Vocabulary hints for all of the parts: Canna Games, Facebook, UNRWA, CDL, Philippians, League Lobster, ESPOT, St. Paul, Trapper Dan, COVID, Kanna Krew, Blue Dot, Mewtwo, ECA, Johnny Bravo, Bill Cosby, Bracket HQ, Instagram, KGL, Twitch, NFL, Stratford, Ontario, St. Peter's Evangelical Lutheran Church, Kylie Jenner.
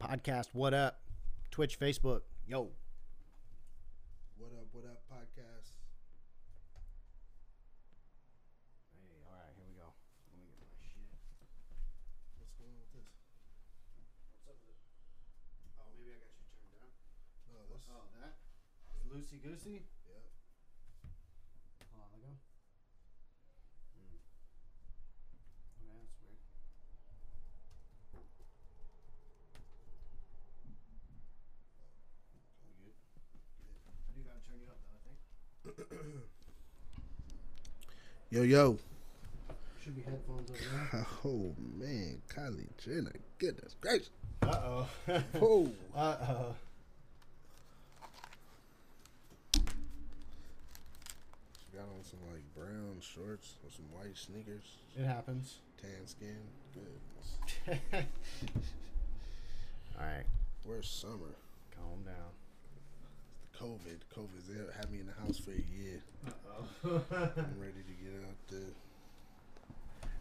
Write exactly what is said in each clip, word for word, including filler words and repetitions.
Podcast, what up? Twitch, Facebook, yo. What up, what up, podcast? Hey, all right, here we go. Let me get my shit. What's going on with this? What's up with it? Oh, maybe I got you turned down. No, that's... Oh, that? It's loosey-goosey? Yep. Hold on, let go. Mm. Oh, man, that's weird. Turn you up though, I think. Yo, yo. Should be headphones over there. Oh, man. Kylie Jenner. Goodness gracious. Uh-oh. Oh. Uh-oh. She got on some, like, brown shorts or some white sneakers. It happens. Tan skin. Good. All right. Where's summer? Calm down. COVID. COVID's there. Had me in the house for a year. Uh-oh. I'm ready to get out there.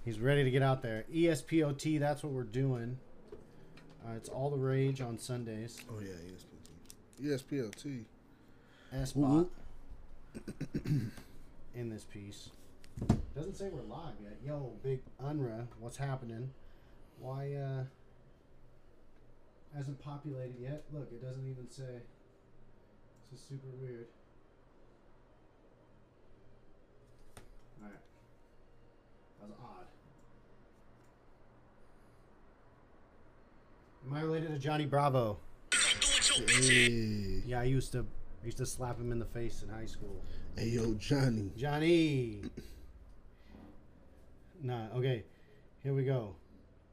He's ready to get out there. E S P O T, that's what we're doing. Uh, it's all the rage on Sundays. Oh, yeah, E S P O T. E S P O T. ESPOT. In this piece. Doesn't say we're live yet. Yo, big U N R W A, what's happening? Why, uh, hasn't populated yet? Look, it doesn't even say... This is super weird. Alright. That was odd. Am I related to Johnny Bravo? Hey. Yeah, I used to I used to slap him in the face in high school. Hey yo, Johnny. Johnny. Nah, okay. Here we go.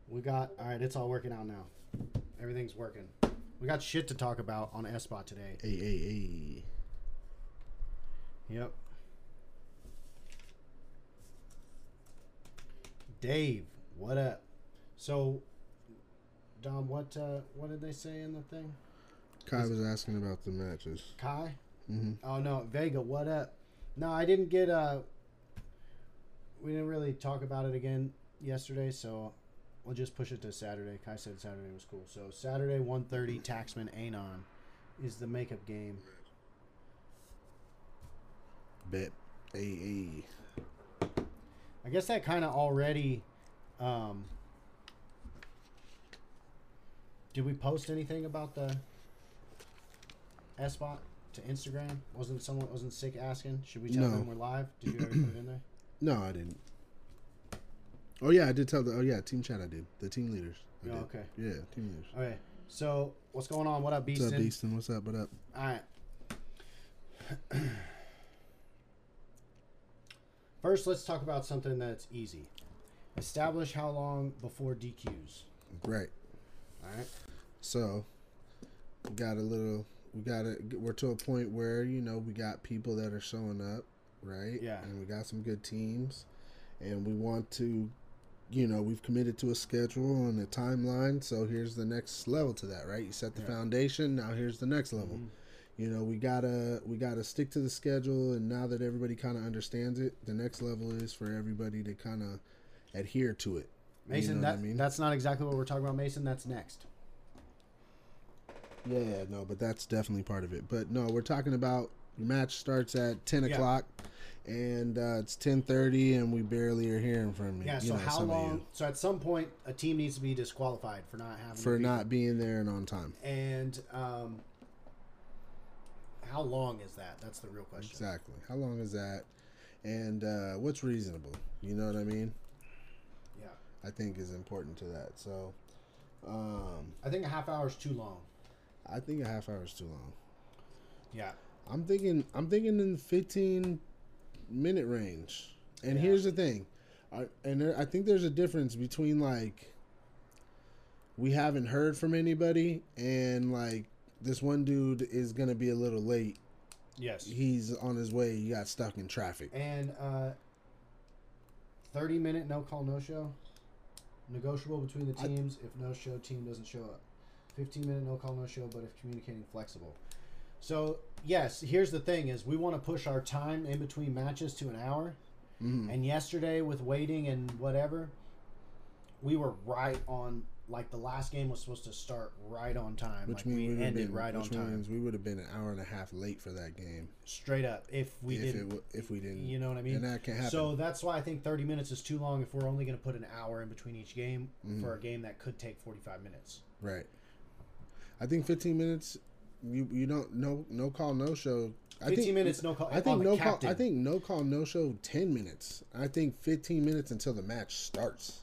We got alright, it's all working out now. Everything's working. We got shit to talk about on ESPOT today. Hey, hey, hey. Yep. Dave, what up? So, Dom, what uh, what did they say in the thing? Kai was asking about the matches. Kai? Mm-hmm. Oh, no. Vega, what up? No, I didn't get... Uh, we didn't really talk about it again yesterday, so... We'll just push it to Saturday. Kai said Saturday was cool. So Saturday, one thirty, Taxman Anon is the makeup game. Bet. A A. I guess that kind of already... Um, did we post anything about the ESPOT to Instagram? Wasn't someone wasn't sick asking? Should we tell no. them we're live? Did you already put it in there? No, I didn't. Oh, yeah, I did tell the... Oh, yeah, team chat I did. The team leaders. I oh, did. okay. Yeah, team leaders. Okay, so what's going on? What up, Beaston? What's up, Beaston? What's up? What up? All right. First, let's talk about something that's easy. Establish how long before D Qs. Great. All right. So, we got a little... We got a, We're to a point where, you know, we got people that are showing up, right? Yeah. And we got some good teams. And we want to... You know, we've committed to a schedule and a timeline, so here's the next level to that, right? You set the yeah. foundation, now here's the next level. Mm-hmm. You know, we gotta we gotta stick to the schedule, and now that everybody kind of understands it, the next level is for everybody to kind of adhere to it. Mason, you know that, I mean? That's not exactly what we're talking about, Mason. That's next. Yeah, no, but that's definitely part of it. But no, we're talking about match starts at ten yeah. o'clock. And uh, it's ten thirty, and we barely are hearing from you. Yeah, so you know, how long... So at some point, a team needs to be disqualified for not having... For not being there and on time. And um, how long is that? That's the real question. Exactly. How long is that? And uh, what's reasonable? You know what I mean? Yeah. I think is important to that. So um, I think a half hour is too long. I think a half hour is too long. Yeah. I'm thinking, I'm thinking in fifteen... minute range, and yeah. here's the thing, I, and there, I think there's a difference between like we haven't heard from anybody and like this one dude is gonna be a little late. Yes, he's on his way. He got stuck in traffic. And uh, thirty minute no call no show, negotiable between the teams. I, if no show, team doesn't show up. Fifteen minute no call no show, but if communicating, flexible. So, yes, here's the thing is we want to push our time in between matches to an hour. Mm. And yesterday with waiting and whatever, we were right on like the last game was supposed to start right on time. Which like we ended been, right which on time. We would have been an hour and a half late for that game. Straight up, if we if didn't. It, if we didn't. You know what I mean? And that can happen. So that's why I think thirty minutes is too long if we're only going to put an hour in between each game mm-hmm. for a game that could take forty-five minutes. Right. I think fifteen minutes. You you don't no no call no show. I fifteen think, minutes no call. I think no captain. call. I think no call no show. Ten minutes. I think fifteen minutes until the match starts.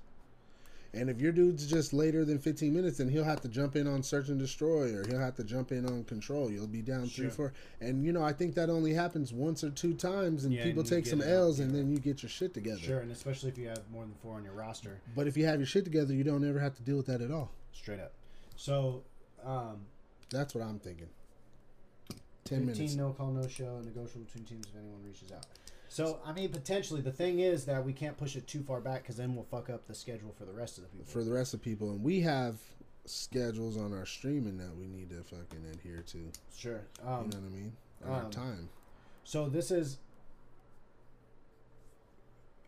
And if your dude's just later than fifteen minutes, then he'll have to jump in on search and destroy, or he'll have to jump in on control. You'll be down sure. three four. And you know I think that only happens once or two times, and yeah, people and take some L's, out, and yeah. then you get your shit together. Sure, and especially if you have more than four on your roster. But if you have your shit together, you don't ever have to deal with that at all. Straight up. So. Um, That's what I'm thinking. Ten minutes. No call, no show, negotiable between teams if anyone reaches out. So, I mean, potentially. The thing is that we can't push it too far back because then we'll fuck up the schedule for the rest of the people. For the rest of the people. And we have schedules on our streaming that we need to fucking adhere to. Sure. Um, you know what I mean? On um, our time. So, this is...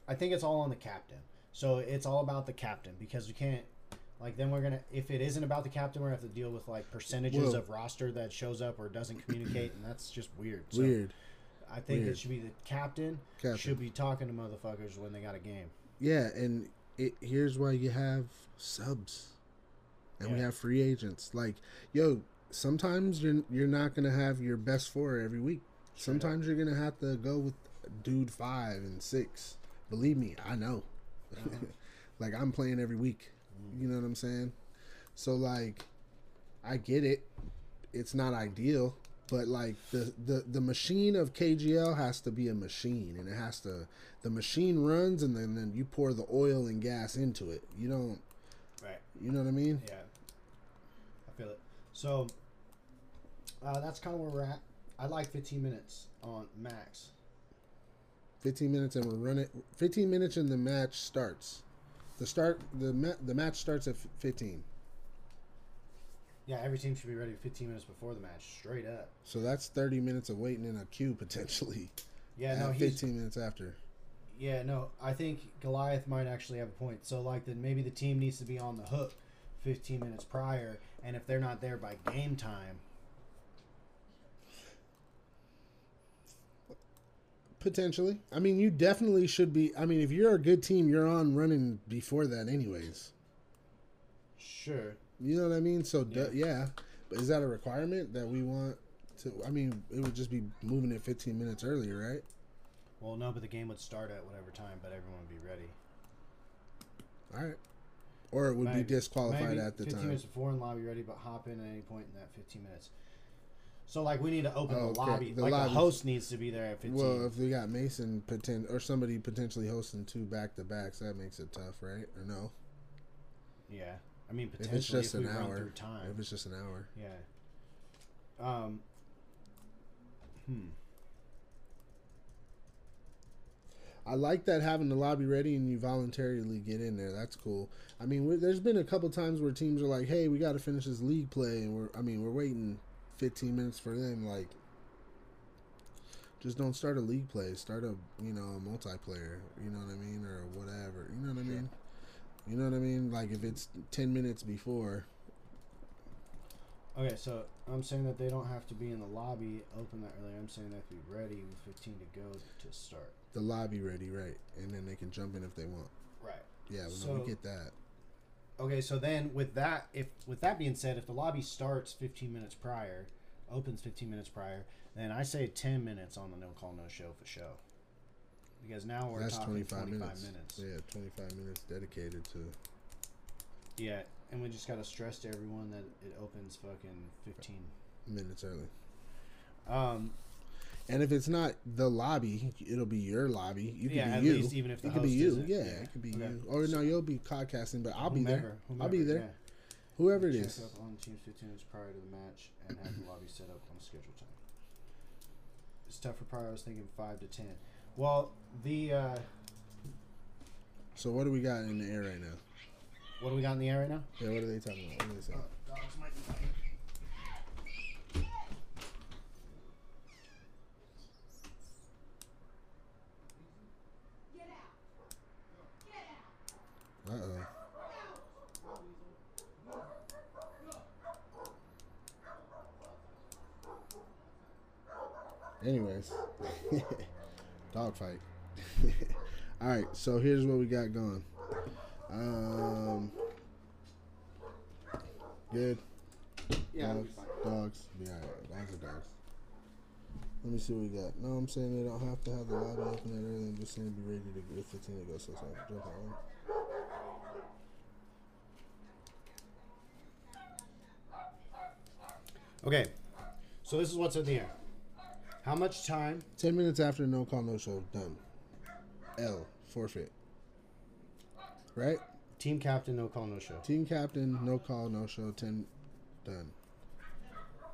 I think it's all on the captain. So, it's all about the captain because we can't... Like, then we're going to, if it isn't about the captain, we're going to have to deal with, like, percentages Whoa. of roster that shows up or doesn't communicate, and that's just weird. So weird. I think weird. it should be the captain, captain should be talking to motherfuckers when they got a game. Yeah, and it here's why you have subs. And yeah. we have free agents. Like, yo, sometimes you're, you're not going to have your best four every week. Straight sometimes up. you're going to have to go with dude five and six. Believe me, I know. Uh-huh. Like, I'm playing every week. You know what I'm saying? So, like, I get it. It's not ideal. But, like, the, the, the machine of K G L has to be a machine. And it has to... The machine runs, and then, then you pour the oil and gas into it. You don't... Right. You know what I mean? Yeah. I feel it. So, uh, that's kind of where we're at. I like fifteen minutes on max. fifteen minutes, and we're running... fifteen minutes, and the match starts. The start the ma the match starts at fifteen. Yeah, every team should be ready fifteen minutes before the match, straight up. So that's thirty minutes of waiting in a queue potentially. Yeah, no, fifteen minutes after. Yeah, no, I think Goliath might actually have a point. So like then maybe the team needs to be on the hook fifteen minutes prior, and if they're not there by game time. Potentially. I mean, you definitely should be. I mean, if you're a good team, you're on running before that anyways. Sure. You know what I mean? So, yeah. yeah. But is that a requirement that we want to? I mean, it would just be moving it fifteen minutes earlier, right? Well, no, but the game would start at whatever time, but everyone would be ready. All right. Or it would maybe, be disqualified at the fifteen time. fifteen minutes before in lobby ready, but hop in at any point in that fifteen minutes. So, like, we need to open oh, the lobby. Okay. The like, lobby. the host needs to be there at fifteen. Well, if we got Mason pretend, or somebody potentially hosting two back-to-backs, that makes it tough, right? Or no? Yeah. I mean, potentially, if, it's just if we an run hour, through time. If it's just an hour. Yeah. Um. Hmm. I like that having the lobby ready and you voluntarily get in there. That's cool. I mean, we're, there's been a couple times where teams are like, hey, we got to finish this league play, and we're, I mean, we're waiting fifteen minutes for them. Like, just don't start a league play, start a, you know, a multiplayer, you know what I mean, or whatever, you know what I mean? You know what I mean? Like, if it's ten minutes before. Okay, so I'm saying that they don't have to be in the lobby open that early. I'm saying they have to be ready with fifteen to go to start the lobby ready, right? And then they can jump in if they want, right? Yeah, we so, get that. Okay, so then with that, if with that being said, if the lobby starts fifteen minutes prior, opens fifteen minutes prior, then I say ten minutes on the no call no show for show, because now we're That's talking twenty-five, twenty-five minutes. minutes. Yeah, twenty-five minutes dedicated to. Yeah, and we just gotta stress to everyone that it opens fucking fifteen minutes early. Um, and if it's not the lobby, it'll be your lobby. You can yeah, be at you. least even if the it host could be you. Isn't. Yeah, yeah, it could be okay. you. Or no, you'll be podcasting, but I'll whomever, be there. Whomever, I'll be there. Yeah. Whoever it is. Check up on teams fifteen minutes prior to the match and have the lobby set up on schedule time. It's tough for prior. I was thinking five to ten. Well, the. Uh, so what do we got in the air right now? What do we got in the air right now? Yeah, what are they talking about? What are they saying? Uh, dogs might be fighting. Uh-oh. Anyways, dog fight. All right, so here's what we got going. Um, good. Yeah. Dogs. Dogs. Yeah. Dogs are dogs. Let me see what we got. No, I'm saying they don't have to have the lobby open that early. I'm just saying be ready to get fifteen to go. So jump on. Okay, so this is what's in the air. How much time? Ten minutes after no call, no show. Done. L. Forfeit. Right? Team captain, no call, no show. Team captain, no call, no show. Ten. Done.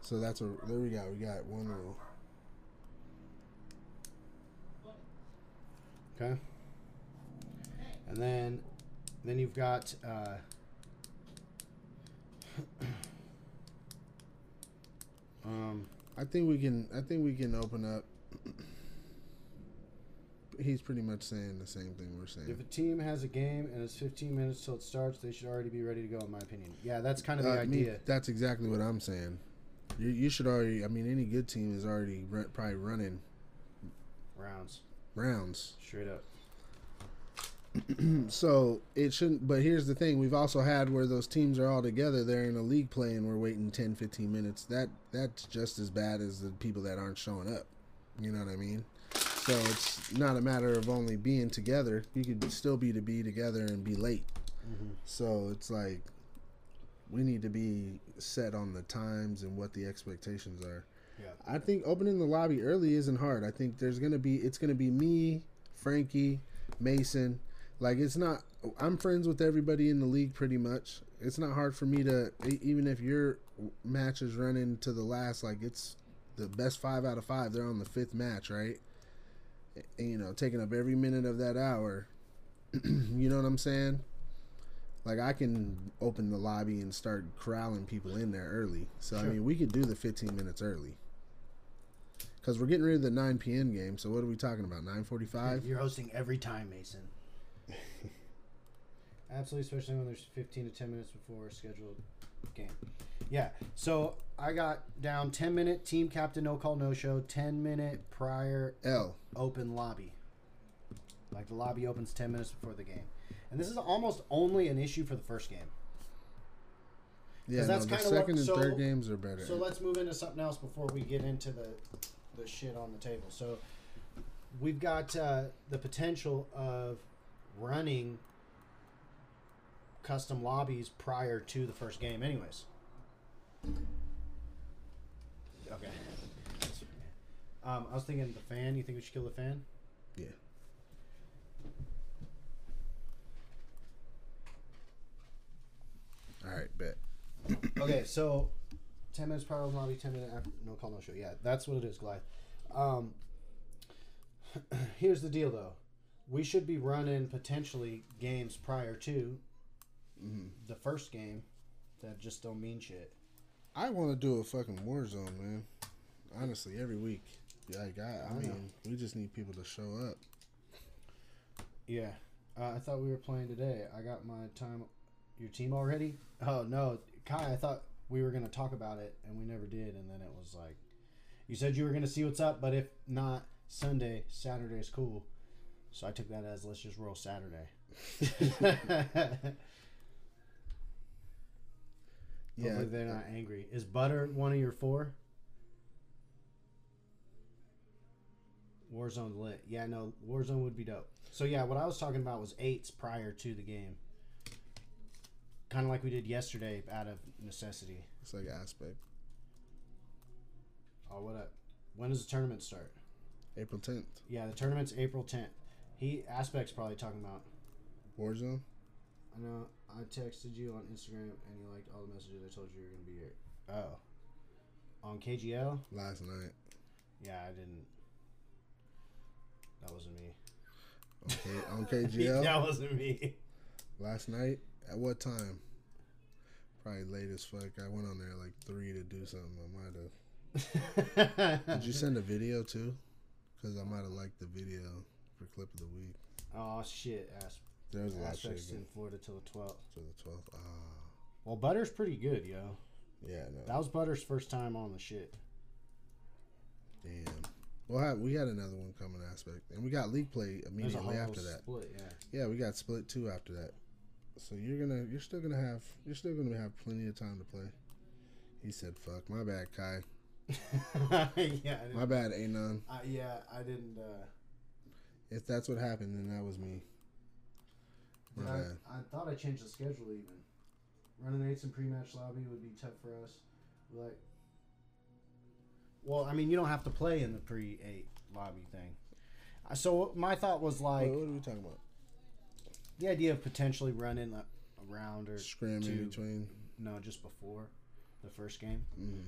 So that's a. There we go. We got one rule. Okay. And then, then you've got. Uh, Um, I think we can. I think we can open up. He's pretty much saying the same thing we're saying. If a team has a game and it's fifteen minutes till it starts, they should already be ready to go. In my opinion, yeah, that's kind of uh, the idea. Me, that's exactly what I'm saying. You, you should already. I mean, any good team is already run, probably running rounds. Rounds. Straight up. So it shouldn't. But here's the thing: we've also had where those teams are all together. They're in a league play, and we're waiting ten, fifteen minutes. That that's just as bad as the people that aren't showing up. You know what I mean? So it's not a matter of only being together. You could still be to be together and be late. Mm-hmm. So it's like we need to be set on the times and what the expectations are. Yeah. I think opening the lobby early isn't hard. I think there's gonna be it's gonna be me, Frankie, Mason. Like, it's not, I'm friends with everybody in the league pretty much. It's not hard for me to, even if your match is running to the last, like, it's the best five out of five. They're on the fifth match, right? And, you know, taking up every minute of that hour. You know what I'm saying? Like, I can open the lobby and start corralling people in there early. So, sure. I mean, we could do the fifteen minutes early. Because we're getting rid of the nine P M game. So, what are we talking about? nine forty-five? You're hosting every time, Mason. Absolutely, especially when there's fifteen to ten minutes before a scheduled game. Yeah, so I got down ten minute team captain no call no show, ten minute prior L open lobby. Like the lobby opens ten minutes before the game. And this is almost only an issue for the first game. Yeah, that's no, the second what, and so, third games are better. So let's move into something else before we get into the the shit on the table. So we've got uh, the potential of running custom lobbies prior to the first game anyways. Okay. Um, I was thinking the fan. You think we should kill the fan? Yeah. Alright, bet. Okay, so ten minutes prior to the lobby, ten minutes after no call, no show. Yeah, that's what it is, Glyde. Um, here's the deal though. We should be running potentially games prior to mm-hmm. the first game that just don't mean shit. I want to do a fucking war zone, man. Honestly, every week. Like, I, I, I mean, know. We just need people to show up. Yeah. Uh, I thought we were playing today. I got my time. Your team already? Oh, no. Kai, I thought we were going to talk about it, and we never did. And then it was like, you said you were going to see what's up, but if not, Sunday, Saturday's cool. So I took that as let's just roll Saturday. Yeah, hopefully they're not angry. Is Butter one of your four? Warzone lit. Yeah, no, Warzone would be dope. So yeah, what I was talking about was eights prior to the game. Kind of like we did yesterday out of necessity. It's like Aspect. Oh, what up? When does the tournament start? April tenth. Yeah, the tournament's April tenth. He Aspect's probably talking about Warzone. I know. I texted you on Instagram, and you liked all the messages. I told you you were gonna be here. Oh, on K G L last night. Yeah, I didn't. That wasn't me. Okay, on K G L. That wasn't me. Last night at what time? Probably late as fuck. I went on there at like three to do something. I might have. Did you send a video too? Because I might have liked the video for clip of the week. Oh shit, ass. There was a lot of shit in Florida till the twelfth. Till the twelfth. Ah. Well, Butter's pretty good, yo. Yeah, no. That was Butter's first time on the shit. Damn. We'll have, we got another one coming aspect, and we got league play immediately after that. Split, yeah. yeah, we got split two after that. So you're gonna, you're still gonna have, you're still gonna have plenty of time to play. He said, "Fuck, my bad, Kai." yeah, I my bad, Anon. Uh, yeah, I didn't. Uh, if that's what happened, then that was me. My I, bad. I thought I changed the schedule even. Running eights in pre-match lobby would be tough for us. Like, well, I mean, you don't have to play in the pre-eight lobby thing. So my thought was like, wait, what are we talking about? The idea of potentially running a, a round or scrim two, in between. No, just before the first game. Mm.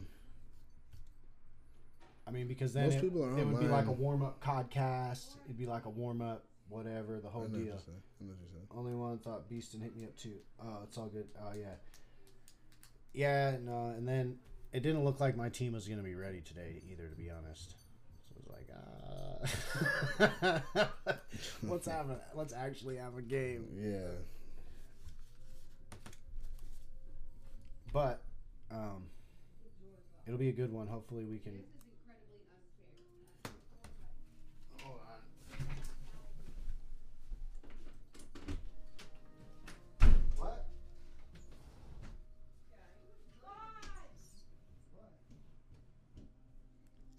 I mean, because then it, it would be like a warm-up podcast. It'd be like a warm-up whatever, the whole I know deal. What you say. I know what you say. Only one thought Beaston hit me up too. Oh, it's all good. Oh, yeah. Yeah, no, and then it didn't look like my team was going to be ready today either, to be honest. So it was like, ah. Uh, let's, have a, let's actually have a game. Yeah. But um, it'll be a good one. Hopefully we can...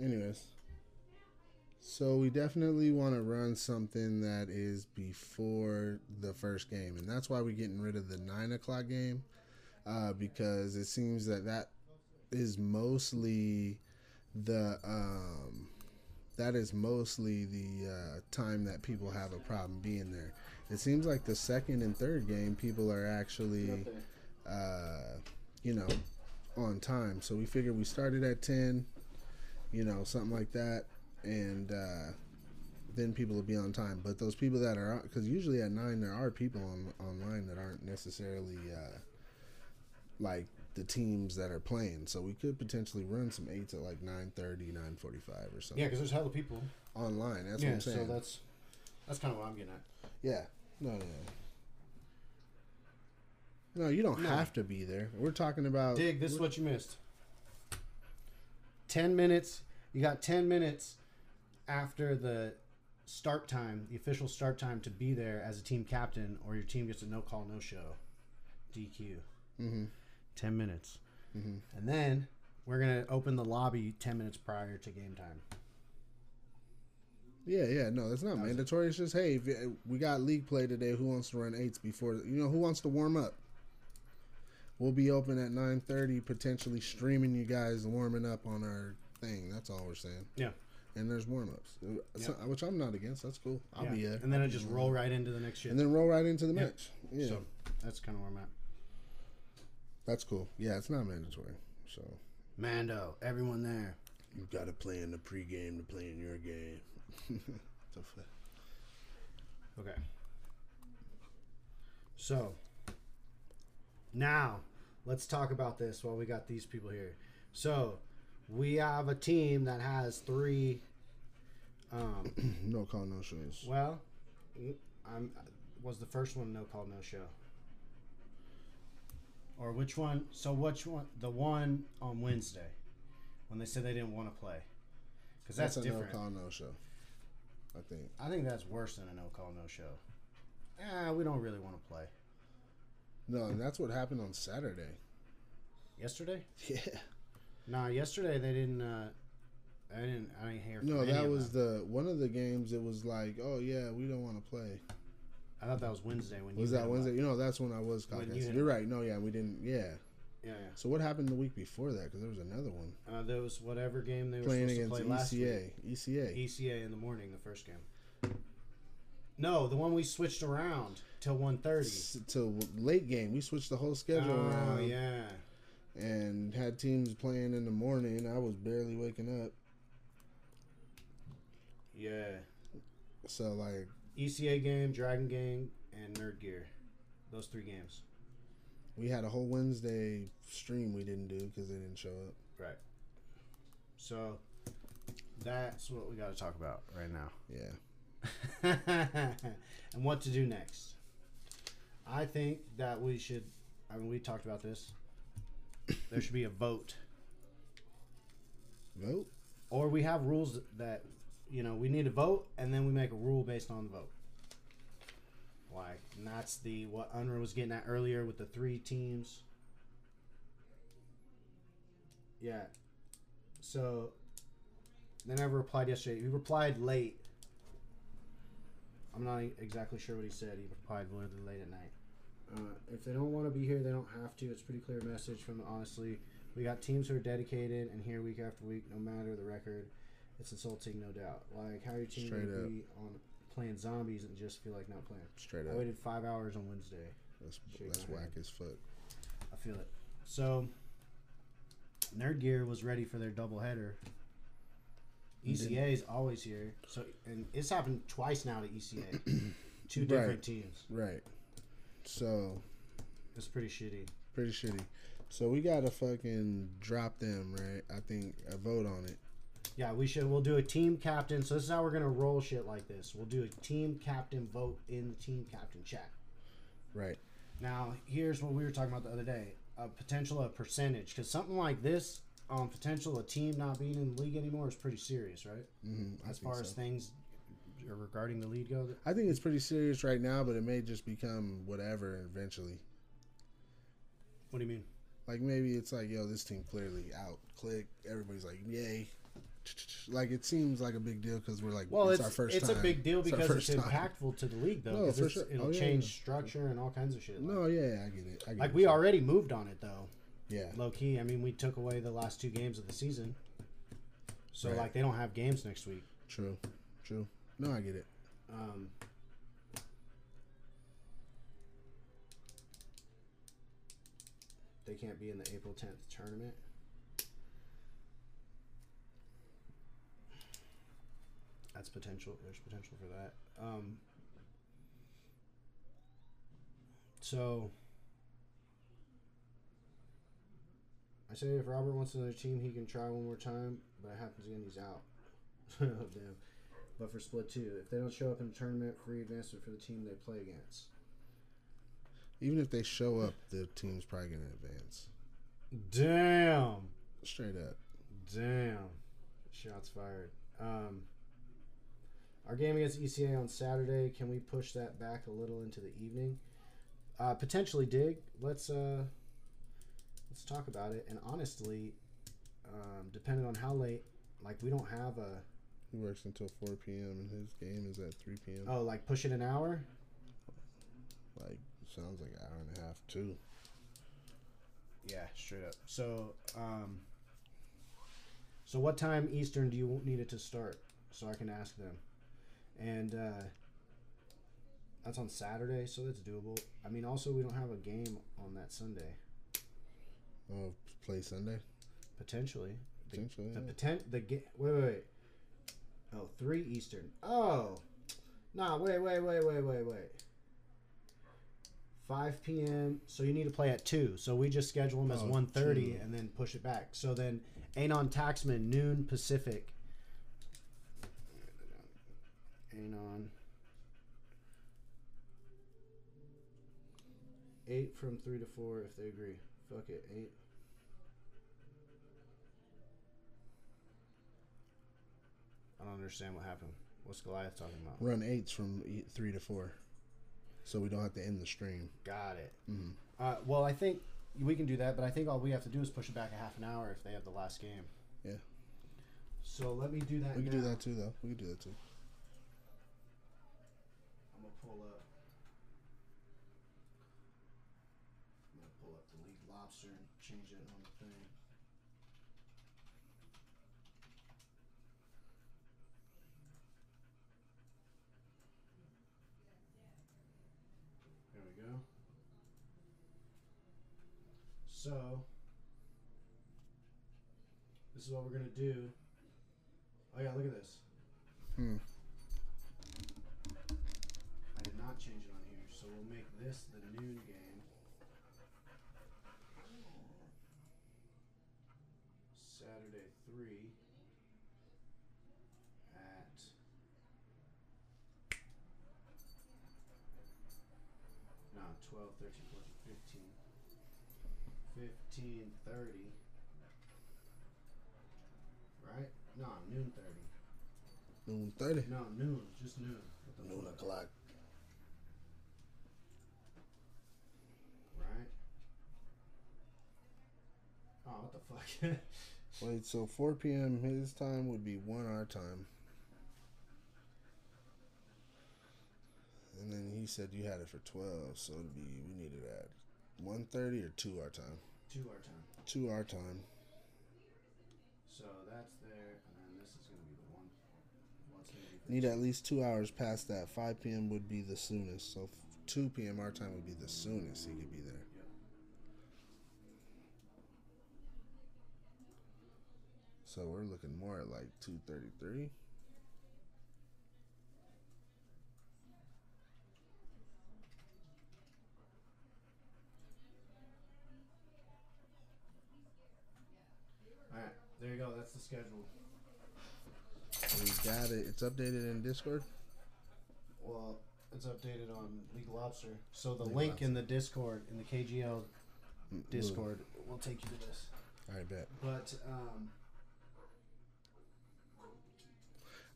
Anyways, so we definitely want to run something that is before the first game, and that's why we're getting rid of the nine o'clock game, uh, because it seems that that is mostly the um, that is mostly the uh, time that people have a problem being there. It seems like the second and third game, people are actually, uh, you know, on time. So we figured we started at ten. You know, something like that, and uh, then people will be on time. But those people that are, because usually at nine there are people on online that aren't necessarily uh, like the teams that are playing. So we could potentially run some eights at like nine thirty, nine forty-five, or something. Yeah, because there's hella people online. That's yeah, what I'm saying. So that's that's kind of what I'm getting at. Yeah. No. No. No, no you don't no. have to be there. We're talking about. Dig. This is what you missed. Ten minutes. You got ten minutes after the start time, the official start time, to be there as a team captain, or your team gets a no call, no show, D Q. Mm-hmm. Ten minutes, mm-hmm. and then we're gonna open the lobby ten minutes prior to game time. Yeah, yeah, no, that's not that mandatory. It. It's just hey, we got league play today. Who wants to run eights before? You know, who wants to warm up? We'll be open at nine thirty, potentially streaming you guys warming up on our thing. That's all we're saying. Yeah. And there's warm-ups, yeah. which I'm not against. That's cool. I'll yeah. be there. And then I just roll right into the next shit. And then roll right into the yeah. match. Yeah. So that's kind of where I'm at. That's cool. Yeah, it's not mandatory. So Mando, everyone there. You've got to play in the pregame to play in your game. Okay. So now, let's talk about this while we got these people here. So, we have a team that has three... Um, no call, no shows. Well, I'm, was the first one no call, no show? Or which one? So, which one? The one on Wednesday when they said they didn't want to play. Because that's, that's a different. No call, no show, I think. I think that's worse than a no call, no show. Eh, we don't really want to play. No, that's what happened on Saturday. Yesterday? Yeah. Nah, yesterday they didn't. Uh, I didn't. I didn't hear. From no, any that of was them. the one of the games. It was like, oh yeah, we don't want to play. I thought that was Wednesday when. Was you that Wednesday? Up. You know, that's when I was. When you You're right. No, yeah, we didn't. Yeah. Yeah. yeah. So what happened the week before that? Because there was another one. Uh, there was whatever game they were playing supposed against to play last E C A. Week. E C A. E C A in the morning, the first game. No, the one we switched around till one thirty. Till late game, we switched the whole schedule oh, around. Oh yeah. And had teams playing in the morning. I was barely waking up. Yeah. So like E C A game, Dragon Gang, and Nerd Gear, those three games. We had a whole Wednesday stream we didn't do because they didn't show up. Right. So that's what we got to talk about right now. Yeah. And what to do next. I think that we should, I mean, we talked about this. There should be a vote. Vote? Or we have rules that you know, we need a vote, and then we make a rule based on the vote. Like, and that's the what Unruh was getting at earlier with the three teams. Yeah. So they never replied yesterday. He replied late. I'm not exactly sure what he said. He replied literally late at night. Uh, if they don't want to be here, they don't have to. It's a pretty clear message from the honestly. We got teams who are dedicated and here week after week, no matter the record. It's insulting, no doubt. Like, how your team would be on playing zombies and just feel like not playing. Straight up. I waited five hours on Wednesday. That's, that's whack as fuck. I feel it. So, Nerd Gear was ready for their doubleheader. E C A is always here. So, and it's happened twice now to E C A. Two different right. teams. Right. So, it's pretty shitty. Pretty shitty. So we gotta fucking drop them, right? I think a vote on it. Yeah, we should. We'll do a team captain. So this is how we're gonna roll shit like this. We'll do a team captain vote in the team captain chat. Right. Now here's what we were talking about the other day: a potential a percentage, because something like this on um, potential a team not being in the league anymore is pretty serious, right? Mm-hmm, as far so. as things regarding the league go. I think it's pretty serious right now, but it may just become whatever eventually. What do you mean? Like, maybe it's like, yo, this team clearly out. Click. Everybody's like, yay. Like, it seems like a big deal because we're like, well, it's, it's our first it's time. It's a big deal because it's, it's impactful to the league, though. No, for sure. It'll oh, yeah, change yeah. structure and all kinds of shit. Like, no, yeah, I get it. I get like, it. we already moved on it, though. Yeah. Low key. I mean, we took away the last two games of the season. So, right. like, they don't have games next week. True. True. No, I get it. Um... They can't be in the April tenth tournament. That's potential. There's potential for that. Um, so, I say if Robert wants another team, he can try one more time, but it happens again, he's out. Oh, damn. But for split two, if they don't show up in the tournament, free advancement for the team they play against. Even if they show up, the team's probably going to advance. Damn. Straight up. Damn. Shots fired. Um, our game against E C A on Saturday, can we push that back a little into the evening? Uh, potentially, Dig. Let's uh, let's talk about it. And honestly, um, depending on how late, like, we don't have a... He works until four p m and his game is at three p m Oh, like push it an hour? Like... Sounds like an hour and a half, too. Yeah, straight up. So, um, so what time Eastern do you need it to start? So I can ask them. And uh, that's on Saturday, so that's doable. I mean, also, we don't have a game on that Sunday. Oh, play Sunday? Potentially. Potentially, The, yeah. the potent, the ga- wait, wait, wait. Oh, three Eastern. Oh! Nah, wait, wait, wait, wait, wait, wait. five p m So you need to play at two. So we just schedule them as oh, one thirty and then push it back. So then Anon Taxman, noon Pacific. Anon. eight from three to four if they agree. Fuck it, eight. I don't understand what happened. What's Goliath talking about? Run eights from three to four. So we don't have to end the stream. Got it. Mm-hmm. uh, well, I think we can do that, but I think all we have to do is push it back a half an hour if they have the last game. Yeah. So let me do that. We can now. do that too, though. We can do that too. I'm gonna pull up. I'm gonna pull up the League Lobster and change it on the thing. So, this is what we're going to do. Oh, yeah, look at this. Hmm. I did not change it on here, so we'll make this the noon game. Saturday three at... No, twelve, thirteen, fourteen, fifteen. Fifteen thirty, right? No, noon thirty. Noon thirty? No, noon. Just noon. Noon o'clock. Right. Oh, what the fuck? Wait, so four p m his time would be one our time. And then he said you had it for twelve, so it'd be, we needed at one thirty or two our time? two our time. two our time. So that's there, and then this is going to be the one. Need at least two hours past that. five p m would be the soonest. So two p m our time would be the soonest he could be there. Yeah. So we're looking more at like two thirty-three. All right, there you go. That's the schedule. We got it. It's updated in Discord? Well, it's updated on League Lobster. So the League link Lobster. in the Discord, in the K G L Discord, mm-hmm. will take you to this. I bet. But um,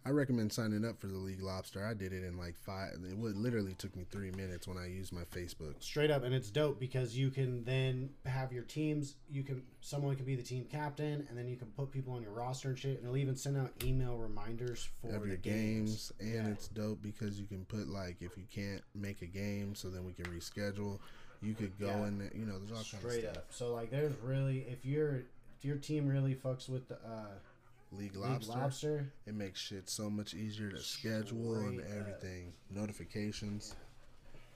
I recommend signing up for the League Lobster. I did it in like five. It literally took me three minutes when I used my Facebook. Straight up. And it's dope because you can then have your teams. You can Someone can be the team captain, and then you can put people on your roster and shit. And it'll even send out email reminders for Every the games. games. And yeah. It's dope because you can put, like, if you can't make a game, so then we can reschedule. You could go yeah. in there. You know, there's all Straight kinds of stuff. Straight up. So, like, there's really, if, you're, if your team really fucks with the... Uh, League Lobster. League Lobster. It makes shit so much easier to schedule Straight and everything. Up. Notifications.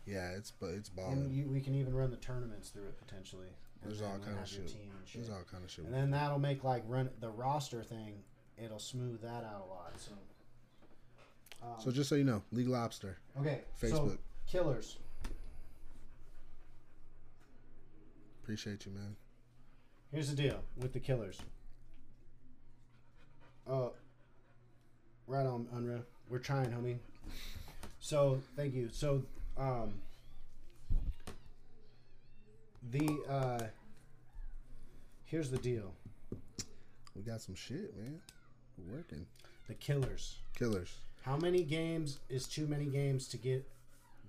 Yeah, yeah it's but it's balling. You, we can even run the tournaments through it potentially. There's all kind of shit. shit. There's all kind of shit. And then that'll make like run the roster thing. It'll smooth that out a lot. So. Um, so just so you know, League Lobster. Okay. Facebook. So, killers. Appreciate you, man. Here's the deal with the killers. Oh, right on, Unruh. We're trying, homie. So, thank you. So, um, the, uh, here's the deal. We got some shit, man. We're working. The killers. Killers. How many games is too many games to get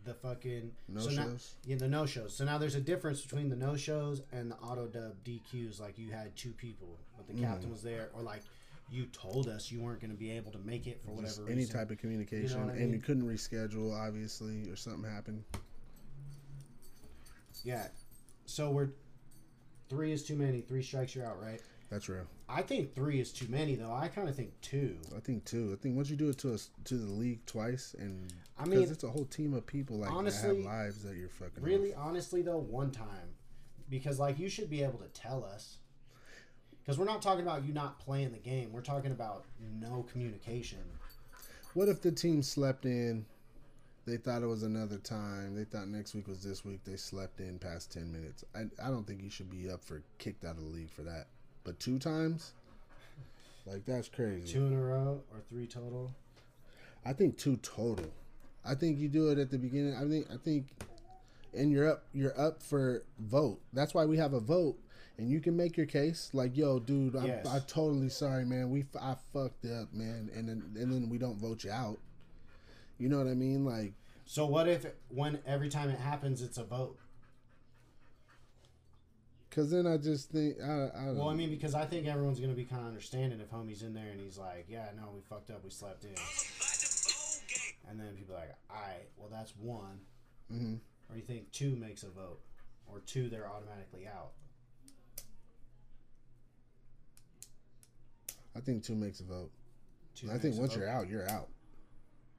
the fucking... No-shows? So yeah, the no-shows. So now there's a difference between the no-shows and the auto-dub D Qs. Like, you had two people, but the mm. captain was there, or like... You told us you weren't going to be able to make it for whatever Just any reason. Any type of communication. You know what I mean? And you couldn't reschedule, obviously, or something happened. Yeah. So we're... Three is too many. Three strikes, you're out, right? That's real. I think three is too many, though. I kind of think two. I think two. I think once you do it to us to the league twice, and... I mean... Because it's a whole team of people like honestly, that have lives that you're fucking... Really, off. honestly, though, one time. Because, like, you should be able to tell us. Because we're not talking about you not playing the game. We're talking about no communication. What if the team slept in? They thought it was another time. They thought next week was this week. They slept in past ten minutes. I, I don't think you should be up for kicked out of the league for that. But two times? Like, that's crazy. Two in a row or three total? I think two total. I think you do it at the beginning. I think, I think, and you're up, you're up for vote. That's why we have a vote. And you can make your case, like, yo, dude, I'm, yes. I'm totally sorry, man. We, I fucked up, man. And then, and then we don't vote you out. You know what I mean? Like, so what if when every time it happens, it's a vote? Because then I just think, I, I don't well, I mean, because I think everyone's gonna be kind of understanding if homie's in there and he's like, yeah, no, we fucked up, we slept in. And then people are like, all right, well, that's one. Mm-hmm. Or you think two makes a vote, or two, they're automatically out. I think two makes a vote. Two I think once you're out, you're out.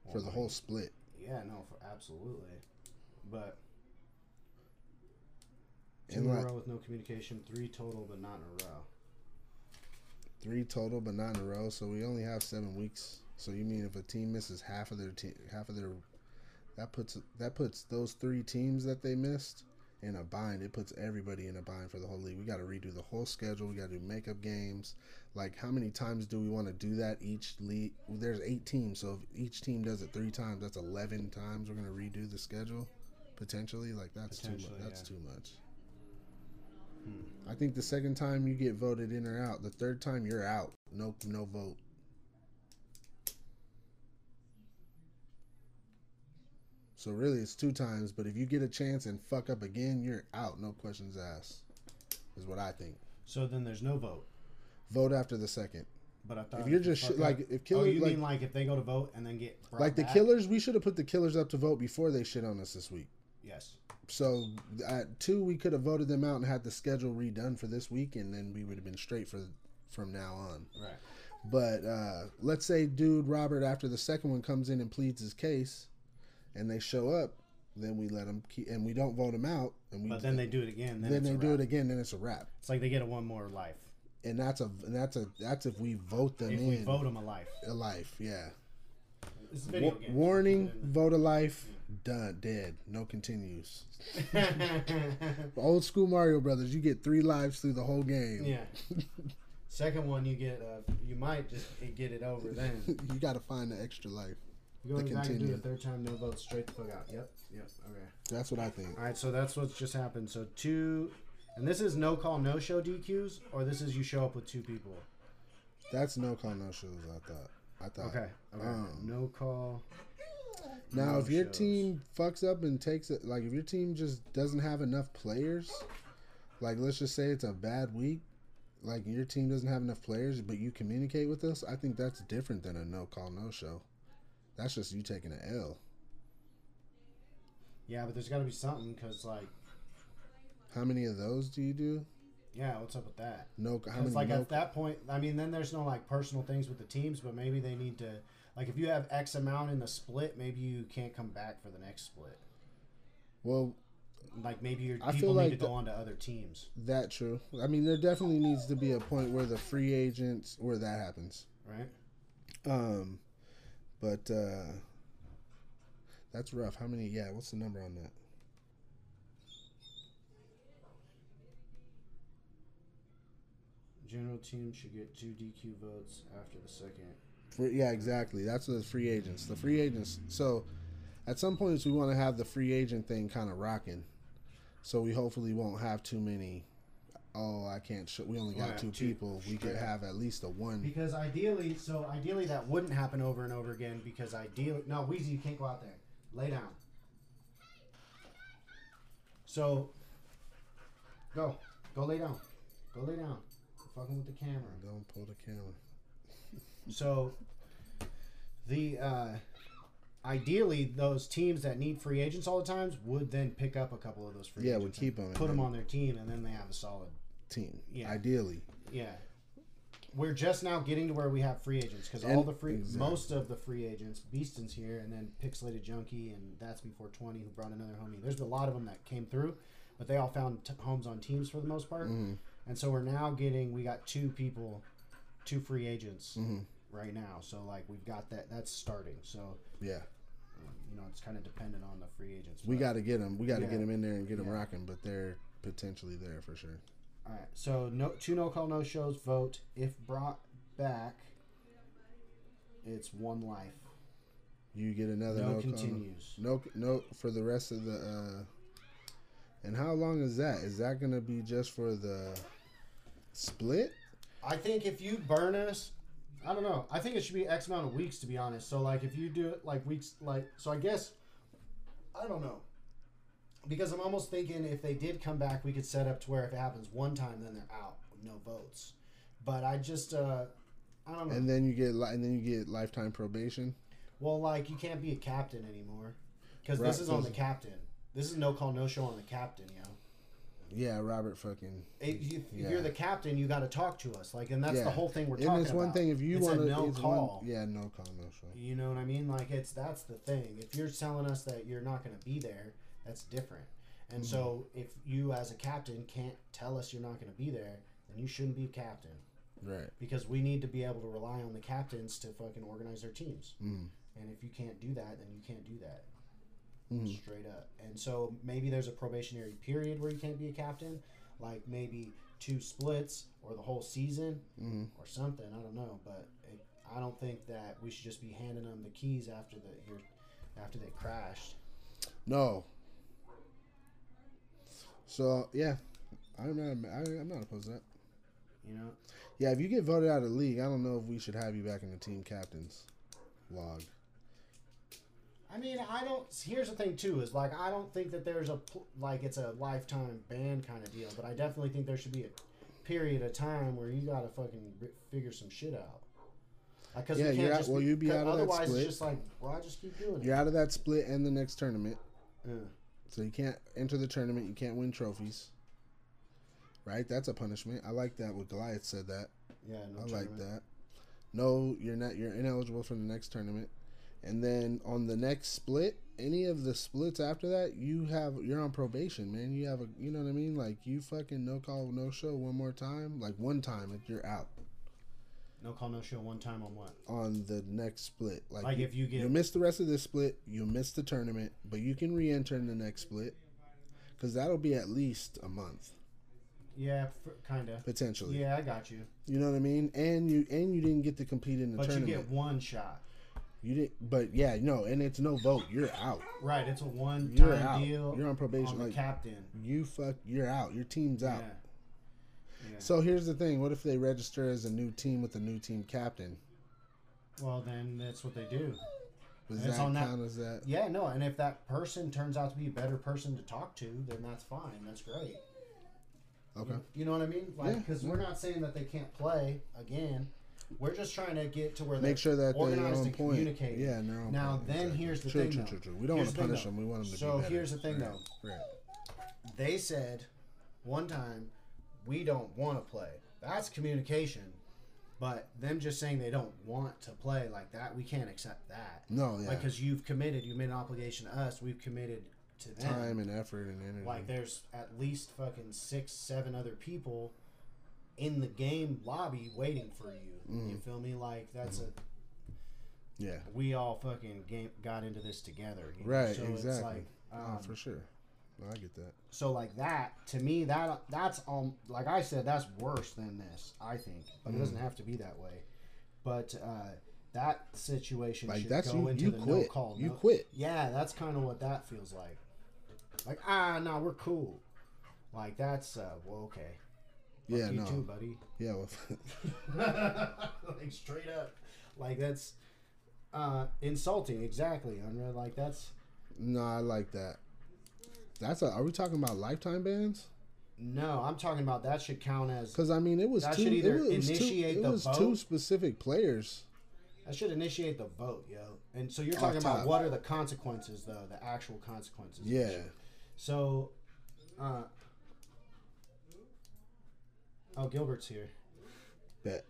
Well, for the whole split. Yeah, no, for absolutely. But two in a like, row with no communication, three total but not in a row. Three total but not in a row, so we only have seven weeks. So you mean if a team misses half of their team, half of their that puts that puts those three teams that they missed in a bind. It puts everybody in a bind for the whole league. We got to redo the whole schedule. We got to do makeup games. Like, how many times do we want to do that each league? There's eight teams, so if each team does it three times, that's eleven times we're going to redo the schedule, potentially. Like, that's too much. That's yeah. too much. Hmm. I think the second time you get voted in or out. The third time you're out. No, no vote. So really it's two times, but if you get a chance and fuck up again, you're out. No questions asked is what I think. So then there's no vote. Vote after the second. But I thought if you're just like if killers, oh, you like, mean like if they go to vote and then get like the back? Killers, we should have put the killers up to vote before they shit on us this week. Yes. So at two, we could have voted them out and had the schedule redone for this week, and then we would have been straight for from now on. Right. But uh, let's say dude Robert, after the second one, comes in and pleads his case, and they show up. Then we let them keep, and we don't vote them out. And we but then they do it again. Then, then they do it again. Then it's a wrap. It's like they get a one more life. And that's a and that's a that's if we vote them if in. If we vote them a life. A life, yeah. This is a video game. Warning: vote a life. Done. Dead. No continues. Old school Mario Brothers. You get three lives through the whole game. Yeah. Second one, you get. Uh, you might just get it over then. You got to find the extra life. You go back and do it third time. No vote. Straight the fuck out. Yep. Yep. Okay. That's what I think. All right. So that's what's just happened. So two. And this is no call, no show D Qs, or this is you show up with two people? That's no call, no shows, I thought. I thought. Okay. okay. Um, no call. Now, no if your shows. team fucks up and takes it, like if your team just doesn't have enough players, like let's just say it's a bad week, like your team doesn't have enough players, but you communicate with us, I think that's different than a no call, no show. That's just you taking an L. Yeah, but there's got to be something because, like, how many of those do you do? Yeah, what's up with that? No, how many? Like no at that point, I mean, then there's no like personal things with the teams, but maybe they need to, like, if you have X amount in the split, maybe you can't come back for the next split. Well, like maybe your I people feel like need to the, go on to other teams. That true. I mean, there definitely needs to be a point where the free agents where that happens, right? Um, but uh, that's rough. How many? Yeah, what's the number on that? General team should get two D Q votes after the second. For, yeah, exactly. That's the free agents. The free agents. So, at some points, we want to have the free agent thing kind of rocking. So, we hopefully won't have too many. Oh, I can't. Sh we only got yeah, two, two people. We could have at least a one. Because ideally, so ideally that wouldn't happen over and over again. Because ideally, no, Weezy, you can't go out there. Lay down. So, go. Go lay down. Go lay down. Fucking with the camera. Don't pull the camera. So, the uh, ideally, those teams that need free agents all the time would then pick up a couple of those free yeah, agents. Yeah, we keep them. Put them on their team, and then they have a solid team. Yeah, ideally. Yeah, we're just now getting to where we have free agents because all the free, exactly. most of the free agents, Beaston's here, and then Pixelated Junkie, and That's Before Twenty, who brought another homie. There's a lot of them that came through, but they all found t homes on teams for the most part. Mm-hmm. And so we're now getting, we got two people, two free agents mm-hmm. right now. So, like, we've got that. That's starting. So, yeah. You know, it's kind of dependent on the free agents. We got to get them. We got to yeah. get them in there and get them yeah. rocking, but they're potentially there for sure. All right. So, no, two no-call, no-shows vote. If brought back, it's one life. You get another no-call. No continues. No, no, for the rest of the... Uh, and how long is that? Is that going to be just for the split? I think if you burn us, I don't know. I think it should be X amount of weeks, to be honest. So, like, if you do it, like, weeks, like, so I guess, I don't know. Because I'm almost thinking if they did come back, we could set up to where if it happens one time, then they're out with no votes. But I just, uh, I don't know. And then you get, and then you get lifetime probation? Well, like, you can't be a captain anymore. Because right, this is on the captain. This is no call, no show on the captain, yo. Yeah, Robert fucking. It, you, yeah. If you're the captain, you got to talk to us, like, and that's yeah. the whole thing we're and talking about. And it's one thing if you it's want a no to, call. One, yeah, no call, no show. You know what I mean? Like, it's that's the thing. If you're telling us that you're not going to be there, that's different. And mm-hmm. so, if you as a captain can't tell us you're not going to be there, then you shouldn't be captain. Right. Because we need to be able to rely on the captains to fucking organize their teams. Mm. And if you can't do that, then you can't do that. Mm. Straight up. And so maybe there's a probationary period where you can't be a captain, like maybe two splits or the whole season mm. or something. I don't know, but it, I don't think that we should just be handing them the keys after the after they crashed. No. So yeah, I'm not I, I'm not opposed to that. You know. Yeah, if you get voted out of the league, I don't know if we should have you back in the team captain's log. I mean, I don't. Here's the thing too: is like I don't think that there's a like it's a lifetime ban kind of deal, but I definitely think there should be a period of time where you gotta fucking figure some shit out. Because like, yeah, you can't just out, well, be, be out otherwise of that split. It's just like, well, I just keep doing it. You're out of that split and the next tournament, yeah. So you can't enter the tournament. You can't win trophies. Right, that's a punishment. I like that. What Goliath said that. Yeah, no I tournament. like that. No, you're not. You're ineligible for the next tournament. And then on the next split, any of the splits after that, you have you're on probation, man. You have a, you know what I mean? Like you fucking no call, no show one more time, like one time, like you're out. No call, no show one time on what? On the next split, like, like you, if you get you miss the rest of this split, you miss the tournament, but you can re-enter in the next split, because that'll be at least a month. Yeah, kind of potentially. Yeah, I got you. You know what I mean? And you and you didn't get to compete in the but tournament. But you get one shot. You did, but yeah, no, and it's no vote. You're out. Right, it's a one-time deal. You're on probation. On the like, captain. You fuck. You're out. Your team's out. Yeah. Yeah. So here's the thing: what if they register as a new team with a new team captain? Well, then that's what they do. Does that count that, as that? Yeah, no, and if that person turns out to be a better person to talk to, then that's fine. That's great. Okay. You, you know what I mean? Like, because yeah, we're not saying that they can't play again. We're just trying to get to where they make sure that they're on point. Yeah, no. Now then, exactly. Here's the true, thing. True, true, true. We don't want to punish them. We want them to. So be better. Here's the thing, right. though. Right. They said one time we don't want to play. That's communication. But them just saying they don't want to play like that, we can't accept that. No, yeah. Because like, you've committed. You made an obligation to us. We've committed to them. Time and effort and energy. Like there's at least fucking six, seven other people in the game lobby waiting for you. Mm. You feel me? Like, that's mm. a... Yeah. We all fucking game, got into this together. You know? Right, so exactly. It's like, um, oh, for sure. No, I get that. So, like, that, to me, that that's... Um, like I said, that's worse than this, I think. But mm. it doesn't have to be that way. But uh, that situation like should that's, go you, into you the quit. no call. You no, quit. Yeah, that's kind of what that feels like. Like, ah, no, nah, we're cool. Like, that's... Uh, well, okay. Fuck yeah, you no. too, buddy. Yeah, well, like straight up, like that's uh, insulting. Exactly, Unreal. Like that's. No, I like that. That's a. Are we talking about lifetime bans? No, I'm talking about that should count as. Because I mean, it was that too, should either it was initiate too, the vote. It was vote. two specific players. That should initiate the vote, yo. And so you're talking Off about top. what are the consequences, though? The actual consequences. Yeah. So. Uh, Oh, Gilbert's here. Bet.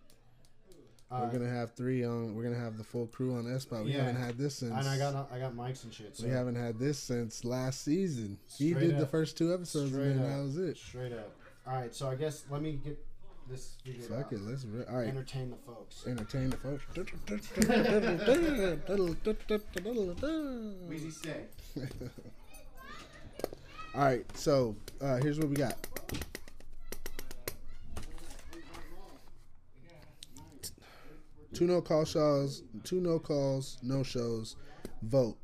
Uh, we're gonna have three on. We're gonna have the full crew on ESPOT. We yeah. haven't had this since. And I got I got mics and shit. So. We haven't had this since last season. Straight he did up. the first two episodes, Straight and then up. that was it. Straight up. All right, so I guess let me get this. Fuck it, let's re all right. entertain the folks. Entertain the folks. Weezy say. All right, so uh, here's what we got. Two no call shows, two no calls, no shows, vote.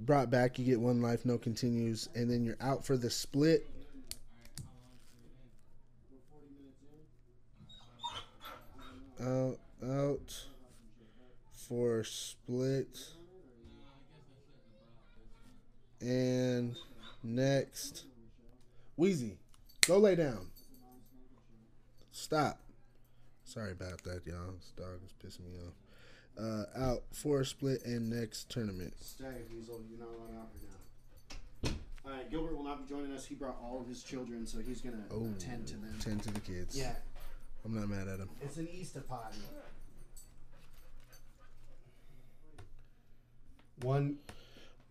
Brought back, you get one life, no continues, and then you're out for the split. Out, out for split. And next. Wheezy, go lay down. Stop. Sorry about that, y'all. This dog was pissing me off. Uh, out for a split and next tournament. Stay, Weasel. You're not allowed out here now. All right, Gilbert will not be joining us. He brought all of his children, so he's going to oh, tend to them. Tend to the kids. Yeah. I'm not mad at him. It's an Easter party. One.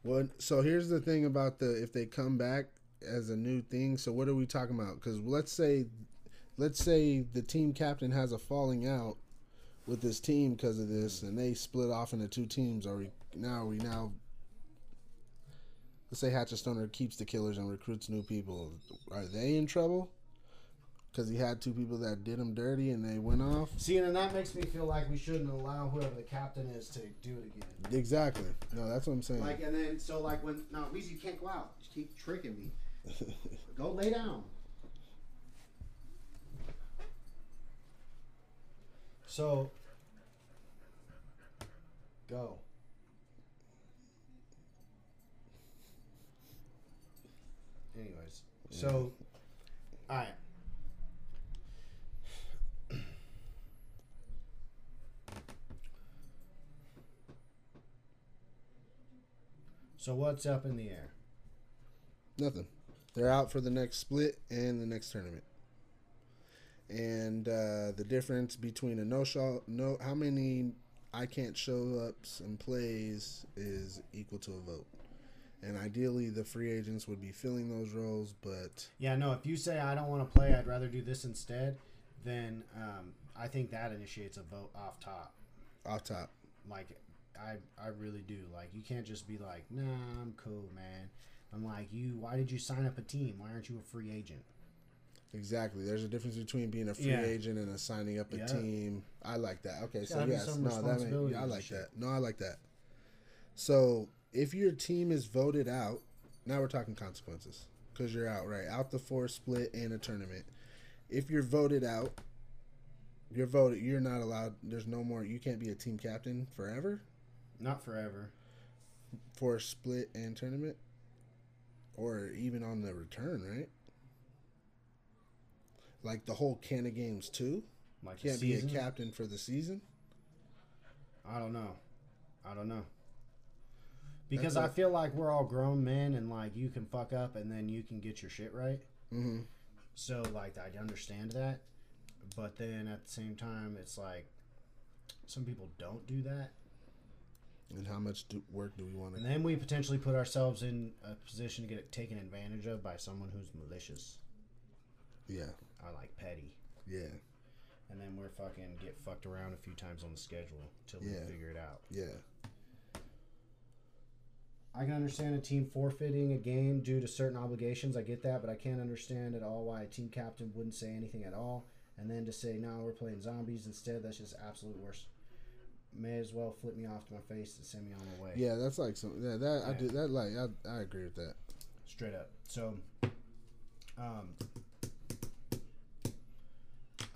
One. So here's the thing about the if they come back as a new thing. So what are we talking about? Because let's say... Let's say the team captain has a falling out with this team because of this, and they split off into two teams. Are we now? Are we now? Let's say Hatchstoner keeps the killers and recruits new people. Are they in trouble? Because he had two people that did him dirty and they went off. See, and that makes me feel like we shouldn't allow whoever the captain is to do it again. Exactly. No, that's what I'm saying. Like, and then so like when no, Weezy, you can't go out. You keep tricking me. Go lay down. So, go. Anyways, so, all right. So what's up in the air? Nothing. They're out for the next split and the next tournament. And uh, the difference between a no-show, no, how many I can't show ups and plays is equal to a vote. And ideally, the free agents would be filling those roles, but... Yeah, no, if you say, I don't want to play, I'd rather do this instead, then um, I think that initiates a vote off top. Off top. Like, I, I really do. Like, you can't just be like, nah, I'm cool, man. I'm like, you, why did you sign up a team? Why aren't you a free agent? Exactly. There's a difference between being a free yeah. agent and a signing up a yeah. team. I like that. Okay, so yes. No, that means, yeah, I like that. No, I like that. So if your team is voted out, now we're talking consequences because you're out, right? Out the four split and a tournament. If you're voted out, you're voted. You're not allowed. There's no more. You can't be a team captain forever. Not forever. For a split and tournament, or even on the return, right? Like the whole Canna Games too? Like can't be a captain for the season? I don't know. I don't know. Because I feel like we're all grown men and like you can fuck up and then you can get your shit right. Mm-hmm. So like I understand that. But then at the same time it's like some people don't do that. And how much do, work do we want to do? And then we potentially put ourselves in a position to get taken advantage of by someone who's malicious. Yeah. I like petty. Yeah. And then we're fucking get fucked around a few times on the schedule until yeah. we figure it out. Yeah. I can understand a team forfeiting a game due to certain obligations. I get that, but I can't understand at all why a team captain wouldn't say anything at all. And then to say, no, nah, we're playing zombies instead, that's just absolute worst. May as well flip me off to my face and send me on my way. Yeah, that's like something. Yeah, that, yeah. I do, that like, I, I agree with that. Straight up. So, um...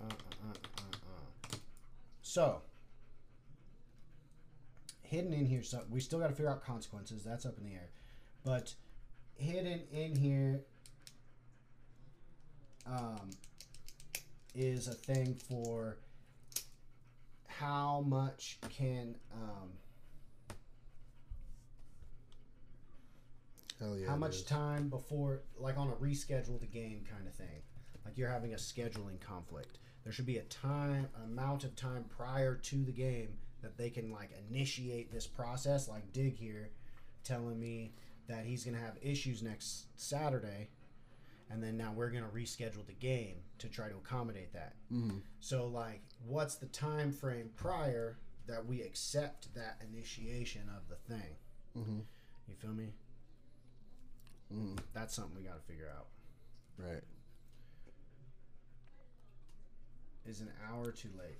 Uh, uh, uh, uh. So, hidden in here, so we still got to figure out consequences. That's up in the air. But hidden in here um, is a thing for how much can um, Hell yeah, how much is. time before, like on a reschedule the game kind of thing. Like you're having a scheduling conflict. There should be a time, amount of time prior to the game that they can like initiate this process. Like Dig here telling me that he's going to have issues next Saturday. And then now we're going to reschedule the game to try to accommodate that. Mm-hmm. So like what's the time frame prior that we accept that initiation of the thing? Mm-hmm. You feel me? Mm-hmm. That's something we got to figure out. Right. Is an hour too late?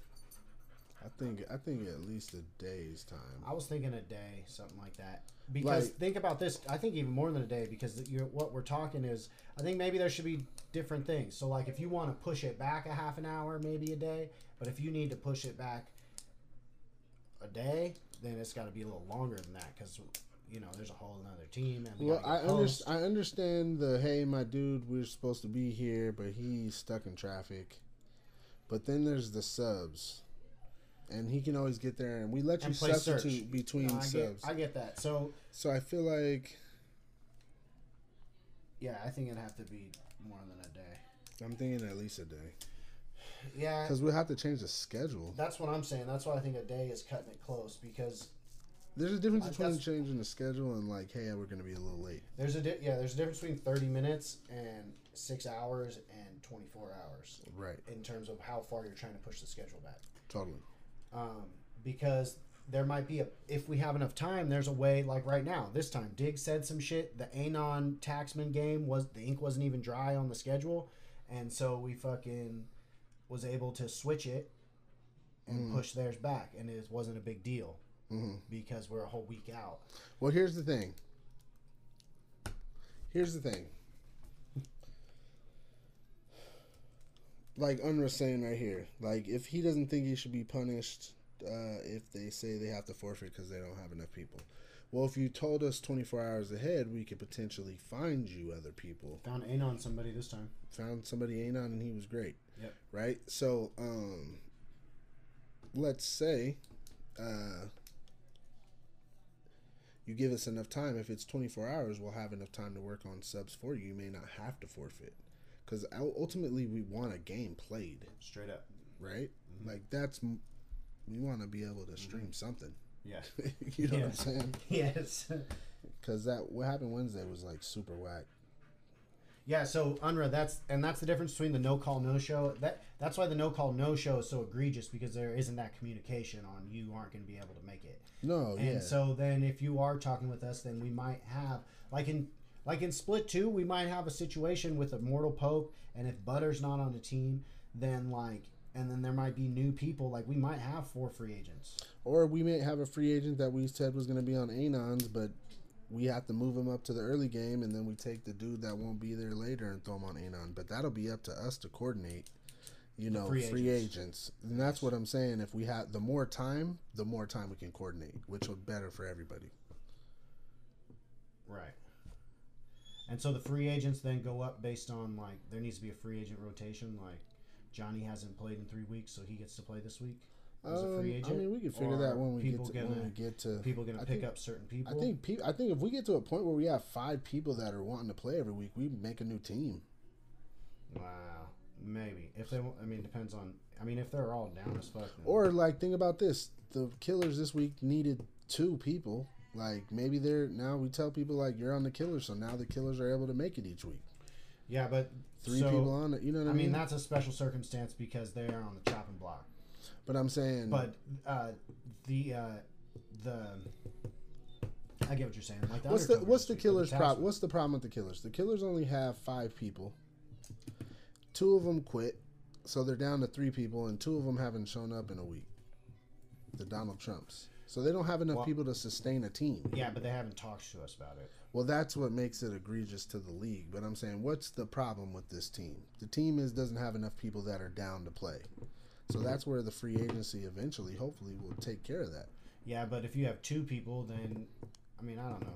I think I think at least a day's time. I was thinking a day, something like that. Because like, think about this. I think even more than a day because you're, what we're talking is I think maybe there should be different things. So like if you want to push it back a half an hour, maybe a day. But if you need to push it back a day, then it's got to be a little longer than that because you know there's a whole another team. And we well, I understand. I understand the hey, my dude, we're supposed to be here, but he's stuck in traffic. But then there's the subs, and he can always get there, and we let you substitute search. between no, I subs. Get, I get that. So, so I feel like, yeah, I think it'd have to be more than a day. I'm thinking at least a day. Yeah, because we'll have to change the schedule. That's what I'm saying. That's why I think a day is cutting it close because there's a difference between changing the schedule and like, hey, we're going to be a little late. There's a di yeah, there's a difference between thirty minutes and six hours and twenty-four hours. Right. In terms of how far you're trying to push the schedule back. Totally. Um, because there might be a, if we have enough time, there's a way like right now, this time, Dig said some shit. The Anon Taxman game was the ink wasn't even dry on the schedule, and so we fucking was able to switch it and mm. push theirs back, and it wasn't a big deal. Mm-hmm. Because we're a whole week out. Well, here's the thing. Here's the thing. Like Unruh's saying right here, like if he doesn't think he should be punished, uh, if they say they have to forfeit because they don't have enough people, well, if you told us twenty-four hours ahead, we could potentially find you other people. Found Anon somebody this time. Found somebody Anon, and he was great. Yep. Right? So, um, let's say uh, you give us enough time. If it's twenty-four hours, we'll have enough time to work on subs for you. You may not have to forfeit. Because ultimately, we want a game played. Straight up. Right? Mm-hmm. Like, that's... We want to be able to stream mm-hmm. something. Yeah. You know yeah. what I'm saying? Yes. Because that what happened Wednesday was like super whack. Yeah, so Unruh, that's and that's the difference between the no call no show. That that's why the no call no show is so egregious, because there isn't that communication on you aren't going to be able to make it. No. And yeah. so then if you are talking with us, then we might have like in like in split two, we might have a situation with Immortal Pope, and if Butter's not on the team, then like. And then there might be new people. Like, we might have four free agents. Or we may have a free agent that we said was going to be on Anons, but we have to move him up to the early game, and then we take the dude that won't be there later and throw him on Anon. But that'll be up to us to coordinate, you know, free, free agents. agents. And that's what I'm saying. If we have the more time, the more time we can coordinate, which will be better for everybody. Right. And so the free agents then go up based on, like, there needs to be a free agent rotation, like, Johnny hasn't played in three weeks, so he gets to play this week as um, a free agent. I mean, we can figure or that when we, get to, gonna, when we get to people going to pick think, up certain people. I think pe I think if we get to a point where we have five people that are wanting to play every week, we make a new team. Wow, maybe if they. I mean, it depends on. I mean, if they're all down as fuck. Or like, think about this: the Killers this week needed two people. Like maybe they're now we tell people like you're on the Killers, so now the Killers are able to make it each week. Yeah, but three so, people on it. You know what I mean? I mean, that's a special circumstance because they are on the chopping block. But I'm saying, but uh, the uh, the I get what you're saying. Like the what's the what's the Killers problem? What's the problem with the Killers? The Killers only have five people. Two of them quit, so they're down to three people, and two of them haven't shown up in a week. The Donald Trumps. So they don't have enough well, people to sustain a team. Yeah, but they haven't talked to us about it. Well, that's what makes it egregious to the league. But I'm saying, what's the problem with this team? The team is doesn't have enough people that are down to play. So that's where the free agency eventually, hopefully, will take care of that. Yeah, but if you have two people, then, I mean, I don't know.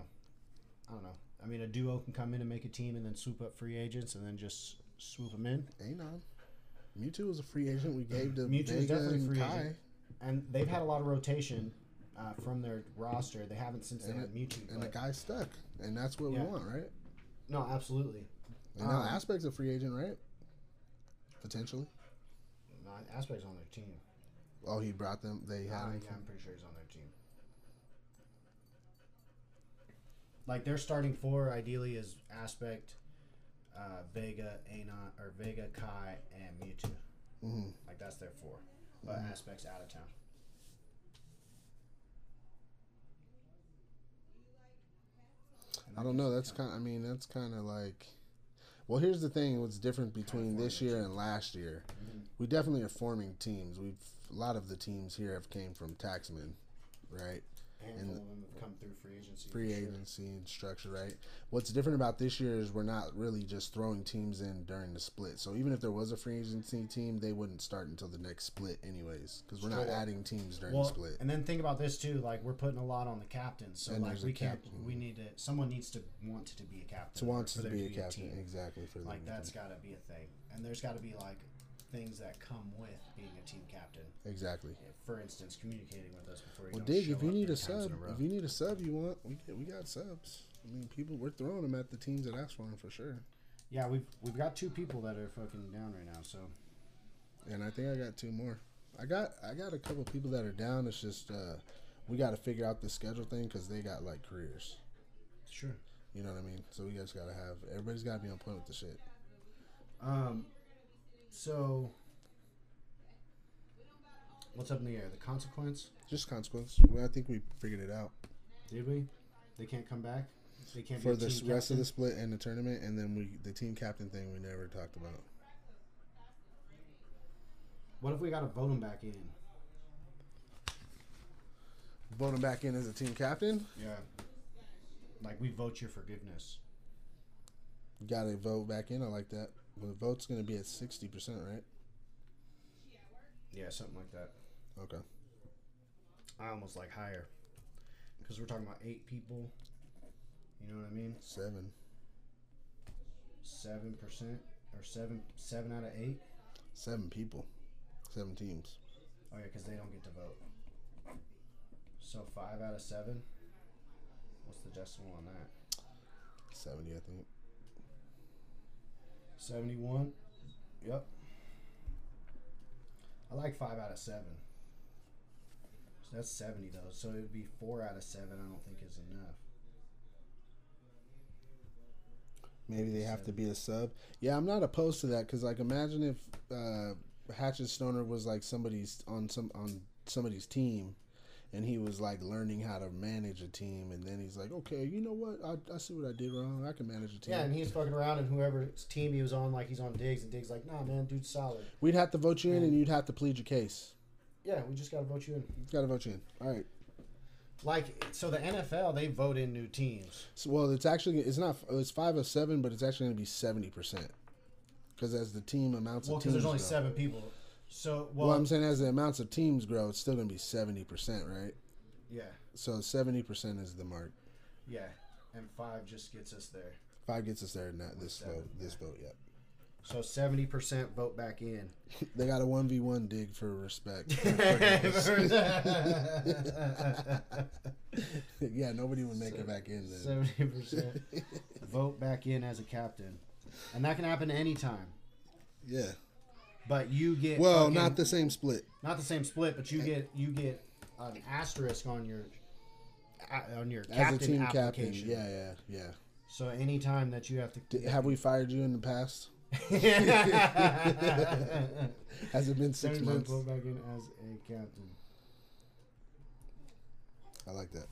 I don't know. I mean, a duo can come in and make a team and then swoop up free agents and then just swoop them in. Ain't on. Mewtwo was a free agent. We gave to Mewtwo is definitely free Kai. Agent. And they've had a lot of rotation. Uh, from their roster, they haven't since they and had Mewtwo. And the guy's stuck, and that's what yeah. we want, right? No, absolutely. And um, now Aspect's a free agent, right? Potentially. No, Aspect's on their team. Oh, he brought them. They had. Uh, him yeah, I'm pretty sure he's on their team. Like their starting four, ideally, is Aspect, uh, Vega, Anon, or Vega, Kai, and Mewtwo. Mm-hmm. Like that's their four, but mm-hmm. Aspect's out of town. I don't know. That's kind. Of, I mean, that's kind of like. Well, here's the thing. What's different between this year and last year? Mm-hmm. We definitely are forming teams. We've a lot of the teams here have came from Taxman, right? And, and the, them have come through free agency. Free agency sure. and structure, right? What's different about this year is we're not really just throwing teams in during the split. So even if there was a free agency team, they wouldn't start until the next split, anyways, because we're not adding teams during well, the split. And then think about this too: like we're putting a lot on the captains, so and like we can't, captain. we need to. Someone needs to want to, to be a captain. To wants to, to be a captain, team. exactly. For like that's got to be a thing, and there's got to be like. Things that come with being a team captain. Exactly. For instance, communicating with us before you. Well, Dig, if you need a sub, a if you need a sub, you want we get, we got subs. I mean, people we're throwing them at the teams that ask for them for sure. Yeah, we've we've got two people that are fucking down right now. So. And I think I got two more. I got I got a couple people that are down. It's just uh, we got to figure out the schedule thing because they got like careers. Sure. You know what I mean? So we just gotta have everybody's gotta be on point with the shit. Um. So, what's up in the air? The consequence? Just consequence. Well, I think we figured it out. Did we? They can't come back? They can't For be the team rest captain? of the split and the tournament, and then we the team captain thing we never talked about. What if we got to vote them back in? Vote them back in as a team captain? Yeah. Like, we vote your forgiveness. You got to vote back in. I like that. Well, the vote's going to be at sixty percent, right? Yeah, something like that. Okay. I almost like higher. because we're talking about eight people. You know what I mean? Seven. Seven percent or seven seven out of eight. Seven people, seven teams. Oh yeah, because they don't get to vote. So five out of seven. What's the decimal on that? Seventy, I think. Seventy-one. Yep. I like five out of seven. So that's seventy though. So it'd be four out of seven. I don't think is enough. Maybe they have to be a sub. Yeah, I'm not opposed to that because, like, imagine if uh, Hatchet Stoner was like somebody's on some on somebody's team, and he was like learning how to manage a team, and then he's like, okay, you know what? I, I see what I did wrong. I can manage a team. Yeah, and he's fucking around, and whoever's team he was on, like, he's on Diggs, and Diggs like, nah, man, dude's solid. We'd have to vote you in, and you'd have to plead your case. Yeah, we just gotta vote you in. Gotta vote you in. All right. Like, so the N F L, they vote in new teams. So, well, it's actually, it's not, it's five or seven, but it's actually going to be seventy percent. Because as the team amounts well, of teams Well, because there's only grow, seven people. So, well, well, I'm saying as the amounts of teams grow, it's still going to be seventy percent, right? Yeah. So seventy percent is the mark. Yeah. And five just gets us there. Five gets us there, not this seven, vote. Yeah. This vote, yep. So seventy percent vote back in. They got a one v one dig for respect. For yeah, nobody would make so, it back in then. seventy percent vote back in as a captain. And that can happen anytime. Yeah. But you get Well, fucking, not the same split. Not the same split, but you get you get an asterisk on your on your captain as a team application. Captain. Yeah, yeah, yeah. So anytime that you have to Did, have we fired you in the past? Has it been six months? Go back in as a captain. I like that.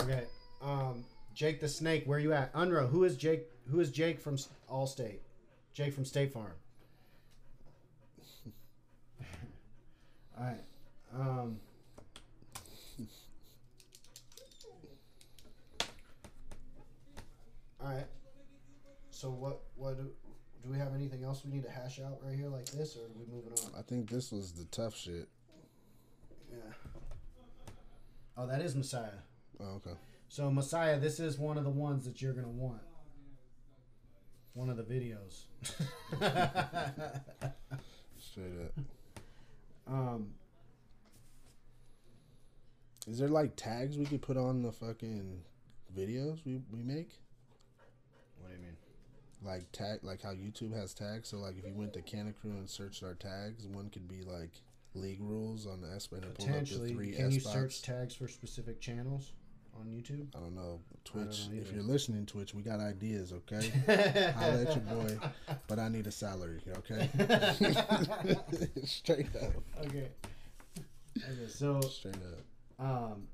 Okay, um, Jake the Snake, where you at? Unruh, who is Jake? Who is Jake from Allstate? Jake from State Farm. All right. Um, all right. So what? What? Do, Do we have anything else we need to hash out right here like this, or are we moving on? I think this was the tough shit. Yeah. Oh, that is Messiah. Oh, okay. So, Messiah, this is one of the ones that you're going to want. One of the videos. Straight up. Um, is there, like, tags we could put on the fucking videos we, we make? What do you mean? Like tag, like how YouTube has tags. So like if you went to Kanna Krew and searched our tags, one could be like league rules on the ESPOT. Potentially, three can S you box. Search tags for specific channels on YouTube? I don't know. Twitch. Don't know if you're listening, Twitch, we got ideas, okay? I'll let you, boy, but I need a salary, okay? Straight up. Okay. Okay. So. Straight up. Um.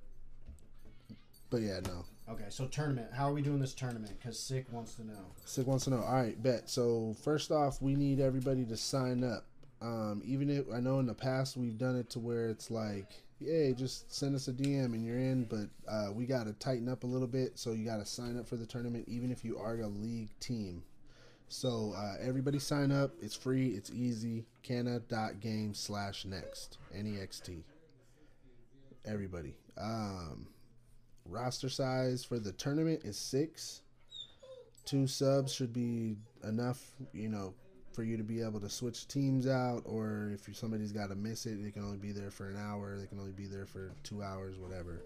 But yeah, no. Okay, so tournament. How are we doing this tournament? Because Sick wants to know. Sick wants to know. All right, bet. So first off, we need everybody to sign up. Um, even if I know in the past we've done it to where it's like, hey, just send us a D M and you're in. But uh, we got to tighten up a little bit. So you got to sign up for the tournament, even if you are a league team. So uh, everybody sign up. It's free. It's easy. Canna dot games slash next. N E X T. Everybody. Um... Roster size for the tournament is six. Two subs should be enough, you know, for you to be able to switch teams out, or if somebody's got to miss it, they can only be there for an hour, they can only be there for two hours, whatever.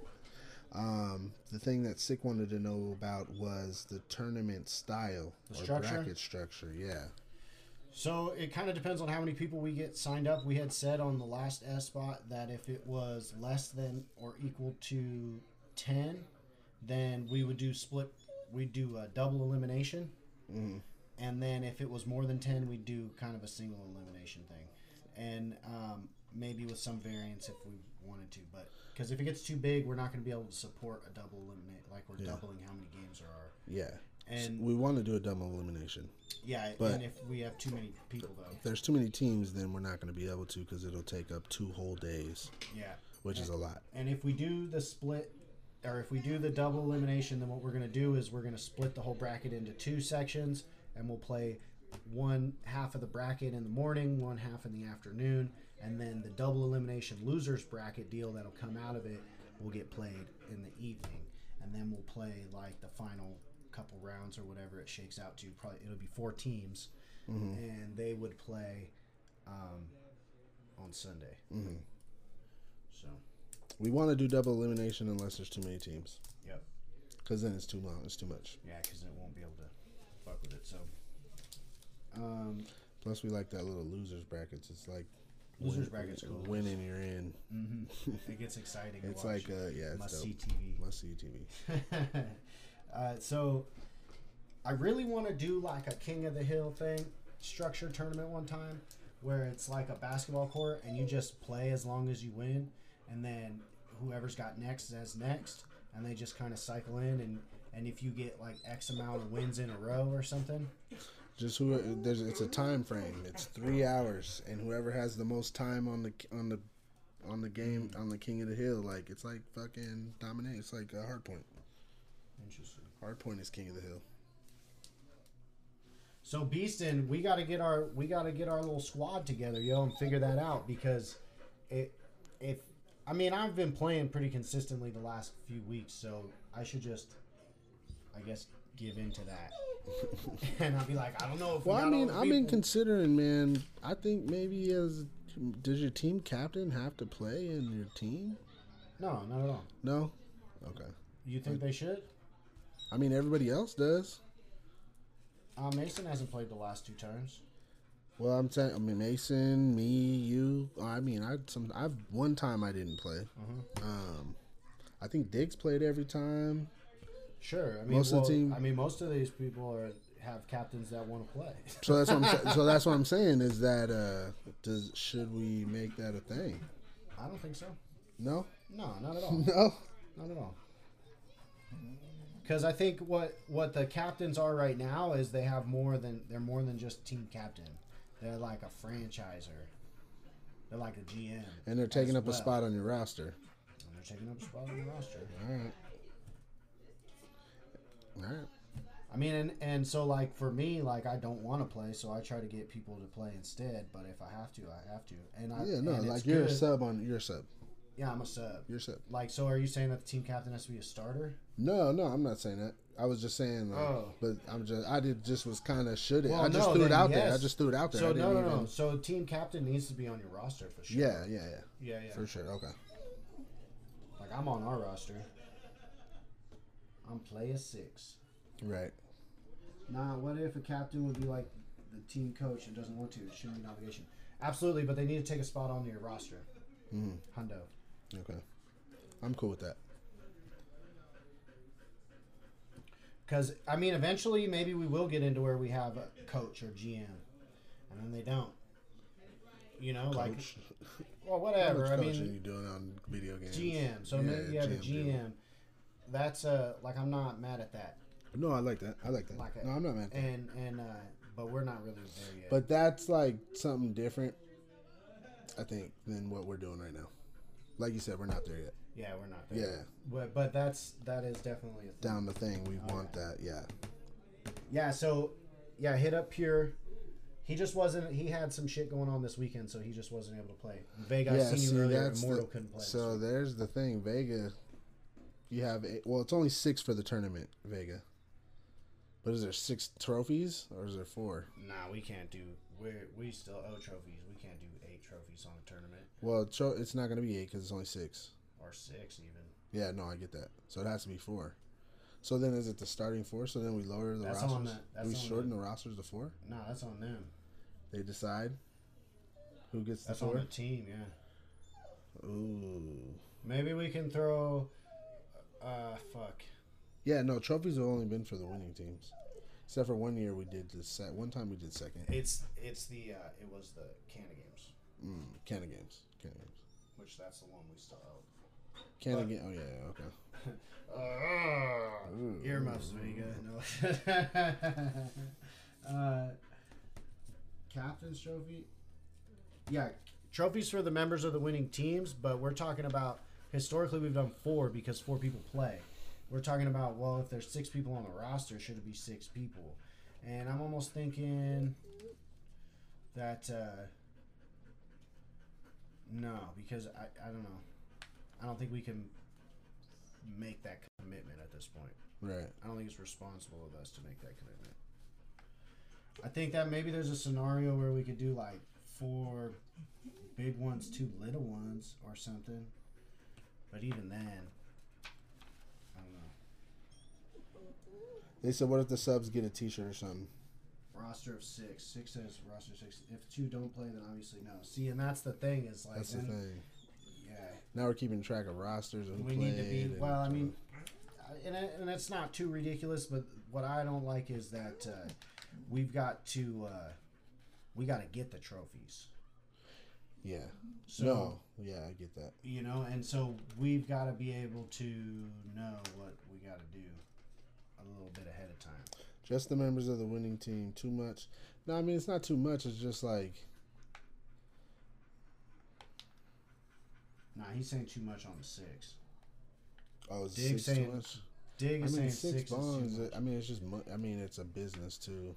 Um, the thing that Sick wanted to know about was the tournament style or bracket structure, yeah. So it kind of depends on how many people we get signed up. We had said on the last ESPOT that if it was less than or equal to ten, then we would do split, we'd do a double elimination, mm-hmm. and then if it was more than ten, we'd do kind of a single elimination thing, and um, maybe with some variance if we wanted to, but because if it gets too big, we're not going to be able to support a double eliminate, like we're yeah. doubling how many games there are. Yeah, and so we want to do a double elimination. Yeah, but and if we have too many people, though. If there's too many teams, then we're not going to be able to because it'll take up two whole days. Yeah. Which and, is a lot. And if we do the split... or if we do the double elimination, then what we're going to do is we're going to split the whole bracket into two sections, and we'll play one half of the bracket in the morning, one half in the afternoon, and then the double elimination losers bracket deal that'll come out of it will get played in the evening, and then we'll play like the final couple rounds or whatever it shakes out to. Probably it'll be four teams, mm-hmm. and they would play um, on Sunday. Mm-hmm. So we want to do double elimination unless there's too many teams. Yep. Because then it's too long. It's too much. Yeah, because it won't be able to fuck with it. So. Um, Plus, we like that little losers brackets. It's like losers win, brackets. Cool. Winning, you're in. Mm-hmm. It gets exciting. It's to watch. Like a, yeah, must see T V. Must see T V. Uh, so, I really want to do like a King of the Hill thing, structure tournament one time, where it's like a basketball court and you just play as long as you win, and then whoever's got next is next, and they just kind of cycle in, and and if you get like X amount of wins in a row or something. Just who there's it's a time frame. It's three hours, and whoever has the most time on the on the on the game on the King of the Hill, like it's like fucking dominate. It's like a hard point. Interesting. Hard point is King of the Hill. So Beaston, we gotta get our we gotta get our little squad together, yo, and figure that out because it if I mean I've been playing pretty consistently the last few weeks, so I should just I guess give into that. And I'll be like, I don't know if well, I mean, I've been considering, man. I think maybe as does your team captain have to play in your team? No, not at all. No? Okay. You think I, they should? I mean, everybody else does. Uh, Mason hasn't played the last two turns. Well, I'm saying, I mean, Mason, me, you. I mean, I some I've one time I didn't play. Uh-huh. Um, I think Diggs played every time. Sure, I mean, most well, of the team, I mean, most of these people are have captains that want to play. So that's what I'm so that's what I'm saying is that uh, does should we make that a thing? I don't think so. No, no, not at all. No, not at all. Because I think what what the captains are right now is they have more than they're more than just team captain. They're like a franchiser. They're like a G M. And they're taking up well. a spot on your roster. And they're taking up a spot on your roster. All right. Alright. I mean, and, and so, like, for me, like, I don't want to play, so I try to get people to play instead, but if I have to, I have to. And I, yeah, no, and like, you're good. a sub on, you're a sub. Yeah, I'm a sub. You're a sub. Like, so are you saying that the team captain has to be a starter? No, no, I'm not saying that. I was just saying, like, oh. but I'm just, I did just was kind of, should it? Well, I just no, threw it out yes. there. I just threw it out there. So, no, no, even... no. So, team captain needs to be on your roster for sure. Yeah, yeah, yeah. Yeah, yeah. For sure. Okay. Like, I'm on our roster. I'm player six. Right. Nah, what if a captain would be like the team coach and doesn't want to? It shouldn't be an obligation. Absolutely, but they need to take a spot on your roster. Mm. Hundo. Okay. I'm cool with that. Because, I mean, eventually maybe we will get into where we have a coach or G M. And then they don't. You know, coach. like... Well, whatever. How much I coaching mean, you doing on video games? G M. So yeah, maybe you have G M a G M. Deal. That's uh like I'm not mad at that. No, I like that. I like that. Like a, no, I'm not mad at that. And and uh, but we're not really there yet. But that's like something different, I think, than what we're doing right now. Like you said, we're not there yet. Yeah, we're not there. Yeah. Yet. But but that's that is definitely a thing. Down the thing. We oh, want yeah. that. Yeah. Yeah. So yeah, hit up Pure. He just wasn't. He had some shit going on this weekend, so he just wasn't able to play. Vega, yeah, I seen you earlier. Immortal couldn't play. So there's the thing, Vega. You have eight, well, it's only six for the tournament, Vega. But is there six trophies or is there four? Nah, we can't do. We we still owe trophies. We can't do eight trophies on a tournament. Well, tro it's not going to be eight because it's only six. Or six even. Yeah, no, I get that. So it has to be four. So then, is it the starting four? So then we lower the that's rosters. On that. That's we on shorten them. the rosters to four. No, nah, that's on them. They decide who gets the that's four. That's on the team, yeah. Ooh. Maybe we can throw. Uh, fuck. Yeah, no, trophies have only been for the winning teams. Except for one year we did the set. One time we did second. It's it's the, uh, it was the Canna Games. Mm, Canna Games. Canna Games. Which that's the one we still held. Canna Games, oh yeah, okay. uh, Earmuffs, Vega. No. uh, Captain's Trophy? Yeah, trophies for the members of the winning teams, but we're talking about historically, we've done four because four people play. We're talking about, well, if there's six people on the roster, should it be six people? And I'm almost thinking that, uh, no, because I, I don't know. I don't think we can make that commitment at this point. Right. I don't think it's responsible of us to make that commitment. I think that maybe there's a scenario where we could do like four big ones, two little ones, or something. But even then, I don't know. They said, what if the subs get a T-shirt or something? Roster of six. Six says roster of six. If two don't play, then obviously no. See, and that's the thing. Is like that's the thing. Yeah. Now we're keeping track of rosters and we need to be. Well, I mean, and and it's not too ridiculous, but what I don't like is that uh, we've got to uh, we got to get the trophies. Yeah. So, no. Yeah, I get that. You know, and so we've got to be able to know what we got to do a little bit ahead of time. Just the members of the winning team. Too much? No, I mean, it's not too much. It's just like... Nah, he's saying too much on the six. Oh, is Dig six saying, too much? Dig is I mean, saying six, six bonds, is I mean, it's just... I mean, it's a business, too.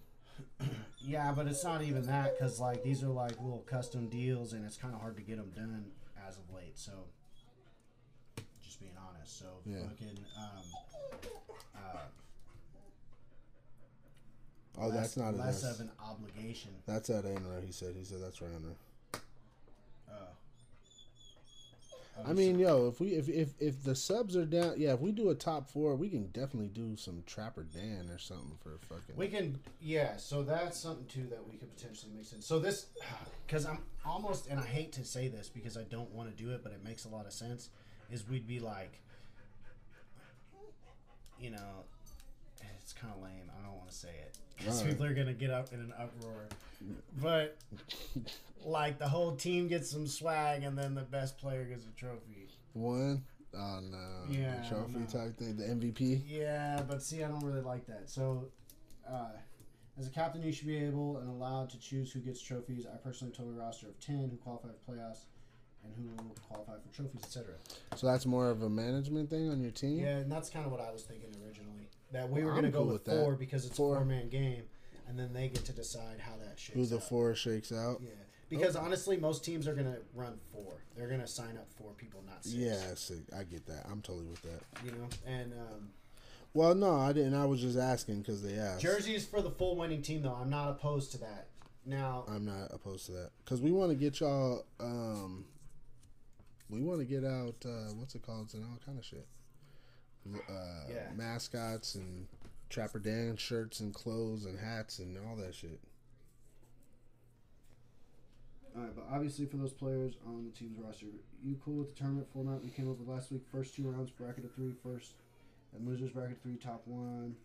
Yeah, but it's not even that, because, like, these are, like, little custom deals, and it's kind of hard to get them done as of late, so... Just being honest. So, yeah. Fucking... Um, uh, Oh, less, that's not less of an obligation. That's at Anra. He said. He said that's right under. Oh. I, I mean, sorry. yo, if we if, if if the subs are down, yeah, if we do a top four, we can definitely do some Trapper Dan or something for a fucking. We can, yeah. So that's something too that we could potentially mix in. So this, because I'm almost, and I hate to say this because I don't want to do it, but it makes a lot of sense. Is we'd be like, you know. It's kind of lame. I don't want to say it because right. people are gonna get up in an uproar. But like the whole team gets some swag, and then the best player gets a trophy. One, oh no, yeah, the trophy no. type thing, the M V P. Yeah, but see, I don't really like that. So, uh, as a captain, you should be able and allowed to choose who gets trophies. I personally told a roster of ten who qualify for playoffs. And who will qualify for trophies, et cetera. So that's more of a management thing on your team? Yeah, and that's kind of what I was thinking originally. That we were well, going to go cool with four that. because it's four. a four-man game, and then they get to decide how that shakes out. Who the out. four shakes out? Yeah, because okay. honestly, most teams are going to run four. They're going to sign up four people, not six. Yeah, see, I get that. I'm totally with that. You know, and... Um, well, no, I didn't. I was just asking because they asked. Jerseys for the full winning team, though. I'm not opposed to that. Now... I'm not opposed to that. Because we want to get y'all... Um, We want to get out, uh, what's it called, and all kind of shit. Uh, yeah. Mascots and Trapper Dan shirts and clothes and hats and all that shit. All right, but obviously for those players on the team's roster, you cool with the tournament format we came up with last week? First two rounds, bracket of three, first and losers, bracket of three, top one.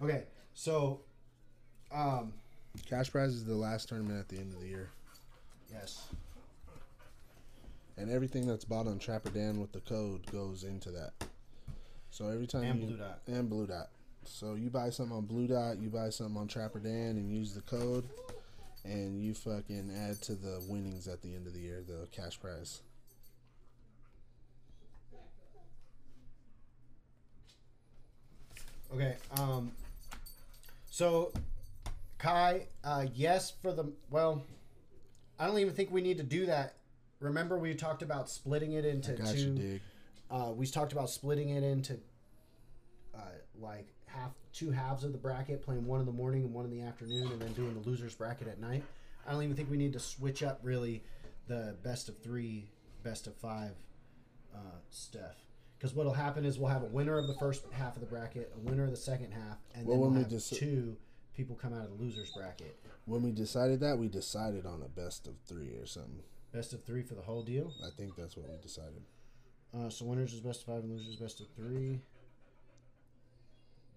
Okay, so. Um, Cash prize is the last tournament at the end of the year. Yes. And everything that's bought on Trapper Dan with the code goes into that. So every time and you, Blue Dot and Blue Dot. So you buy something on Blue Dot, you buy something on Trapper Dan, and use the code, and you fucking add to the winnings at the end of the year, the cash prize. Okay. Um. So, Kai, uh, yes for the well. I don't even think we need to do that. Remember, we talked about splitting it into I got two. You, Dig. Uh, we talked about splitting it into uh, like half, two halves of the bracket, playing one in the morning and one in the afternoon, and then doing the losers bracket at night. I don't even think we need to switch up really the best of three, best of five uh, stuff. Because what'll happen is we'll have a winner of the first half of the bracket, a winner of the second half, and well, then we'll we have two people come out of the losers bracket. When we decided that, we decided on a best of three or something. Best of three for the whole deal? I think that's what we decided. Uh, so winners is best of five and losers is best of three.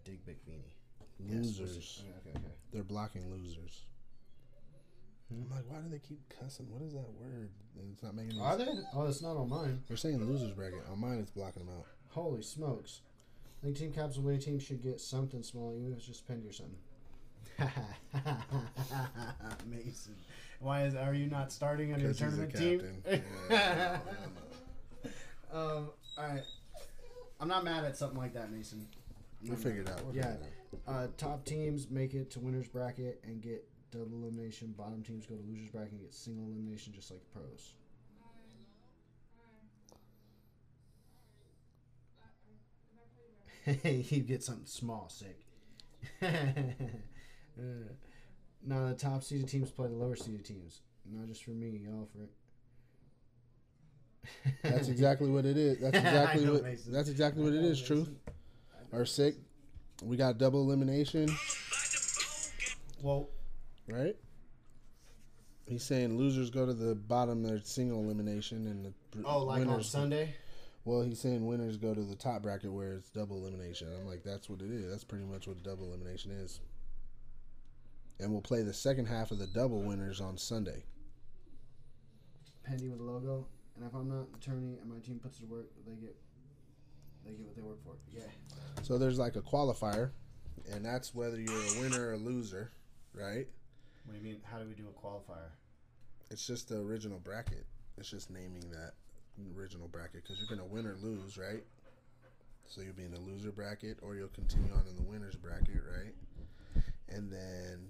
Dig Big Beanie. Losers. Yes, okay, okay, okay. They're blocking losers. Hmm? I'm like, why do they keep cussing? What is that word? And it's not making sense. Are they? Oh, it's not on mine. They're saying losers bracket. On mine, it's blocking them out. Holy smokes. I think team caps and winning team should get something small, even if it's just penny or something. Mason, why is are you not starting on your tournament team? Yeah, um, all right, I'm not mad at something like that, Mason. We'll figure it out. We'll yeah, it out. Uh, top teams make it to winners bracket and get double elimination. Bottom teams go to losers bracket and get single elimination, just like pros. You get something small, sick. uh, now the top seeded teams play the lower seeded teams. Not just for me, y'all for it. That's exactly what it is. That's exactly what. Mason. That's exactly what it is. Mason. Truth or sick. We got double elimination. Well, right. He's saying losers go to the bottom of their single elimination, and the oh, like winners on Sunday. Well, he's saying winners go to the top bracket where it's double elimination. I'm like, that's what it is. That's pretty much what double elimination is. And we'll play the second half of the double winners on Sunday. Pendy with the logo, and if I'm not attorney and my team puts it to work, they get they get what they work for. Yeah. So there's like a qualifier, and that's whether you're a winner or a loser, right? What do you mean? How do we do a qualifier? It's just the original bracket. It's just naming that original bracket because you're going to win or lose, right? So you'll be in the loser bracket or you'll continue on in the winner's bracket, right? And then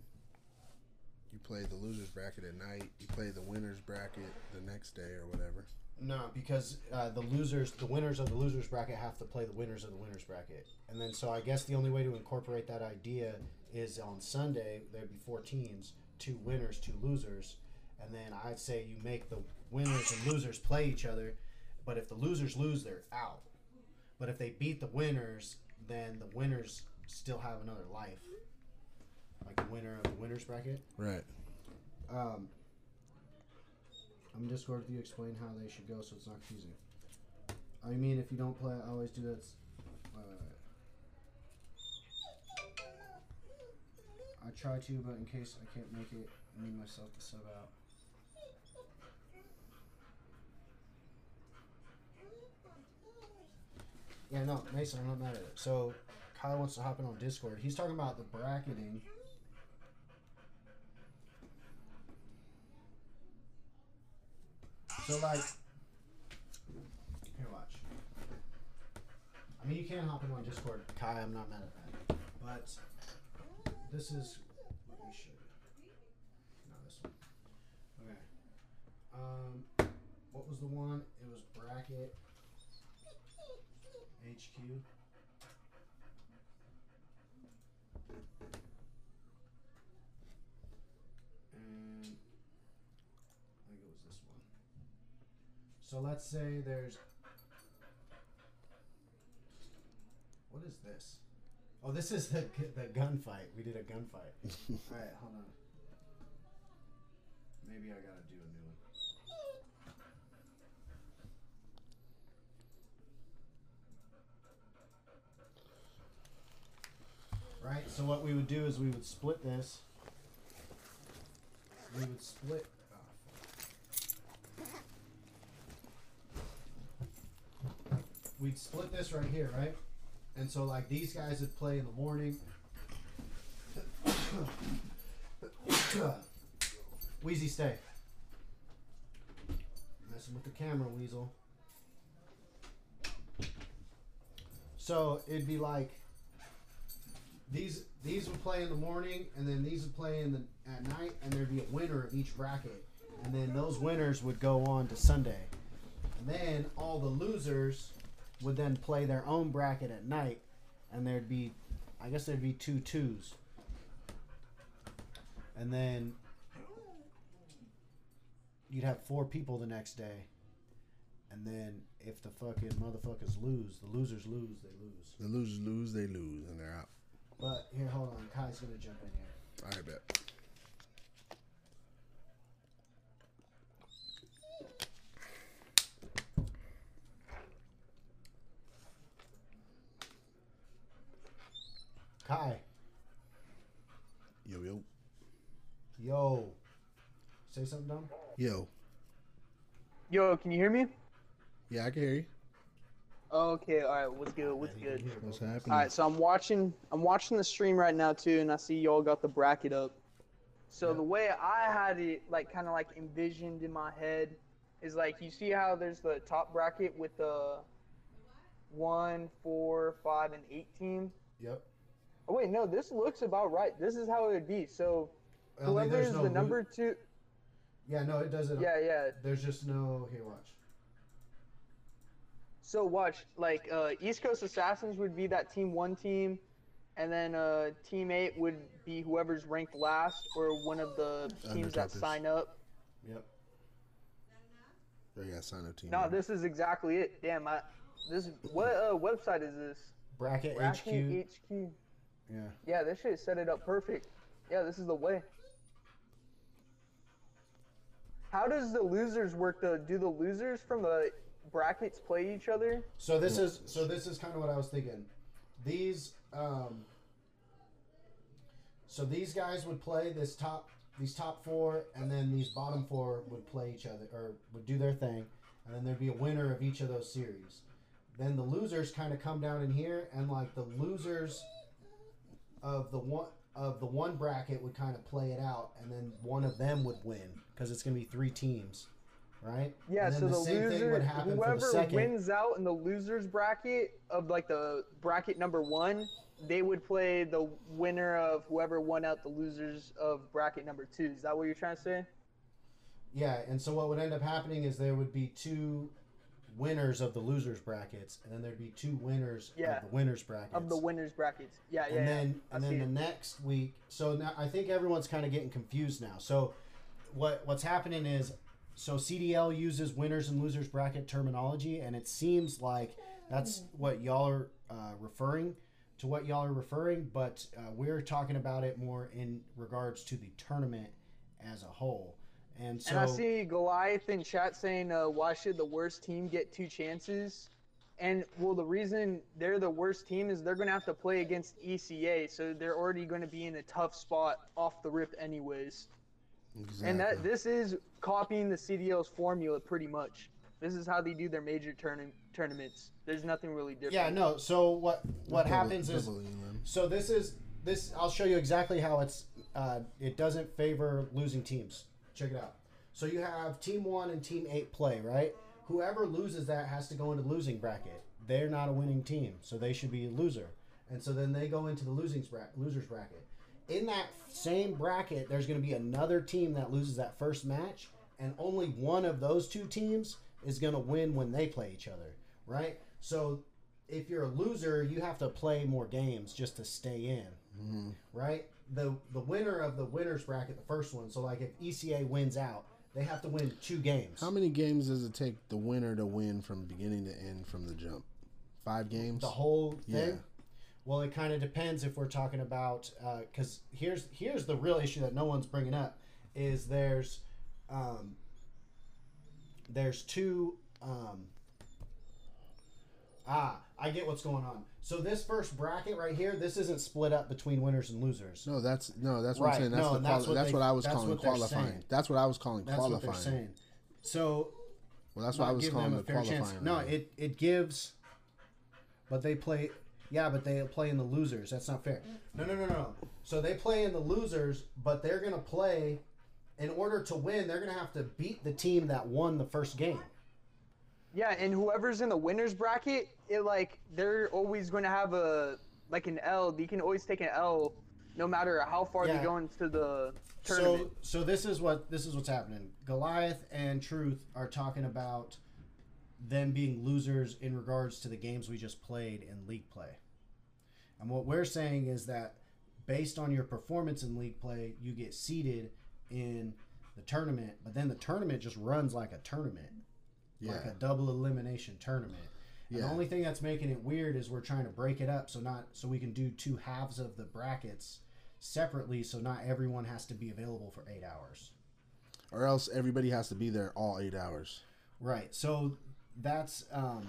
you play the loser's bracket at night. You play the winner's bracket the next day or whatever. No, because uh, the losers, the winners of the loser's bracket have to play the winners of the winner's bracket. And then so I guess the only way to incorporate that idea is on Sunday there'd be four teams, two winners, two losers. And then I'd say you make the winners and losers play each other. But if the losers lose, they're out. But if they beat the winners, then the winners still have another life. Like the winner of the winner's bracket. Right. Um, I'm Discord with you. Explain how they should go so it's not confusing. I mean, if you don't play, I always do that. Uh, I try to, but in case I can't make it, I need myself to sub out. Yeah, no, Mason, I'm not mad at it. So, Kyle wants to hop in on Discord. He's talking about the bracketing. So, like, here, watch. I mean, you can hop in on Discord, Kyle. I'm not mad at that. But this is. Um, what was the one? It was Bracket H Q. And I think it was this one. So let's say there's. What is this? Oh, this is the, the gunfight. We did a gunfight. All right, hold on. Maybe I gotta do a new one. Right, so what we would do is we would split this. We would split. Oh. We'd split this right here, right? And so, like, these guys would play in the morning. Wheezy, stay. Messing with the camera, Weasel. So, it'd be like. These these would play in the morning, and then these would play in the at night, and there'd be a winner of each bracket, and then those winners would go on to Sunday, and then all the losers would then play their own bracket at night, and there'd be, I guess there'd be two twos, and then you'd have four people the next day, and then if the fucking motherfuckers lose, the losers lose, they lose. The losers lose, they lose, and they're out. But here, hold on. Kai's gonna jump in here. I bet. Kai. Yo yo. Yo. Say something dumb. Yo. Yo, can you hear me? Yeah, I can hear you. Okay, all right, what's good, what's good? What's happening? All right, so I'm watching I'm watching the stream right now, too, and I see y'all got the bracket up. So yeah. The way I had it, like, kind of, like, envisioned in my head is, like, you see how there's the top bracket with the one, four, five, and eight teams? Yep. Oh, wait, no, this looks about right. This is how it would be. So whoever is the number two. Yeah, no, it doesn't. Yeah, yeah. There's just no – here, watch. So watch, like, uh, East Coast Assassins would be that team one team, and then uh, team eight would be whoever's ranked last or one of the teams that sign up. Yep. They got sign up team. No, right? This is exactly it. Damn, I, this what uh, website is this? Bracket, Bracket H Q. H Q. Yeah. Yeah, this shit set it up perfect. Yeah, this is the way. How does the losers work though? Do the losers from the brackets play each other? So this is so this is kind of what I was thinking. These um so these guys would play this top these top four, and then these bottom four would play each other or would do their thing, and then there'd be a winner of each of those series. Then the losers kind of come down in here, and like the losers of the one of the one bracket would kind of play it out, and then one of them would win because it's going to be three teams, right? Yeah, and then so the, the same loser, thing would happen whoever for the second. Wins out in the losers bracket of like the bracket number one, they would play the winner of whoever won out the losers of bracket number two. Is that what you're trying to say? Yeah, and so what would end up happening is there would be two winners of the losers brackets, and then there'd be two winners yeah. of the winners brackets. Of the winners brackets, yeah, yeah. And then, yeah. And then the it. next week, so now I think everyone's kind of getting confused now. So what what's happening is, so C D L uses winners and losers bracket terminology, and it seems like that's what y'all are uh, referring to, what y'all are referring, but uh, we're talking about it more in regards to the tournament as a whole. And so, and I see Goliath in chat saying, uh, why should the worst team get two chances? And, well, the reason they're the worst team is they're going to have to play against E C A, so they're already going to be in a tough spot off the rip anyways. Exactly. And that this is copying the C D L's formula pretty much. This is how they do their major tourna tournaments. There's nothing really different. Yeah, no, so what what double, happens is – so this is – this. I'll show you exactly how it's uh, – it doesn't favor losing teams. Check it out. So you have team one and team eight play, right? Whoever loses that has to go into the losing bracket. They're not a winning team, so they should be a loser. And so then they go into the losing bra losers bracket. In that same bracket, there's going to be another team that loses that first match, and only one of those two teams is going to win when they play each other, right? So if you're a loser, you have to play more games just to stay in, mm-hmm. right? The the winner of the winner's bracket, the first one, so like if E C A wins out, they have to win two games. How many games does it take the winner to win from beginning to end from the jump? Five games? The whole thing? Yeah. Well, it kind of depends if we're talking about, because uh, here's here's the real issue that no one's bringing up, is there's um, there's two, um, ah, I get what's going on. So this first bracket right here, this isn't split up between winners and losers. No, that's no, that's what right. I'm saying. That's, no, the that's, what, that's they, what I was that's calling what qualifying. That's what I was calling that's qualifying. That's what they're saying. So, well, that's what I was calling the qualifying. Chance. No, right. it it gives, but they play. Yeah, but they play in the losers. That's not fair. No, no, no, no. So they play in the losers, but they're gonna play. In order to win, they're gonna have to beat the team that won the first game. Yeah, and whoever's in the winners bracket, it like they're always going to have a like an L. They can always take an L, no matter how far yeah. they go into the tournament. So, so this is what this is what's happening. Goliath and Truth are talking about them being losers in regards to the games we just played in league play, and what we're saying is that based on your performance in league play, you get seeded in the tournament. But then the tournament just runs like a tournament. Yeah. Like a double elimination tournament. Yeah. The only thing that's making it weird is we're trying to break it up so not so we can do two halves of the brackets separately, so not everyone has to be available for eight hours. Or else everybody has to be there all eight hours. Right. So that's um,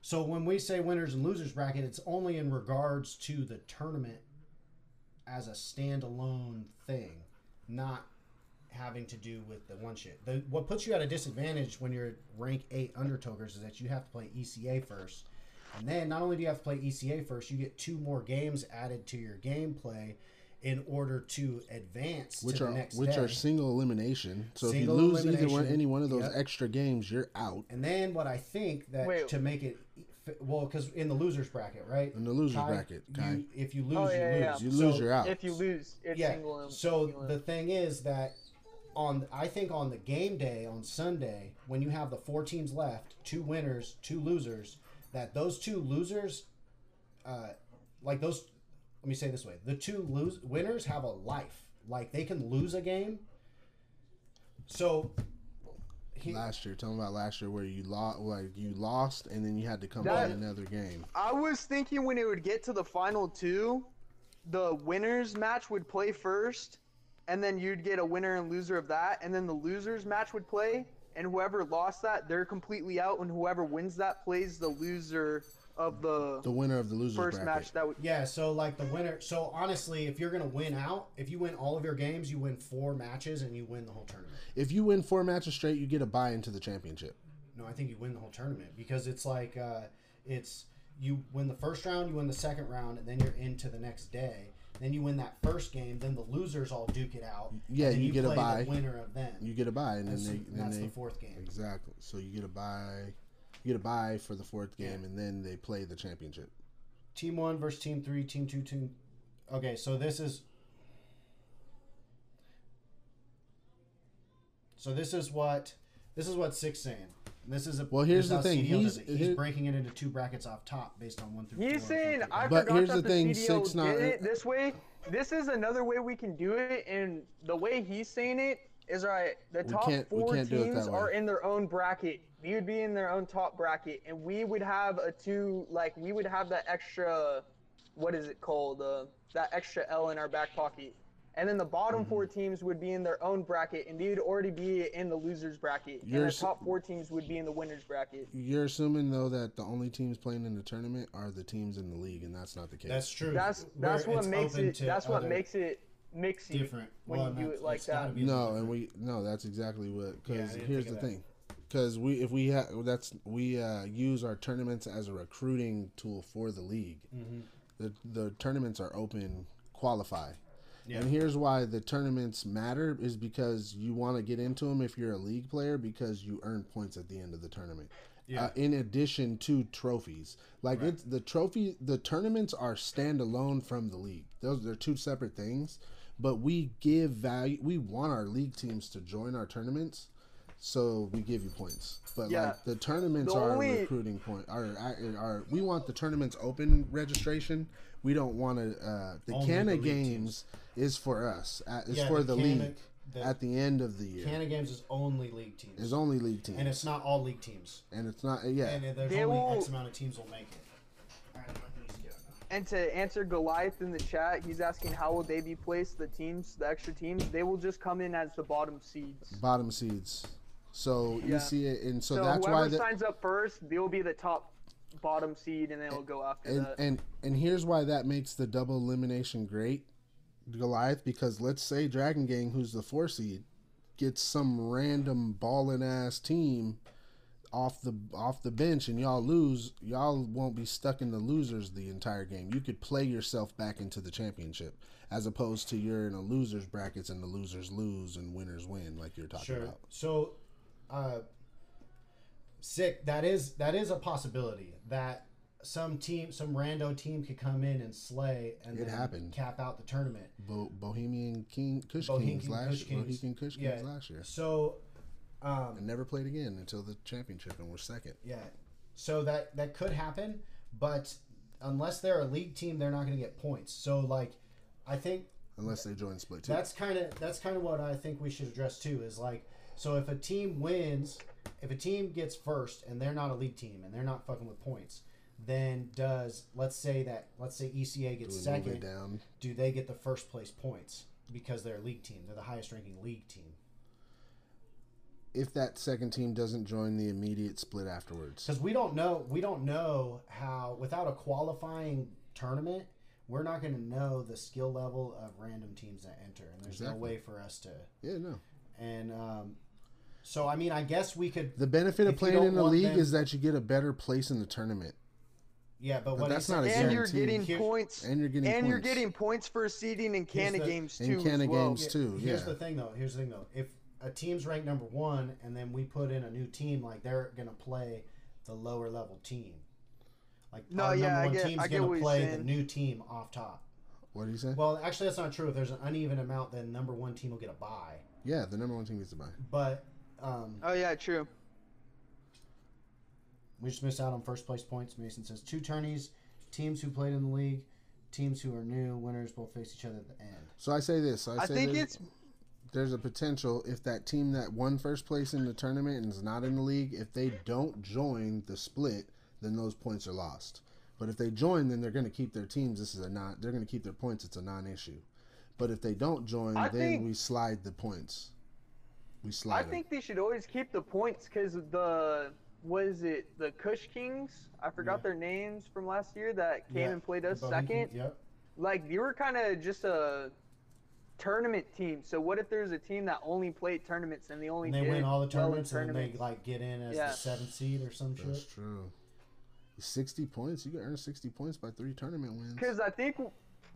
so when we say winners and losers bracket, it's only in regards to the tournament as a standalone thing, not having to do with the one shit. The, what puts you at a disadvantage when you're rank eight Undertokers is that you have to play E C A first. And then not only do you have to play E C A first, you get two more games added to your gameplay in order to advance which to the are, next Which day. are single elimination. So single if you lose either one, any one of those yep. extra games, you're out. And then what I think that Wait. to make it... Well, because in the losers bracket, right? In the losers Kai, bracket. You, if you lose, oh, yeah, you lose. Yeah, yeah. You lose, so you're out. If you lose, it's yeah. single elimination. So the thing is that on, I think on the game day on Sunday, when you have the four teams left, two winners, two losers, that those two losers, uh, like those, let me say it this way, the two lose winners have a life. Like, they can lose a game. So, he, last year, talking about last year where you lost, like you lost, and then you had to come play another game. I was thinking when it would get to the final two, the winners match would play first, and then you'd get a winner and loser of that, and then the losers match would play, and whoever lost that, they're completely out, and whoever wins that plays the loser of the the winner of the losers first bracket. Match that would yeah so like the winner so honestly if you're gonna win out, if you win all of your games, you win four matches and you win the whole tournament. If you win four matches straight, you get a buy into the championship. No, I think you win the whole tournament, because it's like uh it's you win the first round, you win the second round, and then you're into the next day. Then you win that first game, then the losers all duke it out. Yeah, and you, you get play a buy. The winner of them. You get a buy, and then, and then they. That's then they, the fourth game. Exactly. So you get a buy. You get a buy for the fourth game, yeah. And then they play the championship. Team one versus team three, team two, team. Okay, so this is. So this is what this is what Six saying. This is a well. Here's the thing. He's, he's, he's breaking it into two brackets off top based on one through four. He's saying I forgot that the C D O did it this way. This is another way we can do it, and the way he's saying it is right. The top four teams are in their own bracket. We would be in their own top bracket, and we would have a two like we would have that extra, what is it called? Uh, that extra L in our back pocket. And then the bottom mm-hmm. four teams would be in their own bracket, and they would already be in the losers bracket. You're and the top four teams would be in the winners bracket. You're assuming though that the only teams playing in the tournament are the teams in the league, and that's not the case. That's true. That's that's Where what makes it. That's what makes it mixy different when well, you do it like that. No, and we no. That's exactly what. Because yeah, here's the that. thing. Because we if we ha- that's we uh, use our tournaments as a recruiting tool for the league. Mm-hmm. The the tournaments are open qualify. Yeah. And here's why the tournaments matter is because you want to get into them if you're a league player, because you earn points at the end of the tournament. Yeah. Uh, in addition to trophies, like right. it's the trophy, the tournaments are standalone from the league. Those they're two separate things, but we give value. We want our league teams to join our tournaments, so we give you points. But yeah. like the tournaments the are only... recruiting point. Are are we want the tournaments open registration? We don't want to. Uh, the Only Canna the Games teams. is for us. Uh, is yeah, for the, the Canna, league the, at the end of the year. Canna Games is only league teams. Is only league teams, and it's not all league teams. And it's not. Yeah. And there's they only will... X amount of teams will make it. All right, and to answer Goliath in the chat, he's asking how will they be placed? The teams, the extra teams, they will just come in as the bottom seeds. Bottom seeds. So yeah. you see it, and so, so that's why the, signs up first, they will be the top. bottom seed, and then it'll go after and, that. And and here's why that makes the double elimination great, Goliath, because let's say Dragon Gang, who's the four seed, gets some random ballin' ass team off the off the bench, and y'all lose, y'all won't be stuck in the losers the entire game. You could play yourself back into the championship, as opposed to you're in a losers brackets and the losers lose and winners win, like you're talking sure. about. So, uh, Sick. That is that is a possibility that some team, some rando team, could come in and slay and it then happened. cap out the tournament. Bo- Bohemian King Kush Bohemian Kings King, last Kush Kings. Bohemian Kush Kings yeah. last year. So, um, and never played again until the championship, and we're second. Yeah. So that that could happen, but unless they're a league team, they're not going to get points. So like, I think unless they join split two. That's kind of that's kind of what I think we should address too. Is like, so if a team wins. If a team gets first and they're not a league team and they're not fucking with points, then does let's say that let's say E C A gets second, down. do they get the first place points because they're a league team? They're the highest ranking league team. If that second team doesn't join the immediate split afterwards, because we don't know, we don't know how without a qualifying tournament, we're not going to know the skill level of random teams that enter, and there's exactly. no way for us to. Yeah, no, and. um So, I mean, I guess we could... The benefit of playing in the league them, is that you get a a better place in the tournament. Yeah, but, but what that's not a guarantee. And you're getting Here, points. And you're getting and points. And you're getting points for seeding in Canna Games, too. In Canna well. Games, too, yeah. Here's the thing, though. Here's the thing, though. If a team's ranked number one, and then we put in a new team, like, they're going to play the lower-level team. Like, no, our yeah, number one I get, team's going to play the new team off top. What do you say? Well, actually, that's not true. If there's an uneven amount, then number one team will get a bye. Yeah, the number one team gets to buy. But um, oh yeah, true. We just missed out on first place points. Mason says two tourneys, teams who played in the league, teams who are new, winners will face each other at the end. So I say this. So I, I say think it's there's a potential if that team that won first place in the tournament and is not in the league, if they don't join the split, then those points are lost. But if they join, then they're going to keep their teams. This is a non. They're going to keep their points. It's a non-issue. But if they don't join, I then think, we slide the points. We slide. I them. think they should always keep the points because the what is it? The Kush Kings? I forgot yeah. their names from last year that came yeah. and played us second. Yeah. Like they were kind of just a tournament team. So what if there's a team that only played tournaments and they only and they did win all the tournaments, all the tournaments and they like get in as yeah. the seventh seed or some shit? That's true. Sixty points. You can earn sixty points by three tournament wins. Because I think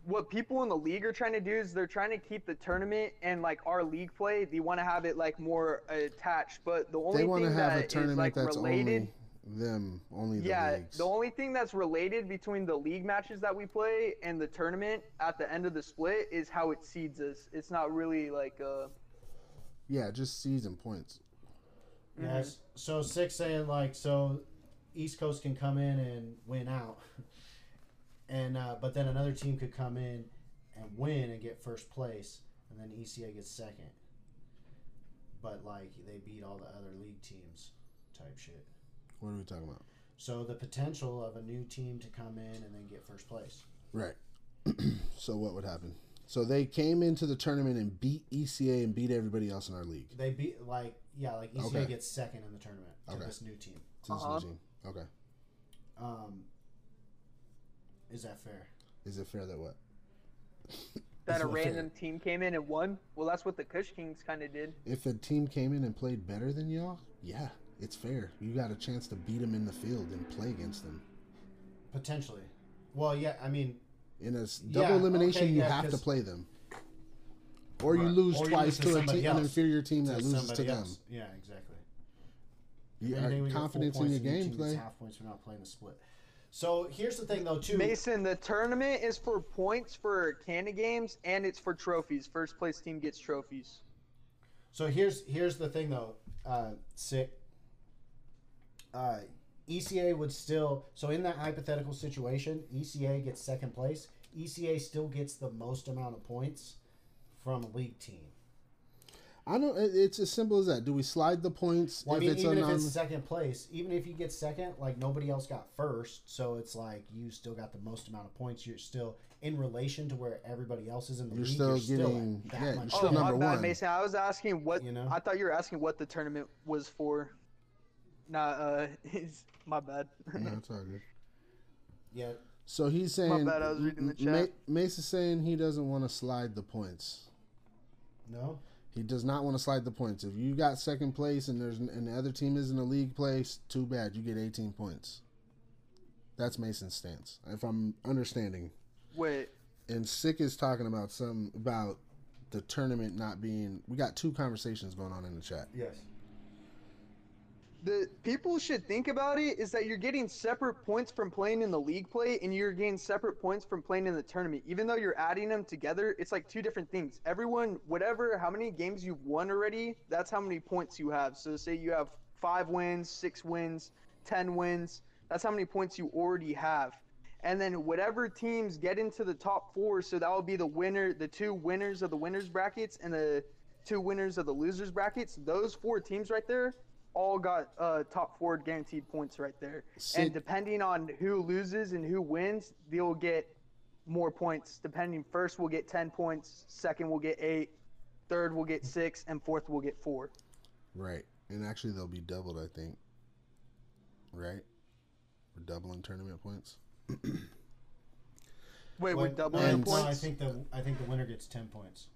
what people in the league are trying to do is they're trying to keep the tournament and like our league play. They want to have it like more attached, but the only thing have that a tournament is like that's related only them only the yeah. leagues. The only thing that's related between the league matches that we play and the tournament at the end of the split is how it seeds us. It's not really like uh. Yeah, just seeds and points. Mm-hmm. Yes. So six saying like so. East Coast can come in and win out, and uh, but then another team could come in and win and get first place, and then E C A gets second. But like they beat all the other league teams, type shit. What are we talking about? So the potential of a new team to come in and then get first place. Right. So what would happen? So they came into the tournament and beat E C A and beat everybody else in our league. They beat like yeah, like E C A okay. gets second in the tournament to okay. this new team. To this uh-huh. new team. Okay. Um, is that fair? Is it fair that what? That a random fair? team came in and won? Well, that's what the Kush Kings kind of did. If a team came in and played better than y'all, yeah, it's fair. You got a chance to beat them in the field and play against them. Potentially. Well, yeah, I mean. In a double yeah, elimination, okay, you yeah, have to play them. Or right. you lose or twice you lose to, to a te- an inferior team that loses to else. them. Yeah, exactly. You are confidence in your gameplay. Half points for not playing the split. So here's the thing, though, too. Mason, the tournament is for points for Canna Games, and it's for trophies. First place team gets trophies. So here's here's the thing, though. Uh, sick. Uh, E C A would still. So in that hypothetical situation, E C A gets second place. E C A still gets the most amount of points from a league team. I don't. It's as simple as that. Do we slide the points? Well, if I mean, it's even unknown? if it's second place, even if you get second, like nobody else got first, so it's like you still got the most amount of points. You're still in relation to where everybody else is in the you're league. Still you're getting, still getting. Yeah, oh, still my bad, one. Mason. I was asking what. You know? I thought you were asking what the tournament was for. Nah, uh, it's my bad. No, it's all good. Yeah. So he's saying. My bad. I was reading the chat. Mason's saying he doesn't want to slide the points. No. He does not want to slide the points. If you got second place and there's and the other team isn't a league place, too bad. You get eighteen points. That's Mason's stance, if I'm understanding. Wait. And Sick is talking about something about the tournament not being. We got two conversations going on in the chat. Yes. The people should think about it is that you're getting separate points from playing in the league play and you're getting separate points from playing in the tournament. Even though you're adding them together, it's like two different things. Everyone, whatever, how many games you've won already, that's how many points you have. So say you have five wins, six wins, ten wins. That's how many points you already have. And then whatever teams get into the top four, so that will be the winner, the two winners of the winners brackets and the two winners of the losers brackets. Those four teams right there all got uh, top four guaranteed points right there. Sick. And depending on who loses and who wins, they'll get more points. Depending, first we'll get ten points, second we'll get eight, third we'll get six, and fourth we'll get four. Right. And actually they'll be doubled, I think. Right? We're doubling tournament points. Wait, well, we're doubling points? I think the I think the winner gets ten points.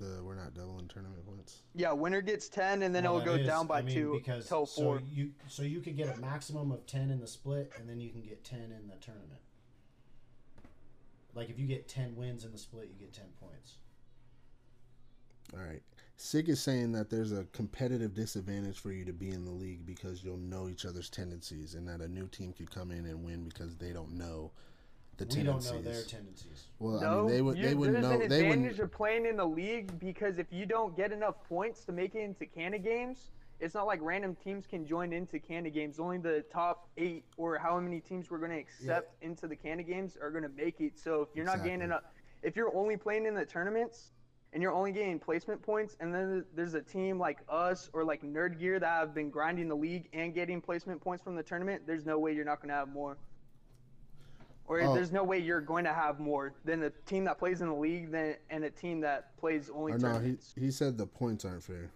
The, we're not doubling tournament points. Yeah, winner gets ten, and then well, it'll go is, down by I mean, two because, till four. So you, so you could get a maximum of ten in the split, and then you can get ten in the tournament. Like, if you get ten wins in the split, you get ten points. All right. Sig is saying that there's a competitive disadvantage for you to be in the league because you'll know each other's tendencies, and that a new team could come in and win because they don't know the we tendencies. We don't know their tendencies. Well, no, I mean, they would. You, they wouldn't know. There's an advantage of playing in the league because if you don't get enough points to make it into Canna Games, it's not like random teams can join into Canna Games. Only the top eight or how many teams we're going to accept yeah. into the Canna Games are going to make it. So if you're exactly. not gaining up, if you're only playing in the tournaments and you're only getting placement points, and then there's a team like us or like Nerd Gear that have been grinding the league and getting placement points from the tournament, there's no way you're not going to have more. Or oh. there's no way you're going to have more than a team that plays in the league than and a team that plays only or tournaments. No, he, he said the points aren't fair.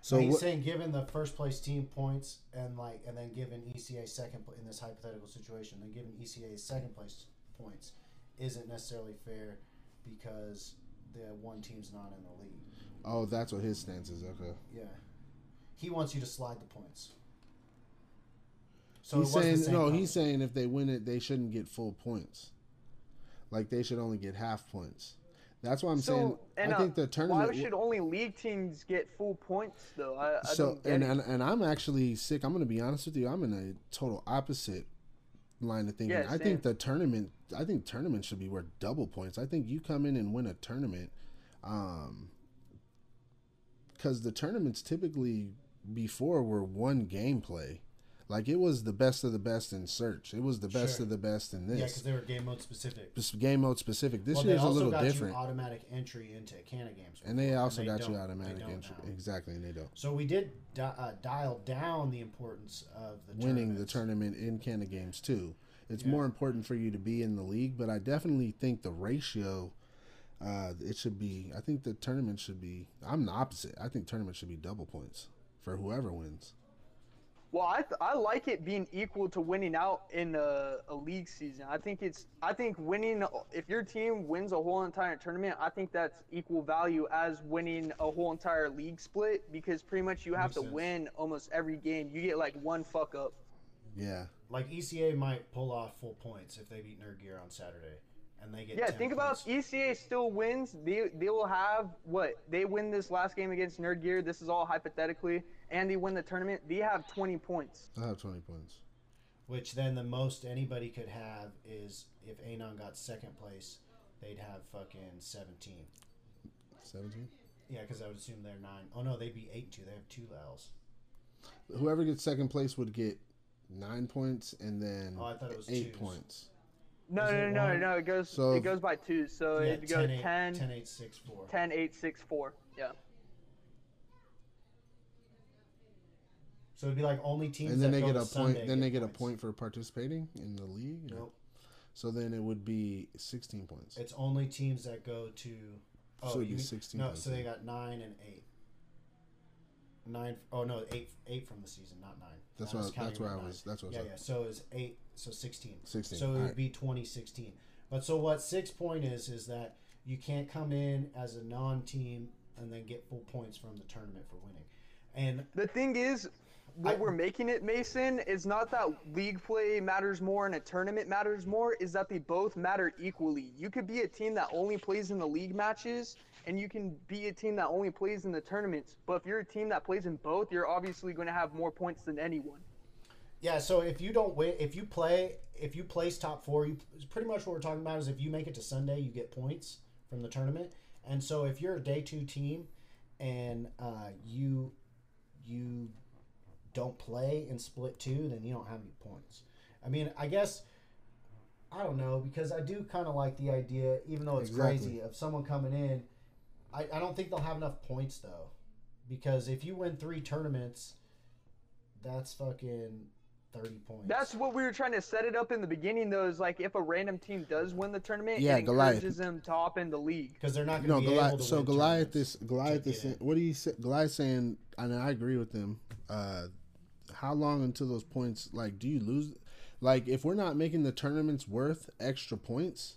So, so he's saying giving the first place team points and like and then giving E C A second in this hypothetical situation, then giving E C A second place points isn't necessarily fair because the one team's not in the league. Oh, that's what his stance is. Okay. Yeah, he wants you to slide the points. So he's saying no. He's saying if they win it, they shouldn't get full points. Like they should only get half points. That's why I'm so, saying. And, I uh, think the tournament. Why should only league teams get full points though? I, I so don't get and, and and I'm actually sick. I'm gonna be honest with you. I'm in a total opposite line of thinking. Yeah, I think the tournament. I think tournaments should be worth double points. I think you come in and win a tournament, um, because the tournaments typically before were one gameplay. Like, it was the best of the best in search. It was the best sure. of the best in this. Yeah, because they were game mode specific. Game mode specific. This well, year's a little different. They also got you automatic entry into Canna Games. Before, and they also and they got you automatic entry. Now. Exactly, and they don't. So we did di uh, dial down the importance of the winning the tournament in Canna Games, too. It's yeah. more important for you to be in the league, but I definitely think the ratio, uh, it should be, I think the tournament should be, I'm the opposite. I think tournament should be double points for whoever wins. Well, I th I like it being equal to winning out in a, a league season. I think it's I think winning if your team wins a whole entire tournament, I think that's equal value as winning a whole entire league split because pretty much you have Makes to sense. win almost every game. You get like one fuck up. Yeah. Like E C A might pull off full points if they beat Nerd Gear on Saturday. And they get yeah, think points. About if E C A still wins, they they will have what? They win this last game against Nerd Gear. This is all hypothetically. And they win the tournament. They have twenty points. I have twenty points. Which then the most anybody could have is if Anon got second place, they'd have fucking seventeen. seventeen? Yeah, because I would assume they're nine. Oh, no, they'd be eight and two. They have two L's. Whoever gets second place would get nine points and then oh, I thought it was eight twos. points. No, is no, no, no, no. It goes so it goes by two. So yeah, it'd go ten, eight, ten, ten, eight, six, four. ten, eight, six, four. Yeah. So it'd be like only teams. And then that they get a point. Then they get points. a point for participating in the league. Nope. So then it would be sixteen points. It's only teams that go to. Oh, so it'd you be sixteen. No, points. So they got nine and eight. Nine. Oh no, eight. Eight from the season, not nine. That's why. That's where I was. That's what. Yeah, yeah. So it's eight. So sixteen. Sixteen. So it would be twenty sixteen. But so what? Six point is is that you can't come in as a non-team and then get full points from the tournament for winning. And the thing is. What I, we're making it, Mason, is not that league play matters more and a tournament matters more, is that they both matter equally. You could be a team that only plays in the league matches, and you can be a team that only plays in the tournaments. But if you're a team that plays in both, you're obviously going to have more points than anyone. Yeah, so if you don't win, if you play, if you place top four, you pretty much what we're talking about is if you make it to Sunday, you get points from the tournament. And so if you're a day two team and uh, you, you. don't play and split two, then you don't have any points. I mean, I guess, I don't know, because I do kind of like the idea, even though it's exactly. crazy, of someone coming in. I, I don't think they'll have enough points, though, because if you win three tournaments, that's fucking thirty points. That's what we were trying to set it up in the beginning, though, is like if a random team does win the tournament, yeah, it encourages Goliath. them top in the league. Because they're not going to no, be Goli able to so win Goliath is, Goliath is saying, what do you say? Goliath saying, I mean, I agree with him, uh, how long until those points, like, do you lose? Like, if we're not making the tournaments worth extra points,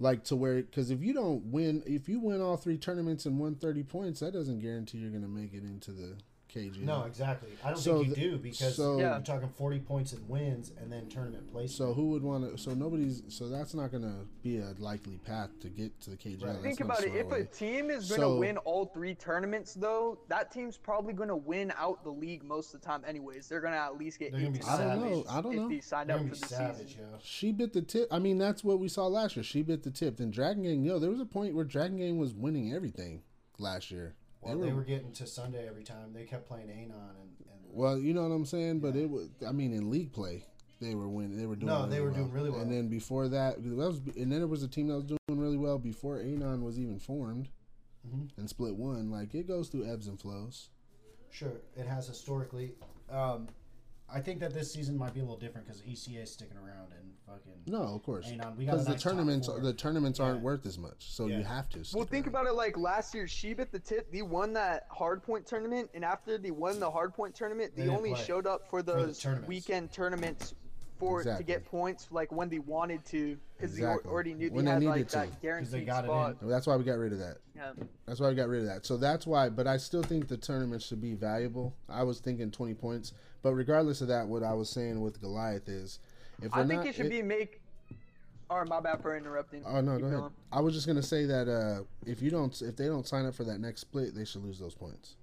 like, to where, because if you don't win, if you win all three tournaments and win thirty points, that doesn't guarantee you're going to make it into the K G L. No, exactly. I don't so think you do because so yeah. you're talking forty points and wins and then tournament placement. So who would want to? So nobody's. So that's not going to be a likely path to get to the K G L. Right. Think about it. If a team is going to so, win all three tournaments, though, that team's probably going to win out the league most of the time. Anyways, they're going to at least get. Eight be I don't know. I don't know. If they signed up for the savage, season. Yo. She bit the tip. I mean, that's what we saw last year. She bit the tip. Then Dragon Gang. Yo, there was a point where Dragon Gang was winning everything last year. Well, they were, they were getting to Sunday every time. They kept playing Anon and, and well, you know what I'm saying. Yeah. But it was, I mean, in league play, they were winning. They were doing. No, really they were well. doing really well. And then before that, that was, and then it was a team that was doing really well before Anon was even formed, mm-hmm. and Split won. Like it goes through ebbs and flows. Sure, it has historically. Um, I think that this season might be a little different because E C A is sticking around and fucking. No, of course. Because the nice tournaments, the tournaments aren't yeah. worth as much, so yeah. you have to. Well, think around. about it. Like last year, she bit the tip. They won that hardpoint tournament, and after they won the hardpoint tournament, they, they only play. showed up for those for weekend tournaments for exactly. to get points, like when they wanted to, because exactly. they already knew they when had they like to. that guaranteed they got spot. It in. That's why we got rid of that. Yeah. That's why we got rid of that. So that's why. But I still think the tournament should be valuable. I was thinking twenty points. But regardless of that, what I was saying with Goliath is, if I think not, it should it, be make. Or my bad for interrupting. Oh no, Keep go going. ahead. I was just gonna say that uh, if you don't, if they don't sign up for that next split, they should lose those points,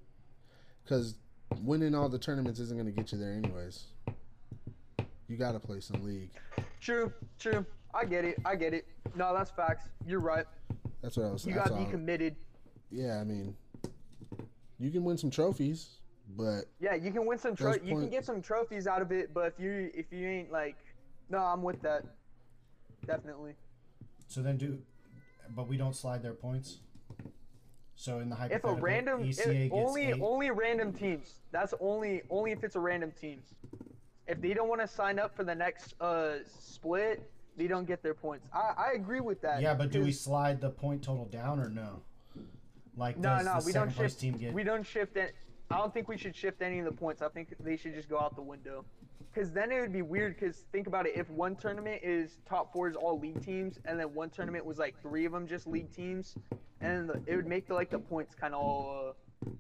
because winning all the tournaments isn't gonna get you there anyways. You gotta play some league. True, true. I get it. I get it. No, that's facts. You're right. That's what I was saying. You gotta be committed. Yeah, I mean, you can win some trophies. But yeah, you can win some tro you can get some trophies out of it, but if you if you ain't like, no, I'm with that, definitely. So then do, but we don't slide their points. So in the hypothetical, if a random E C A if only gets eight. only random teams, that's only only if it's a random team. If they don't want to sign up for the next uh split, they don't get their points. I I agree with that. Yeah, but do we slide the point total down or no? Like no, does no, the we don't shift. Team get... We don't shift it. I don't think we should shift any of the points. I think they should just go out the window. Because then it would be weird, because think about it. If one tournament is top four is all league teams, and then one tournament was like three of them just league teams, and the, it would make the, like the points kind of all uh,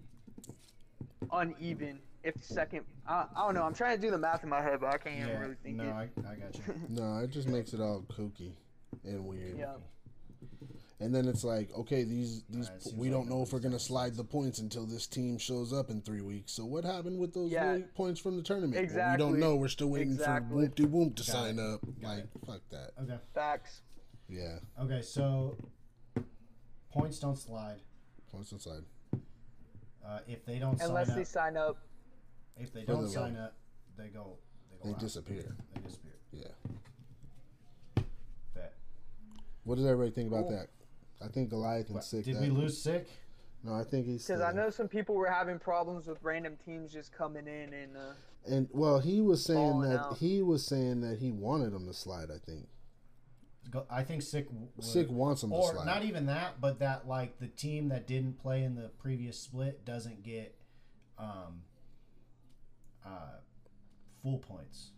uneven. If second, I, I don't know. I'm trying to do the math in my head, but I can't yeah, really think no, it. I, I got you. No, it just makes it all kooky and weird. Yeah. And then it's like, okay, these these right, we like don't know if we're gonna slide the points until this team shows up in three weeks. So what happened with those yeah. points from the tournament? Exactly. Well, we don't know. We're still waiting exactly. for Whoop De Whoop to Got sign it. up. Got like, it. fuck that. Okay. Facts. Yeah. Okay, so points don't slide. Points don't slide. Uh, if they don't, unless sign they up, sign up. If they don't sign way. up, they go. They, go they disappear. They disappear. Yeah. Bet. What does everybody think about cool. that? I think Goliath and Sick. Did we lose Sick? No, I think he's. Because I know some people were having problems with random teams just coming in and. Uh, and well, he was saying that out. he was saying that he wanted them to slide. I think. I think Sick. Would. Sick wants them to slide. Or not even that, but that like the team that didn't play in the previous split doesn't get, um. Uh, full points.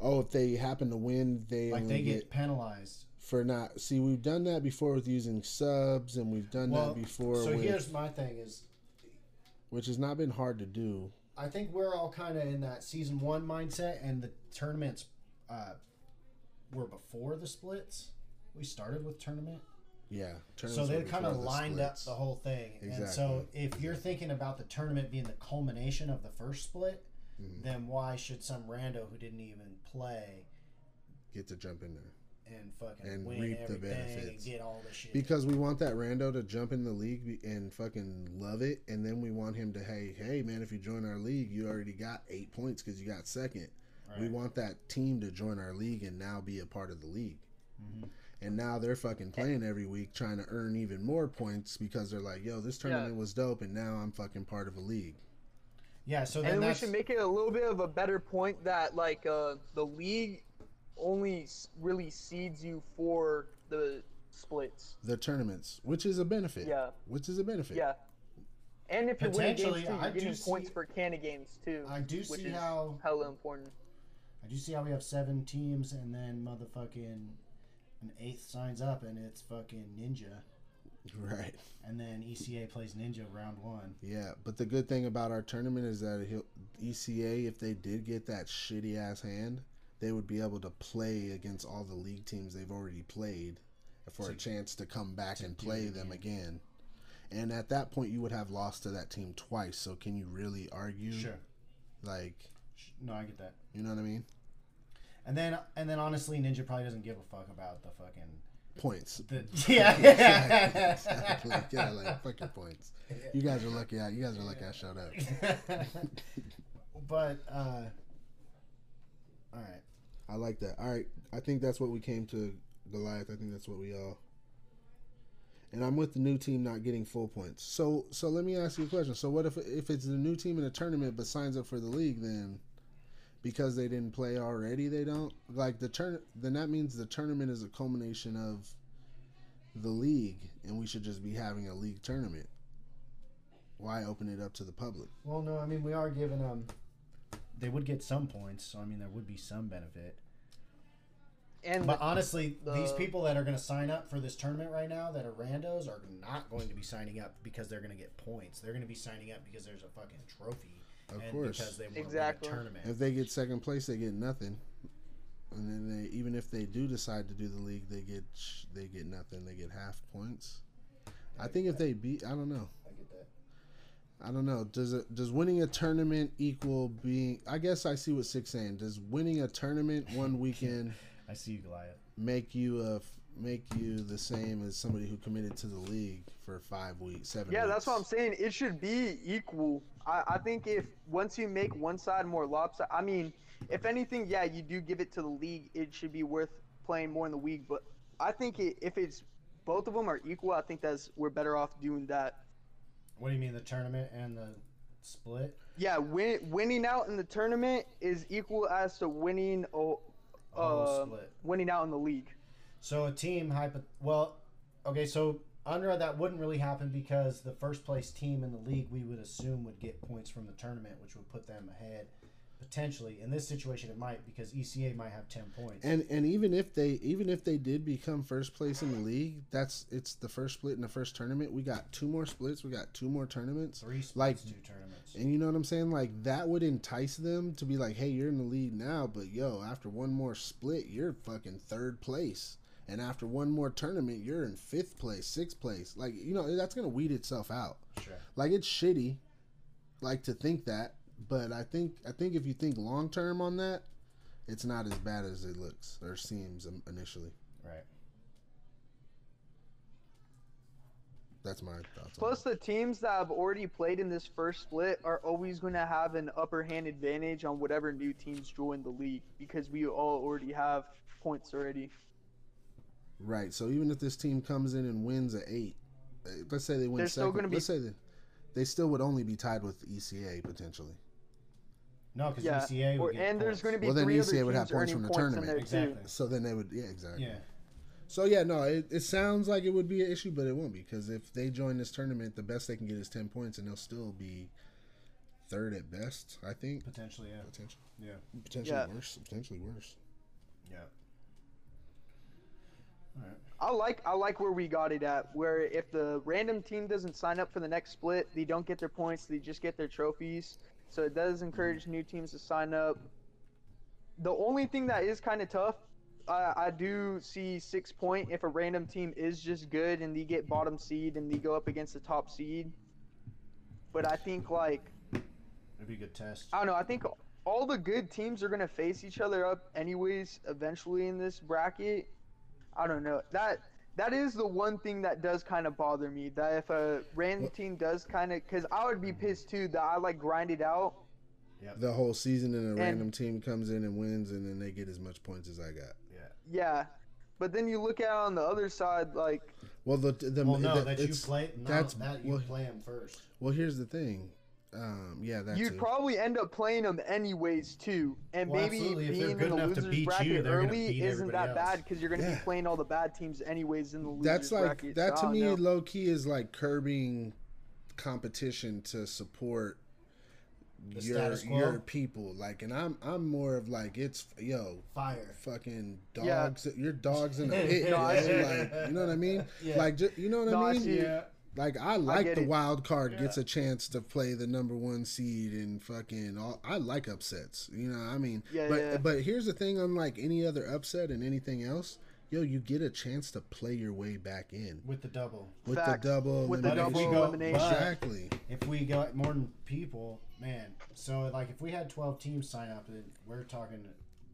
Oh, if they happen to win, they like they get, get penalized. For not see, we've done that before with using subs, and we've done well, that before. So with, here's my thing is, which has not been hard to do. I think we're all kind of in that season one mindset, and the tournaments uh, were before the splits. We started with tournament. Yeah, so they kind of lined up the whole thing, exactly. and so if exactly. you're thinking about the tournament being the culmination of the first split, mm-hmm. then why should some rando who didn't even play get to jump in there? And fucking and win reap the benefits. And get all the shit. Because we want that rando to jump in the league and fucking love it, and then we want him to hey, hey man, if you join our league, you already got eight points because you got second. Right. We want that team to join our league and now be a part of the league. Mm-hmm. And now they're fucking playing every week, trying to earn even more points because they're like, yo, this tournament yeah. was dope, and now I'm fucking part of a league. Yeah, so then and we should make it a little bit of a better point that like uh, the league. only really seeds you for the splits, the tournaments, which is a benefit. Yeah, which is a benefit. Yeah, and if you're winning games too, you're getting points for Canna Games too. I do see how hella important. I do see how we have seven teams, and then motherfucking an eighth signs up, and it's fucking Ninja. Right. And then E C A plays Ninja round one. Yeah, but the good thing about our tournament is that he'll, E C A, if they did get that shitty-ass hand, they would be able to play against all the league teams they've already played for to, a chance to come back to and play them again. And at that point, you would have lost to that team twice, so can you really argue? Sure. Like... No, I get that. You know what I mean? And then, and then honestly, Ninja probably doesn't give a fuck about the fucking... Points. The, yeah. yeah. Exactly. Yeah, like fucking points. You guys are lucky. I, you guys are lucky I showed up. But, uh... All right. I like that. All right. I think that's what we came to, Goliath. I think that's what we all... And I'm with the new team not getting full points. So so let me ask you a question. So what if if it's the new team in a tournament but signs up for the league, then because they didn't play already, they don't? Like the turn then that means the tournament is a culmination of the league, and we should just be having a league tournament. Why open it up to the public? Well, no, I mean we are giving um they would get some points, so I mean there would be some benefit. And but the, honestly, the, these people that are going to sign up for this tournament right now that are randos are not going to be signing up because they're going to get points. They're going to be signing up because there's a fucking trophy. Of and course. Because they want exactly. to win a tournament. If they get second place, they get nothing. And then they, even if they do decide to do the league, they get they get nothing. They get half points. I, I think if that. they beat, I don't know. I get that. I don't know. Does it, does winning a tournament equal being? I guess I see what Six saying. Does winning a tournament one weekend? I see you, Goliath. Make you uh, make you the same as somebody who committed to the league for five weeks, seven yeah, weeks. Yeah, that's what I'm saying. It should be equal. I, I think if once you make one side more lopsided, I mean, if anything, yeah, you do give it to the league. It should be worth playing more in the league. But I think it, if it's both of them are equal, I think that's we're better off doing that. What do you mean, the tournament and the split? Yeah, win, winning out in the tournament is equal as to winning oh, – Uh, split. Winning out in the league. So a team hypo- well, okay, so under that wouldn't really happen because the first place team in the league we would assume would get points from the tournament, which would put them ahead potentially. In this situation it might, because E C A might have ten points. And and even if they even if they did become first place in the league, that's it's the first split in the first tournament. We got two more splits, we got two more tournaments. Three splits, like, two tournaments. And you know what I'm saying? Like that would entice them to be like, hey, you're in the lead now, but yo, after one more split, you're fucking third place. And after one more tournament, you're in fifth place, sixth place. Like, you know, that's gonna weed itself out. Sure. Like it's shitty, like to think that. But I think I think if you think long term on that, it's not as bad as it looks or seems initially. Right. That's my thoughts. Plus, on the teams that have already played in this first split are always going to have an upper hand advantage on whatever new teams join the league because we all already have points already. Right. So even if this team comes in and wins an eight, let's say they win They're second. Still gonna be- let's say they, they still would only be tied with E C A potentially. No, because yeah. E C A would get and points. There's going to be well, three other teams would have points from the points tournament. Exactly. So then they would, yeah, exactly. Yeah. So yeah, no, it, it sounds like it would be an issue, but it won't be because if they join this tournament, the best they can get is ten points, and they'll still be third at best, I think. Potentially, yeah. Potentially, yeah. Potentially yeah. worse. Potentially worse. Yeah. All right. I like I like where we got it at, where if the random team doesn't sign up for the next split, they don't get their points, they just get their trophies. So it does encourage new teams to sign up. The only thing that is kind of tough, I, I do see six point if a random team is just good and they get bottom seed and they go up against the top seed. But I think like it'd be a good test. I don't know. I think all the good teams are gonna face each other up anyways eventually in this bracket. I don't know. That that is the one thing that does kind of bother me. That if a random team does kind of, because I would be pissed too that I like grind it out. Yep. The whole season and a and, random team comes in and wins and then they get as much points as I got. Yeah. Yeah, but then you look at it on the other side like. Well, the the well, no, the, that you play. No, that's that you well, play them first. Well, here's the thing. Um, yeah, that's You'd too. probably end up playing them anyways too, and well, maybe being in the losers bracket you, early isn't that else. bad because you're going to yeah. be playing all the bad teams anyways in the losers that's like, bracket. That to oh, me, no. low key is like curbing competition to support the your your people, like, and I'm I'm more of like, it's yo fire fucking dogs. Yeah. Your dogs in the pit, no, like, you know what I mean? Yeah. Like, just, you know what no, I mean? I see, yeah. Like, I like I the it. wild card yeah. gets a chance to play the number one seed and fucking all. I like upsets, you know. I mean, yeah, but yeah. but here's the thing: unlike any other upset and anything else, yo, you get a chance to play your way back in with the double, with Fact. the double, with the double go, elimination. Exactly. If we got more than people, man. So like, if we had twelve teams sign up, then we're talking.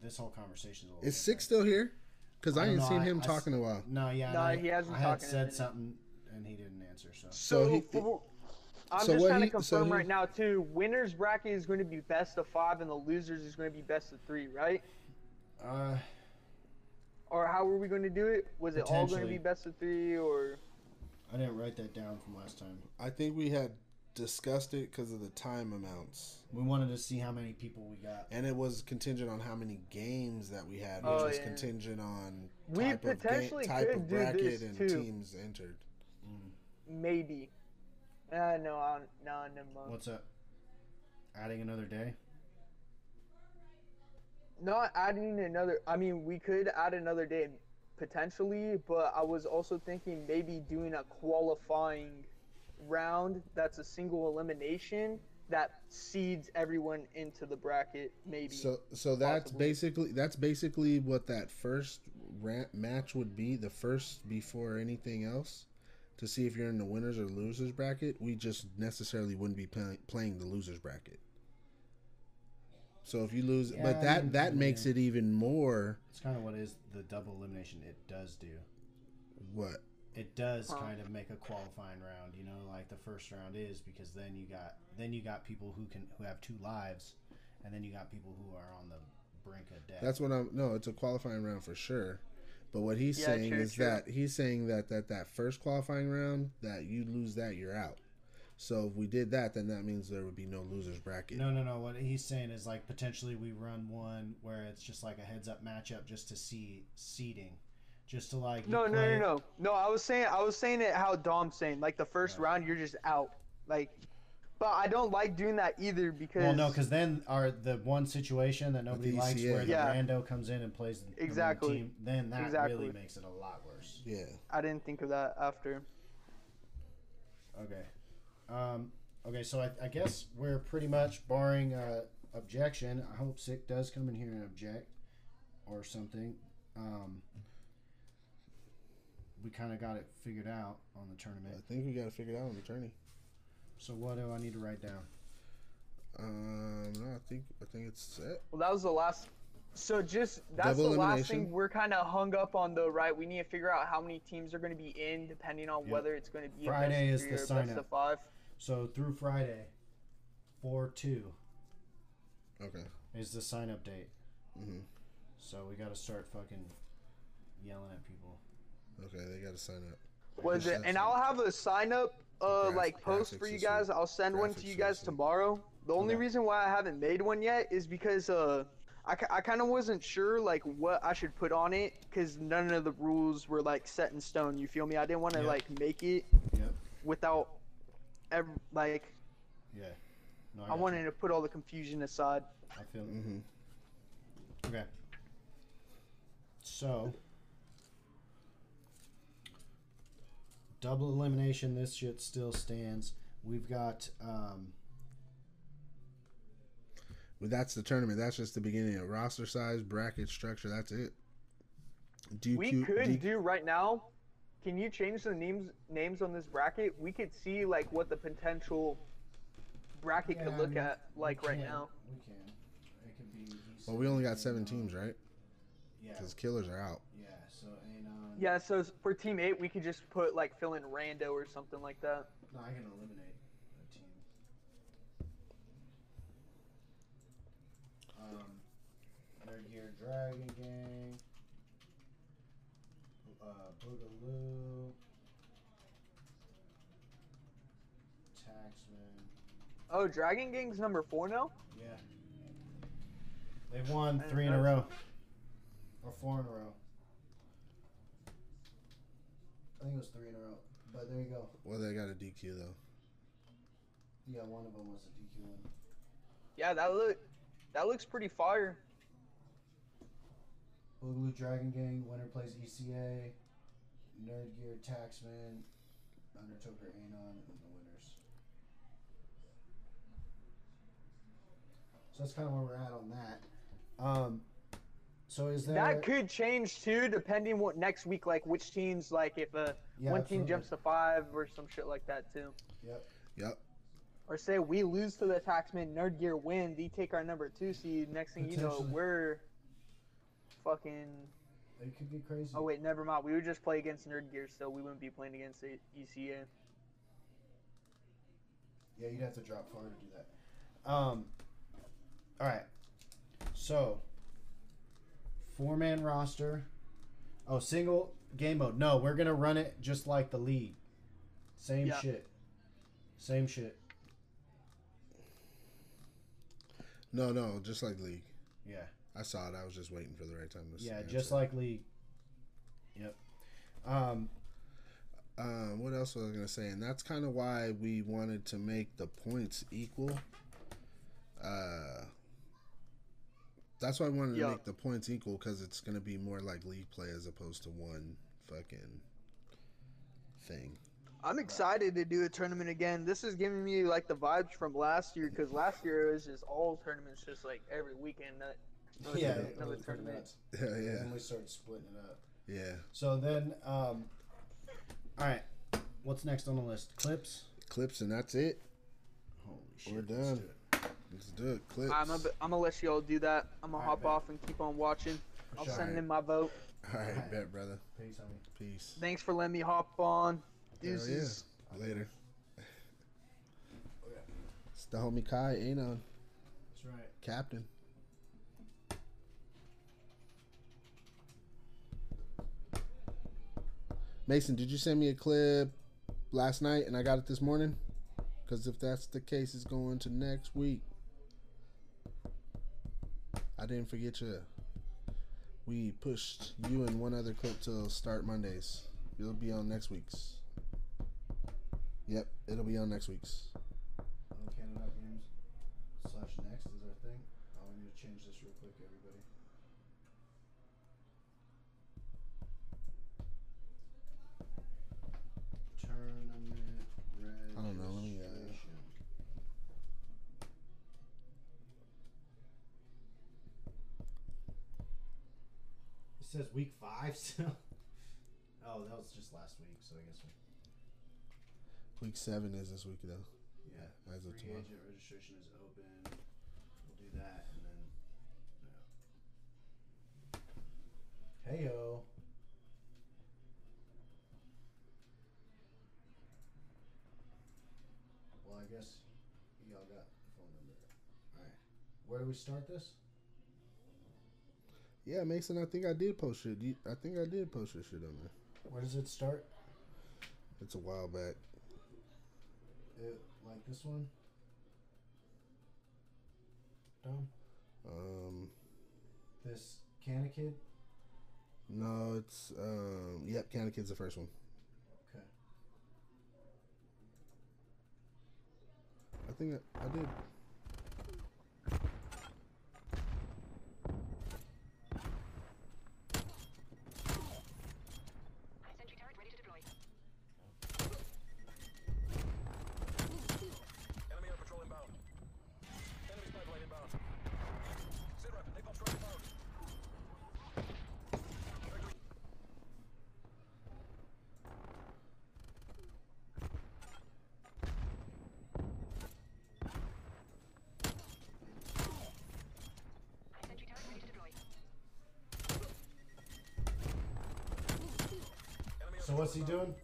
This whole conversation is a is Six still here? Because I, I ain't know, seen I, him I, talking I, a while. No, yeah, no, I, he hasn't. I had said something. And he didn't answer, so. So, so he, for, I'm so just trying he, to confirm so he, right now, too. Winner's bracket is going to be best of five, and the losers is going to be best of three, right? Uh. Or how were we going to do it? Was it all going to be best of three, or? I didn't write that down from last time. I think we had discussed it because of the time amounts. We wanted to see how many people we got, and it was contingent on how many games that we had, which oh, was yeah. contingent on we type potentially of ga- type could of bracket do this and too. teams entered. Maybe. Uh, no, I no, no. What's up? Adding another day? Not adding another. I mean, we could add another day potentially, but I was also thinking maybe doing a qualifying round that's a single elimination that seeds everyone into the bracket. Maybe. So, so that's possibly. basically that's basically what that first ra- match would be. The first before anything else. To see if you're in the winners or losers bracket, we just necessarily wouldn't be play, playing the losers bracket. So if you lose, yeah, but that I mean, that makes yeah. it even more. It's kind of what is the double elimination? It does do. What? It does huh. kind of make a qualifying round, you know, like the first round is, because then you got then you got people who can who have two lives, and then you got people who are on the brink of death. That's what I'm. No, it's a qualifying round for sure. But what he's yeah, saying true, is true. that he's saying that, that that first qualifying round, that you lose that, you're out. So if we did that, then that means there would be no losers bracket. No, no, no. What he's saying is like potentially we run one where it's just like a heads up matchup just to see seeding, just to like. No, no, no, no, no. I was saying I was saying it how Dom's saying, like the first right. round you're just out, like. But I don't like doing that either because. Well, no, because then our the one situation that nobody likes where the yeah. rando comes in and plays the exactly. team, then that exactly. really makes it a lot worse. Yeah. I didn't think of that after. Okay. Um, okay, so I, I guess we're pretty much barring uh, objection. I hope Sick does come in here and object or something. Um, we kind of got it figured out on the tournament. I think we got it figured out on the tourney. So what do I need to write down? Um, no, I think I think it's set. Well, that was the last. So just that's the last thing we're kind of hung up on, though, right? We need to figure out how many teams are going to be in, depending on yep. whether it's going to be Friday is the sign up. Five. So through Friday, four two. Okay. Is the sign up date? Mm-hmm. So we got to start fucking yelling at people. Okay, they got to sign up. Was it? And I'll have a sign up. Uh, Graph, like post for you guys. I'll send one to you guys system. tomorrow. The only yeah. reason why I haven't made one yet is because uh, I, I kind of wasn't sure like what I should put on it because none of the rules were like set in stone. You feel me? I didn't want to yep. like make it yep. without ever like. Yeah. No, I, I wanted you. to put all the confusion aside. I feel. Mm-hmm. Okay. So. Double elimination, this shit still stands. We've got... Um, well, that's the tournament. That's just the beginning of roster size, bracket structure. That's it. D Q, we could D- do right now... Can you change the names names on this bracket? We could see, like, what the potential bracket yeah, could look I mean, at, like, right can, now. We can. It could be... Well, we only got seven teams, right? Yeah. Because killers are out. Yeah, so... Yeah, so for Team eight, we could just put, like, fill in Rando or something like that. No, I can eliminate a team. Um, Nerd Gear Dragon Gang. Uh, Boogaloo. Taxman. Oh, Dragon Gang's number four now? Yeah. They've won three in a row. Or four in a row. I think it was three in a row, but there you go. Well, they got a D Q, though. Yeah, one of them was a D Q one. Yeah, that look that looks pretty fire. Boogaloo Dragon Gang, winner plays E C A, Nerd Gear Taxman, Undertaker Anon, and the winners. So that's kind of where we're at on that. Um, so is there... That could change too, depending what next week, like which teams, like if uh, yeah, one absolutely. team jumps to five or some shit like that too. Yep. Yep. Or say we lose to the Taxman, Nerd Gear win, they take our number two seed. Next thing you know, we're fucking... It could be crazy. Oh wait, never mind. We would just play against Nerd Gear, so we wouldn't be playing against E C A. Yeah, you'd have to drop far to do that. Um, all right. So, four-man roster. Oh, single game mode. No, we're gonna run it just like the league. Same yeah. shit. Same shit. No, no, just like league. Yeah. I saw it. I was just waiting for the right time to yeah, answer. Just like league. Yep. Um, um, what else was I going to say? And that's kind of why we wanted to make the points equal. Uh, that's why I wanted yeah. to make the points equal, because it's going to be more like league play as opposed to one fucking thing. I'm excited to do a tournament again. This is giving me like the vibes from last year, because last year it was just all tournaments, just like every weekend. That, that yeah, another really tournament. Yeah, yeah. And then we started splitting it up. Yeah. So then, um, all right, what's next on the list? Clips. Clips, and that's it. Holy shit. We're done. Let's do it. Let's do it. Clips. I'm gonna I'm let you all do that. I'm gonna all hop right, off and keep on watching. I'll sure. send right. in my vote. All right, all right, bet, brother. Peace, homie. Peace. Thanks for letting me hop on. Hell yeah. Later. It's the homie Kai Anon. That's right. Captain. Mason, did you send me a clip last night and I got it this morning? Because if that's the case, it's going to next week. I didn't forget you. We pushed you and one other clip till start Mondays. It'll be on next week's. Yep, it'll be on next week's. Canada Games slash next is our thing. Oh, we need to change this real quick, everybody. Tournament registration. I don't know. Let me. Uh, it says week five still. Oh, that was just last week, so I guess we. Week seven is this week though. Yeah. As of tomorrow. Free agent registration is open. We'll do that and then. Yeah. Heyo. Well, I guess y'all got the phone number. All right. Where do we start this? Yeah, Mason. I think I did post shit. I think I did post your shit on there. Where does it start? It's a while back. It, like this one? Dom? Um. This Kanna Kid? No, it's, um, yep, Kanna Kid's the first one. Okay. I think I, I did. So what's he doing?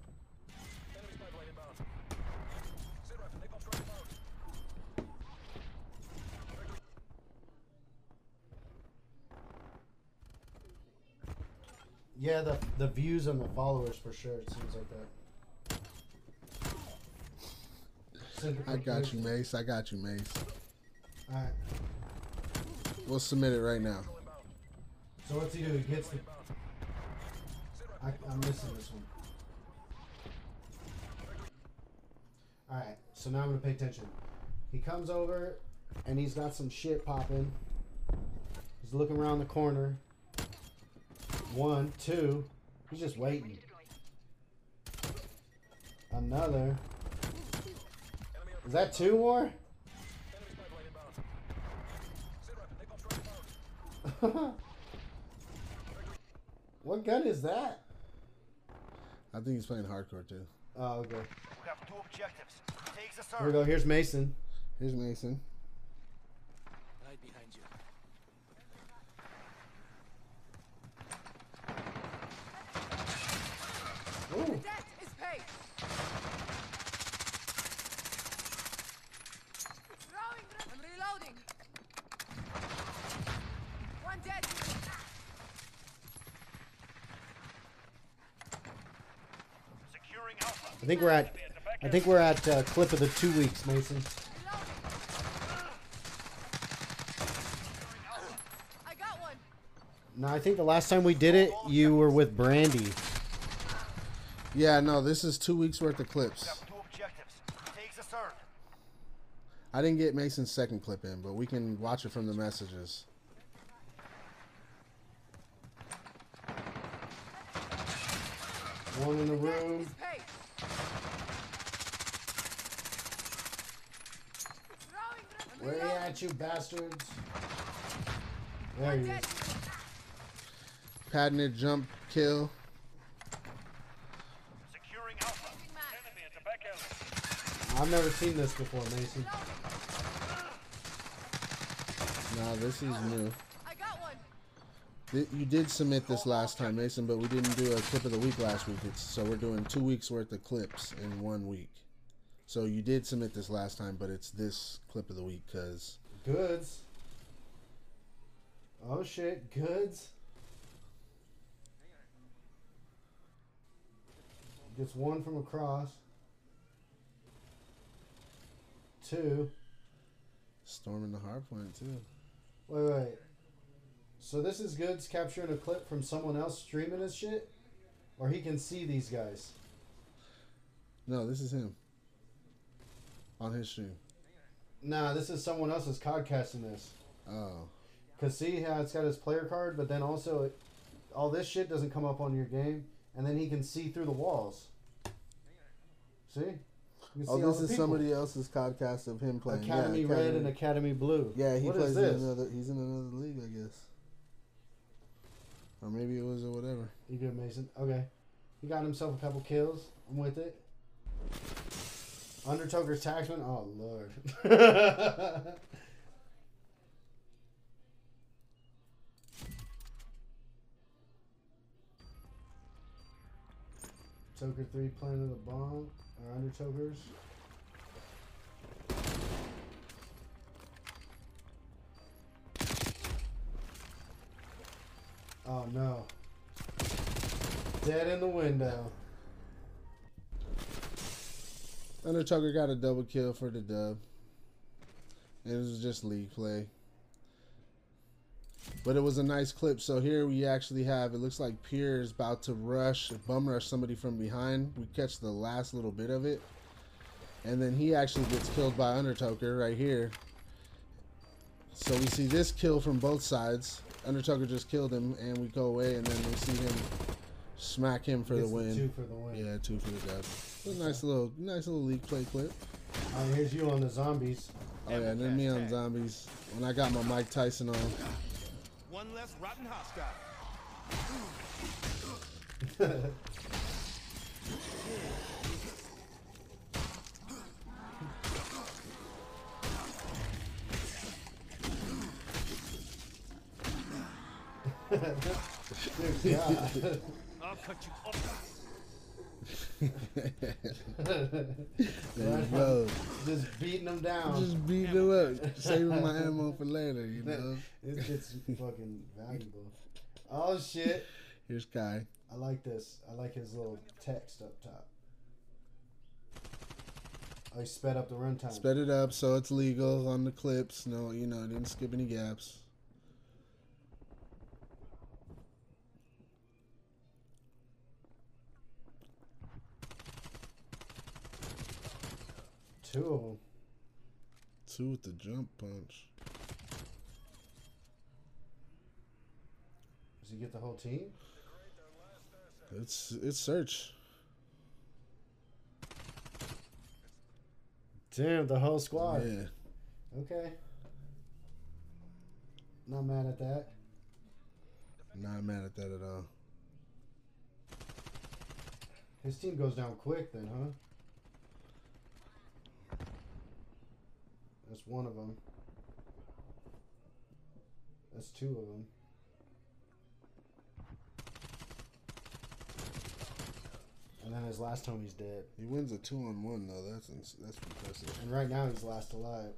Yeah, the the views and the followers for sure. It seems like that. I got you, Mace. I got you, Mace. All right. We'll submit it right now. So what's he do? He gets the. I, I'm missing this one. Alright, so now I'm going to pay attention. He comes over, and he's got some shit popping. He's looking around the corner. One, two. He's just waiting. Another. Is that two more? What gun is that? I think he's playing hardcore too. Oh, okay. We have two objectives. Take the serve. Here we go. Here's Mason. Here's Mason. Right behind you. Ooh. That is paid. I'm reloading. One dead. Securing Alpha. I think we're at. I think we're at uh, clip of the two weeks, Mason. I got one. No, I think the last time we did it, you were with Brandy. Yeah, no, this is two weeks worth of clips. I didn't get Mason's second clip in, but we can watch it from the messages. One in the room. Where you at, you bastards? There he is. Patented jump kill. I've never seen this before, Mason. Nah, this is new. I got one. You did submit this last time, Mason, but we didn't do a clip of the week last week. It's, so we're doing two weeks worth of clips in one week. So you did submit this last time, but it's this clip of the week because goods. Oh shit, goods. Gets one from across. Two. Storming the hard point too. Wait, wait. So this is goods capturing a clip from someone else streaming his shit, or he can see these guys. No, this is him. On his stream. Nah, this is someone else's codcasting this. Oh. Because see how it's got his player card, but then also it, all this shit doesn't come up on your game, and then he can see through the walls. See? You can oh, see this is people. Somebody else's codcast of him playing. Academy, yeah, Academy Red and Academy Blue. Yeah, he what plays is this? In another. He's in another league, I guess. Or maybe it was or whatever. You good, Mason? Okay. He got himself a couple kills. I'm with it. Undertaker's taxman? Oh, Lord. Toker three planted the bomb. Or Undertaker's. Oh, no. Dead in the window. Undertaker got a double kill for the dub. It was just league play. But it was a nice clip. So here we actually have, it looks like Pierre is about to rush, bum rush somebody from behind. We catch the last little bit of it. And then he actually gets killed by Undertaker right here. So we see this kill from both sides. Undertaker just killed him and we go away and then we see him smack him for the win. Two for the win. Yeah, two for the dub. A nice little, nice little league play clip. All right, here's you on the zombies. Oh yeah, and then me on zombies. When I got my Mike Tyson on. One less rotten hostile. I'll cut you off. Bro, just beating them down. Just beating them up. Saving my ammo for later, you know. This shit's fucking valuable. Oh shit. Here's Kai. I like this. I like his little text up top. I sped up the runtime. Sped it up so it's legal on the clips. No, you know, didn't skip any gaps. Two of them. two with the jump punch. Does he get the whole team? It's it's search. Damn, the whole squad. Yeah. Okay. Not mad at that. Not mad at that at all. His team goes down quick then, huh? That's one of them. That's two of them. And then his last homie's dead. He wins a two on one, though. That's that's impressive. And right now he's last alive.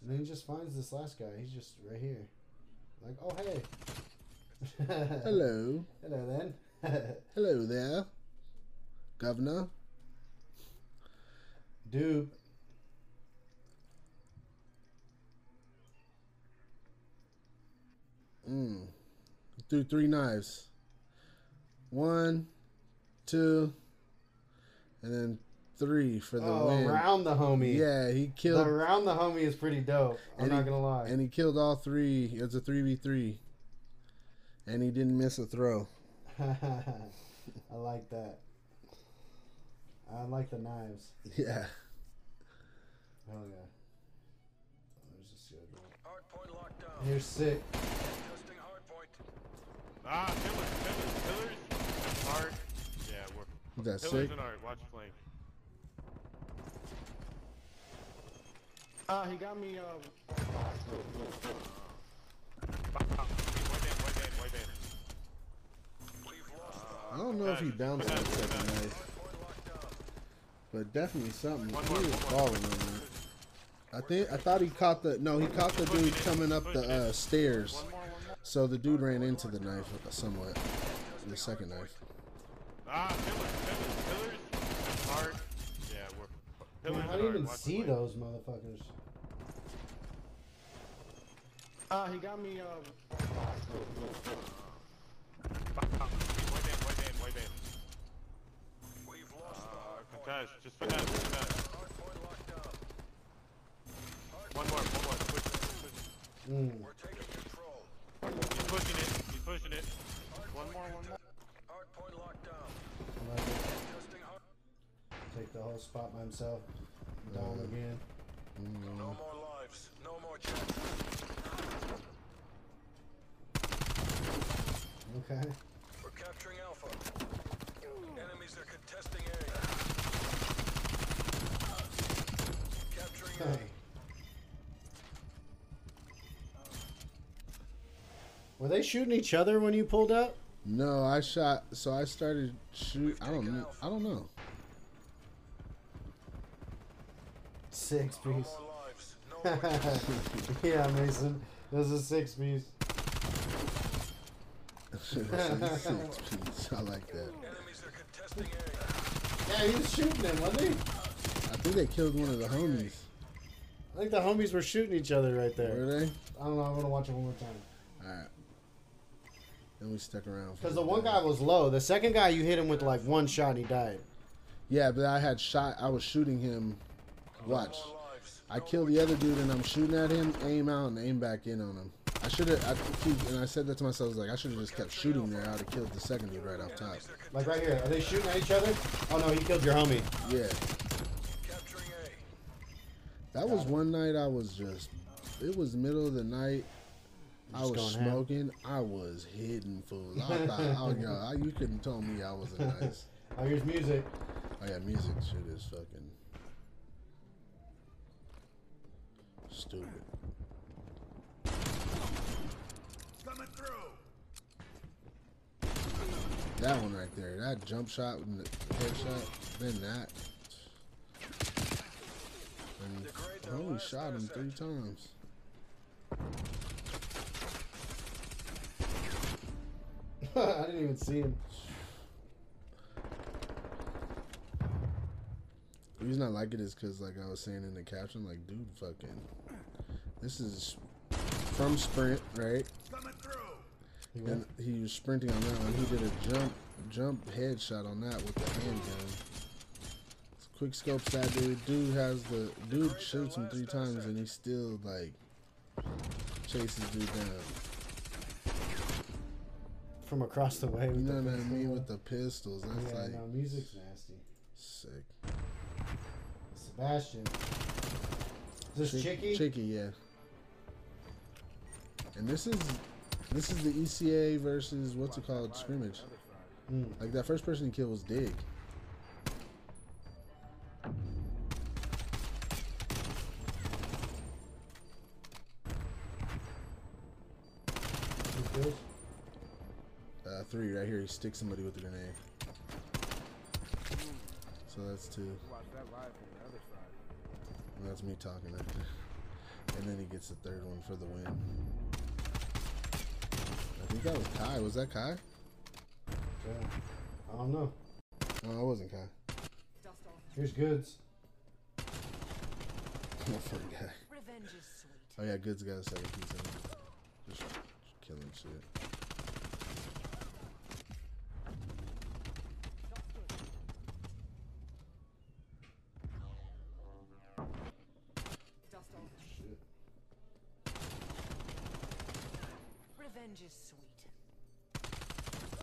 And then he just finds this last guy. He's just right here. Like, oh, hey. Hello. Hello, then. Hello there, governor. Dude. Mm. Through three knives. One, two, and then three for the oh, win. Around the homie. Yeah, he killed. The around the homie is pretty dope. I'm not going to lie. And he killed all three. It was a three v three. And he didn't miss a throw. I like that. I like the knives. Yeah. Hell yeah. There's a shield. Hard point locked down. You're sick. Ah, pillars, pillars, pillars. Hard. Yeah, we're that's pillars sick. And hard. Watch flame. Ah, uh, he got me. Uh... I don't know if he bounced that second knife, but definitely something. He was falling on that. I think I thought he caught the no, he caught the dude coming up the uh, stairs. So the dude ran into the knife somewhat. The second knife. Ah, pillars, pillars, pillars. Hard. Yeah, we're pillars. How do you even see those motherfuckers? Ah, uh, he got me. Uh... We've lost. Contash, just for that. One more, one more. We're taking control. He's pushing it. He's pushing it. One more, one more. Hard point locked down. Take the whole spot by himself. Down again. No more lives. No more chances. Okay. We're capturing Alpha. Enemies are contesting area. Capturing okay. A. Were they shooting each other when you pulled up? No, I shot. So I started shoot. I don't know. Alpha. I don't know. Six piece. No more lives. No yeah, Mason. This is six piece. Six piece. I like that. Enemies are contesting area. Yeah, he was shooting them, wasn't he? I think they killed one of the homies. I think the homies were shooting each other right there. Were they? I don't know. I'm gonna watch it one more time. All right. Then we stuck around. Because the one guy was low. The second guy, you hit him with like one shot and he died. Yeah, but I had shot. I was shooting him. Watch. I kill the other dude and I'm shooting at him. Aim out and aim back in on him. I should have, I keep, and I said that to myself, I was like, I should have just kept shooting there. I would have killed the second dude right off top. Like right here, are they shooting at each other? Oh no, he killed your homie. Yeah. That was one night I was just, it was middle of the night. I was smoking. I was hitting fools. I thought, oh yeah, you couldn't have told me I wasn't nice. Oh, here's music. Oh yeah, music shit is fucking stupid. That one right there, that jump shot and the headshot, then that. And I only shot him three times. I didn't even see him. The reason I like it is because, like I was saying in the caption, like, dude, fucking, this is from Sprint, right? He and he was sprinting on that one. He did a jump, jump headshot on that with the handgun. It's quick scopes that dude. Dude has the dude shoots him three times and he still like chases dude down from across the way. You know what I mean with the pistols? That's yeah, like no, music's nasty. Sick. Sebastian. Is this Chicky? Chicky, yeah. And this is this is the E C A versus what's it called scrimmage. Mm. Like that first person he killed was Dig. Uh, three right here. He sticks somebody with a grenade. So that's two. And that's me talking after. And then he gets the third one for the win. I think that was Kai. Was that Kai? Yeah. I don't know. No, it wasn't Kai. Here's Goods. No, for guy. Oh yeah, Goods got a second piece in there. Just killing shit.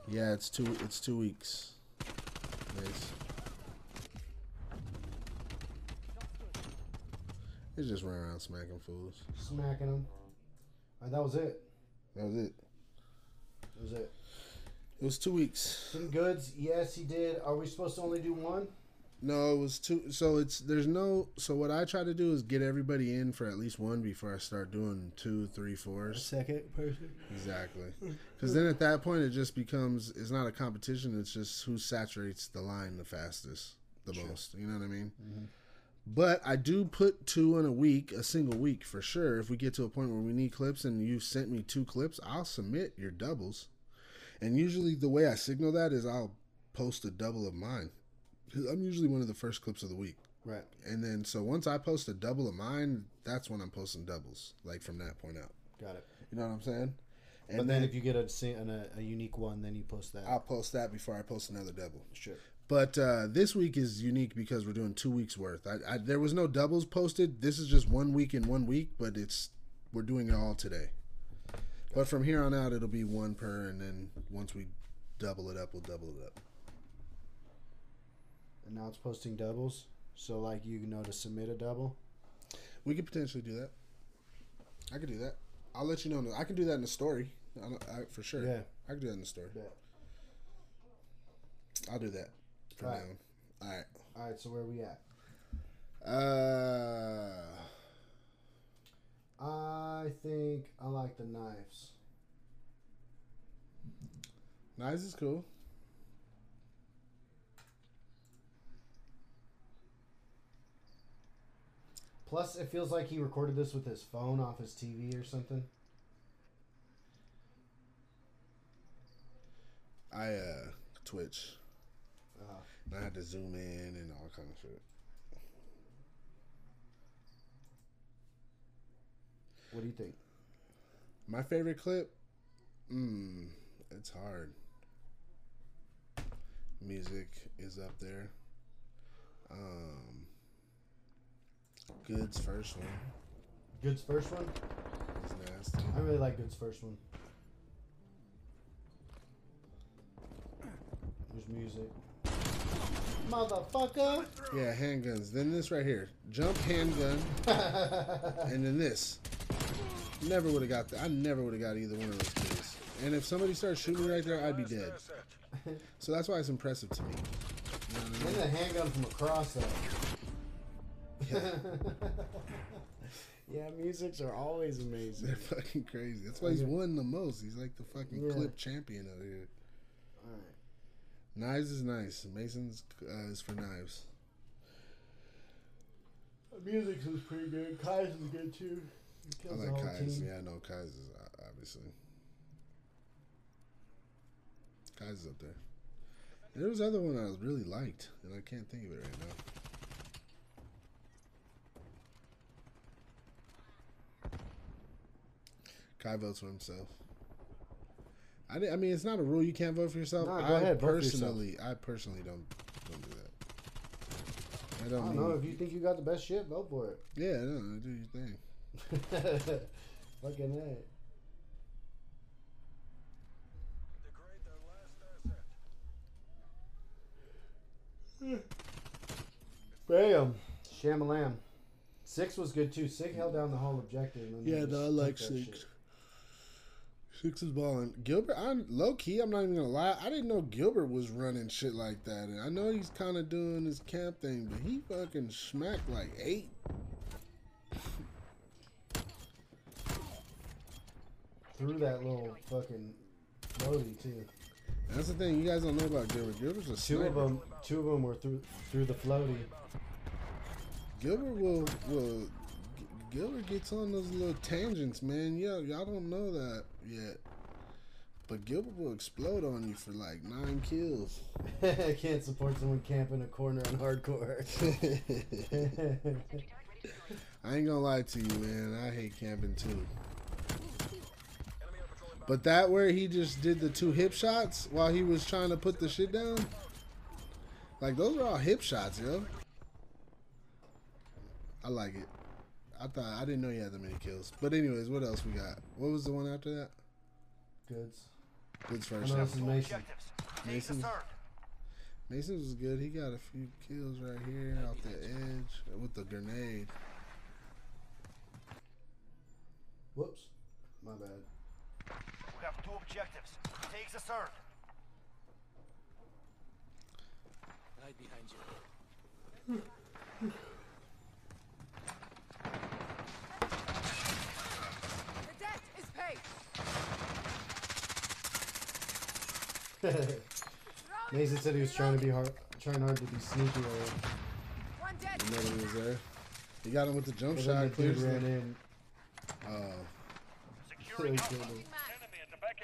Yeah, it's two. It's two weeks. Nice. It's just running around smacking fools. Smacking them. All right, that was it. That was it. That was it. It was two weeks. Some Goods. Yes, he did. Are we supposed to only do one? No, it was two. So it's there's no. So what I try to do is get everybody in for at least one before I start doing two, three, fours. A second person. Exactly. Because then at that point it just becomes it's not a competition. It's just who saturates the line the fastest, the sure. most. You know what I mean? Mm-hmm. But I do put two in a week, a single week for sure. If we get to a point where we need clips and you sent me two clips, I'll submit your doubles. And usually the way I signal that is I'll post a double of mine. I'm usually one of the first clips of the week. Right. And then, so once I post a double of mine, that's when I'm posting doubles, like from that point out. Got it. You know what I'm saying? And but then, then if you get a, a unique one, then you post that. I'll post that before I post another double. Sure. But uh, this week is unique because we're doing two weeks worth. I, I, there was no doubles posted. This is just one week in one week, but it's we're doing it all today. Got but it. From here on out, it'll be one per, and then once we double it up, we'll double it up. And now it's posting doubles, so like you know to submit a double. We could potentially do that. I could do that. I'll let you know. I can do that in the story, I don't, I, for sure. Yeah, I can do that in the story. Yeah. I'll do that. For all right. Now. All right. All right. So where are we at? Uh, I think I like the knives. Knives is cool. Plus, it feels like he recorded this with his phone off his T V or something. I, uh, Twitch. Uh-huh. And I had to zoom in and all kind of shit. What do you think? My favorite clip? Mmm, it's hard. Music is up there. Um... Good's first one. Good's first one? It's nasty. I really like Good's first one. There's music. Motherfucker! Yeah, handguns. Then this right here. Jump handgun. And then this. Never would have got that. I never would have got either one of those kids. And if somebody starts shooting right there, I'd be dead. So that's why it's impressive to me. And the handgun from across though. Yeah. Yeah, musics are always amazing. They're fucking crazy. That's why he's won the most. He's like the fucking yeah. clip champion out here. All right. Knives is nice. Mason's uh, is for knives. The music's is pretty good. Kai's is good too. I like Kai's. Team. Yeah, I know Kai's is obviously. Kai's is up there. There was another one I really liked, and I can't think of it right now. Kai votes for himself. I, I mean, it's not a rule you can't vote for yourself. Nah, go I ahead, personally, vote for yourself. I personally don't don't do that. I don't, I don't know. If you think you got the best shit, go for it. Yeah, I don't know. Do your thing. Fucking that. Degrade their last asset. Bam. Shamalam. Six was good too. Six held down the whole objective. And yeah, no, I like Six. Shit. Six is balling. Gilbert, I'm low key, I'm not even gonna lie, I didn't know Gilbert was running shit like that. And I know he's kind of doing his camp thing, but he fucking smacked like eight. Through that little fucking loadie too. That's the thing, you guys don't know about Gilbert. Gilbert's a sniper. Two of them, two of them were through through the floaty. Gilbert will will. Gilbert gets on those little tangents, man. Yeah, y'all don't know that yet. But Gilbert will explode on you for like nine kills. I can't support someone camping a corner on hardcore. I ain't gonna lie to you, man. I hate camping too. But that where he just did the two hip shots while he was trying to put the shit down. Like, those are all hip shots, yo. I like it. I thought, I didn't know you had that many kills. But anyways, what else we got? What was the one after that? Goods. Goods first. I know, this is Mason. Mason. Mason was good. He got a few kills right here off the edge with the grenade. Whoops. My bad. We have two objectives. Take the third. Right behind you. Mason said he was trying to be hard, trying hard to be sneaky. One dead. You know he was there. He got him with the jump but shot. Clear ran in. Oh. Uh, Securing alpha. Enemy at the back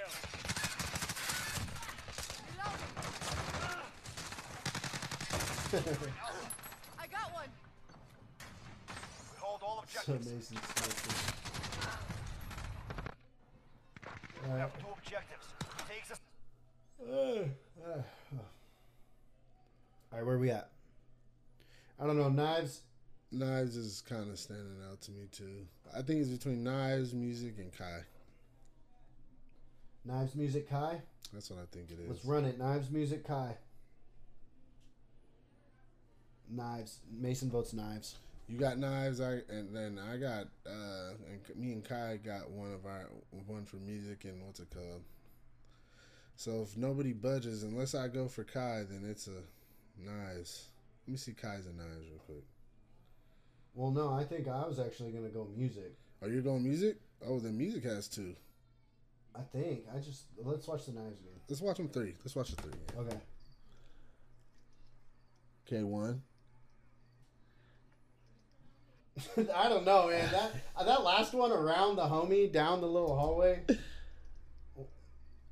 alley. I got one. We hold all objectives. So Mason's sniping. We have two objectives. Takes us. Uh, uh, uh. All right, where are we at? I don't know. Knives, Knives is kind of standing out to me too. I think it's between Knives, Music, and Kai. Knives, Music, Kai. That's what I think it is. Let's run it. Knives, Music, Kai. Knives. Mason votes Knives. You got Knives. I and then I got uh, and me and Kai got one of our one for Music and what's it called. So if nobody budges, unless I go for Kai, then it's a Knives. Let me see Kai's and Knives real quick. Well, no, I think I was actually going to go Music. Oh, you're going Music? Oh, then Music has two. I think. I just... Let's watch the Knives game. Let's watch them three. Let's watch the three. Okay. Okay, one. I don't know, man. That that last one around the homie, down the little hallway...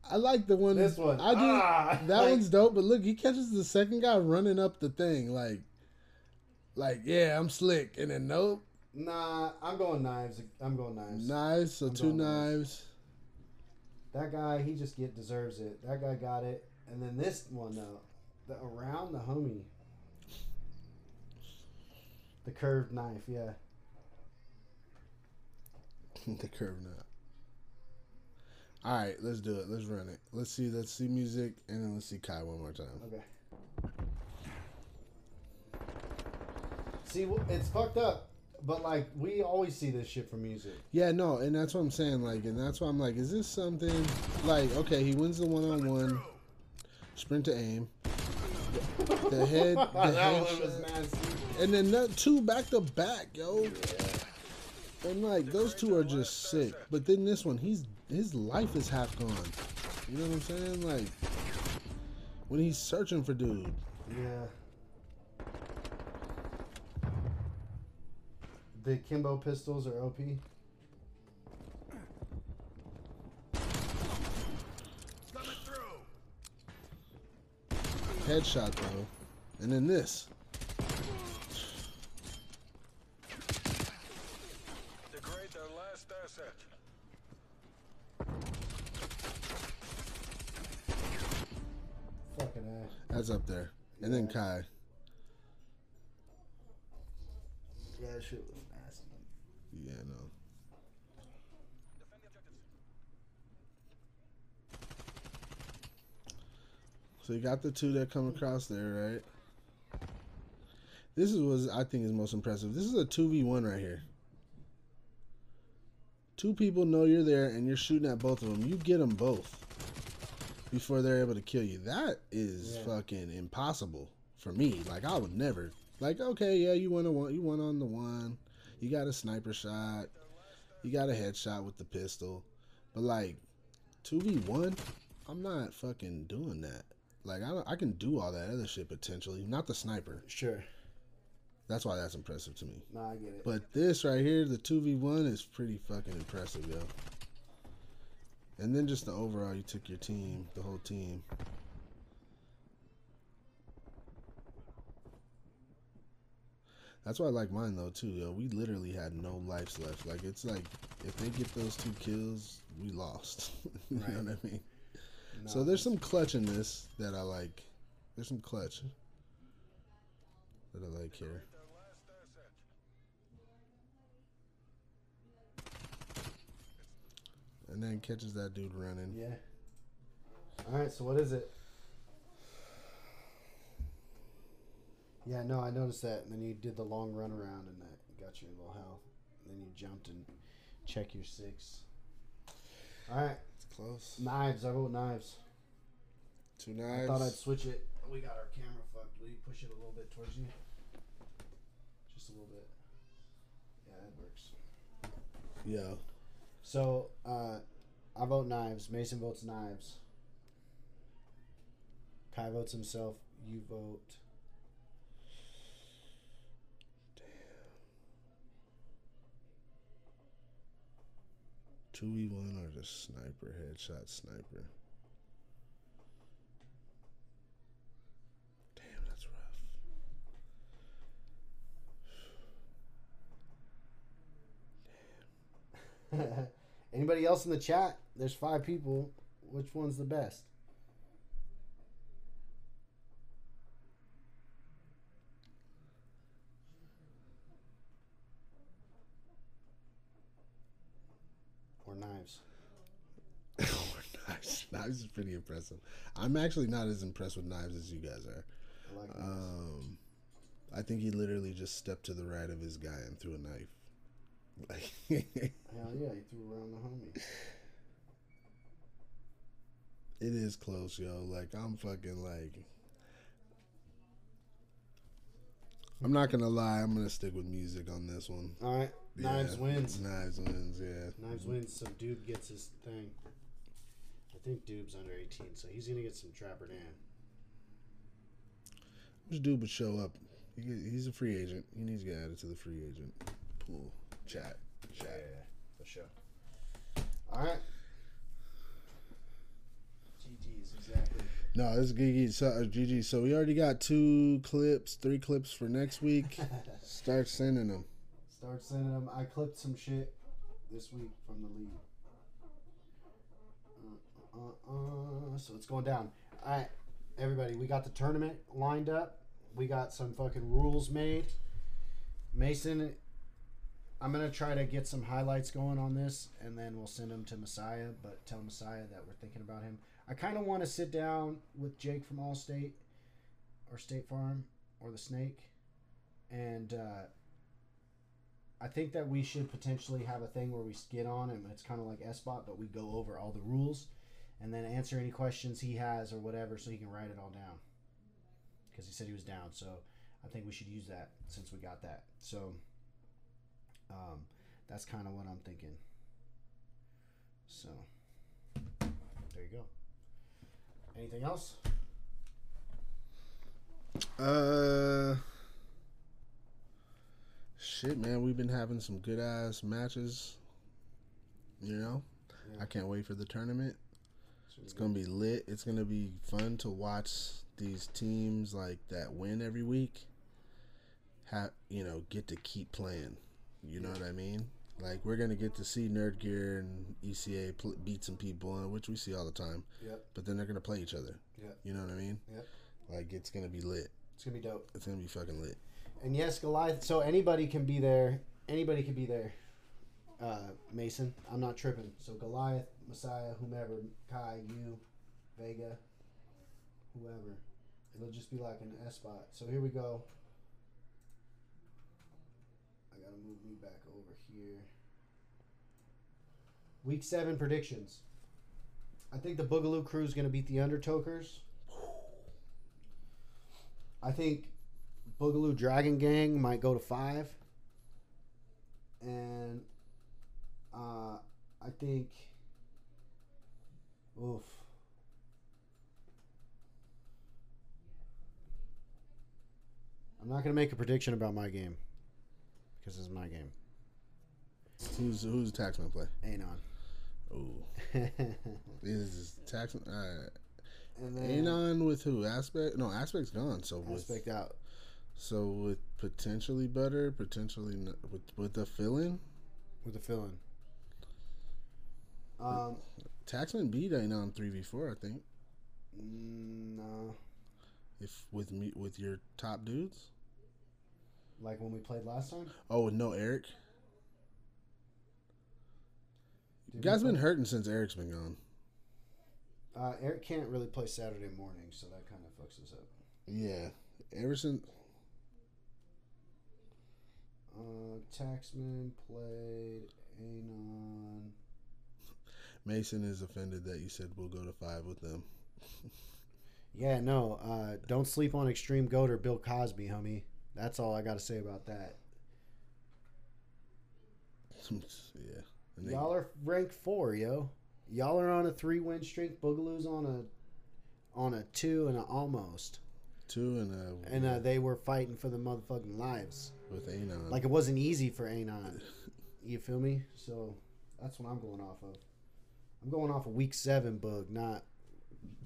I like the one. This one. I do. Ah, that like, one's dope. But look, he catches the second guy running up the thing. Like, like yeah, I'm slick. And then nope. Nah, I'm going Knives. I'm going Knives. Knives. So I'm two knives. knives. That guy, he just get deserves it. That guy got it. And then this one though, the around the homie, the curved knife. Yeah. The curved knife. All right, let's do it. Let's run it. Let's see. Let's see Music, and then let's see Kai one more time. Okay. See, it's fucked up, but like we always see this shit from Music. Yeah, no, and that's what I'm saying. Like, and that's why I'm like, is this something? Like, okay, he wins the one-on-one, sprint to aim, the head, the head shot, and then that two back to back, yo. And like those two are just sick. But then this one, he's. His life is half gone. You know what I'm saying? Like, when he's searching for dude. Yeah. The Kimbo pistols are O P. Coming through. Headshot, though. And then this. Degrade their last asset. That's up there. And yeah. Then Kai. Yeah, that shit was nasty. Yeah, I know. So you got the two that come across there, right? This is what I think is most impressive. This is a two v one right here. Two people know you're there, and you're shooting at both of them. You get them both before they're able to kill you. That is yeah. fucking impossible for me. Like, I would never. Like, okay, yeah, you won, a one, you won on the one. You got a sniper shot. You got a headshot with the pistol. But, like, two v one, I'm not fucking doing that. Like, I, don't, I can do all that other shit potentially. Not the sniper. Sure. That's why that's impressive to me. Nah, I get it. But this right here, the two v one, is pretty fucking impressive, yo. And then just the overall, you took your team, the whole team. That's why I like mine, though, too, yo. We literally had no lives left. Like, it's like, if they get those two kills, we lost. You right. know what I mean? Nah, so there's some clutch in this that I like. There's some clutch that I like here. And then catches that dude running. Yeah. Alright, so what is it? Yeah, no, I noticed that. And then you did the long run around and that got you a little health. And then you jumped and check your six. Alright. It's close. Knives. I wrote knives. Two knives. I thought I'd switch it. We got our camera fucked. Will you push it a little bit towards you? Just a little bit. Yeah, that works. Yeah. So, uh, I vote knives. Mason votes knives. Kai votes himself. You vote. Damn. two v one or just sniper, headshot sniper. Damn, that's rough. Damn. Anybody else in the chat? There's five people. Which one's the best? Or knives. Or knives. Knives is pretty impressive. I'm actually not as impressed with knives as you guys are. I like knives. Um, I think he literally just stepped to the right of his guy and threw a knife. Like, hell yeah, he threw around the homie. It is close, yo. Like, I'm fucking like, I'm not gonna lie, I'm gonna stick with music on this one. Alright, yeah. Knives wins. Knives wins, yeah. Knives wins, so Dube gets his thing. I think Dube's under eighteen, so he's gonna get some Trapper Dan. I wish Dube would show up. He, he's a free agent. He needs to get added to the free agent pool. Chat, chat, yeah, yeah, for sure. All right. G G's, exactly. No, this is G G. So, uh, G G. So we already got two clips, three clips for next week. Start sending them. Start sending them. I clipped some shit this week from the league. Uh, uh, uh, so it's going down. All right, everybody. We got the tournament lined up. We got some fucking rules made. Mason. I'm going to try to get some highlights going on this, and then we'll send them to Messiah, but tell Messiah that we're thinking about him. I kind of want to sit down with Jake from Allstate or State Farm or the Snake, and uh, I think that we should potentially have a thing where we get on, and it's kind of like ESPOT, but we go over all the rules and then answer any questions he has or whatever so he can write it all down because he said he was down. So I think we should use that since we got that. So... Um, that's kind of what I'm thinking. So, there you go. Anything else? Uh, shit, man. We've been having some good ass matches. You know, yeah. I can't wait for the tournament. It's gonna be lit. It's gonna be fun to watch these teams like that win every week. Have you know get to keep playing. You know what I mean? Like, we're going to get to see Nerd Gear and E C A pl beat some people, which we see all the time. Yep. But then they're going to play each other. Yep. You know what I mean? Yep. Like, it's going to be lit. It's going to be dope. It's going to be fucking lit. And yes, Goliath. So anybody can be there. Anybody can be there. Uh, Mason, I'm not tripping. So Goliath, Messiah, whomever, Kai, you, Vega, whoever. It'll just be like an ESPOT. So here we go. I gotta move me back over here. Week seven predictions. I think the Boogaloo Crew is gonna beat the Undertokers. I think Boogaloo Dragon Gang might go to five. And uh, I think, oof. I'm not gonna make a prediction about my game because it's my game. Who's who's the Taxman play? Anon. Ooh. Is Taxman? Uh, and then, Anon with who? Aspect? No, Aspect's gone. So Aspect with, out. So with potentially better, potentially not, with with the fill-in. With the fill-in. Um, Taxman beat Anon three v four, I think. No. If with me with your top dudes. Like when we played last time. Oh no, Eric. Did you guys been hurting since Eric's been gone. Uh, Eric can't really play Saturday morning, so that kind of fucks us up. Yeah, ever since. Uh, Taxman played Anon. Mason is offended that you said we'll go to five with them. Yeah, no. Uh, don't sleep on Extreme Goat or Bill Cosby, homie. That's all I got to say about that. Yeah. Y'all are ranked four, yo. Y'all are on a three-win streak. Boogaloo's on a, on a two and a almost. Two and a. And uh, they were fighting for the motherfucking lives with Anon. Like it wasn't easy for Anon. You feel me? So that's what I'm going off of. I'm going off of week seven bug, not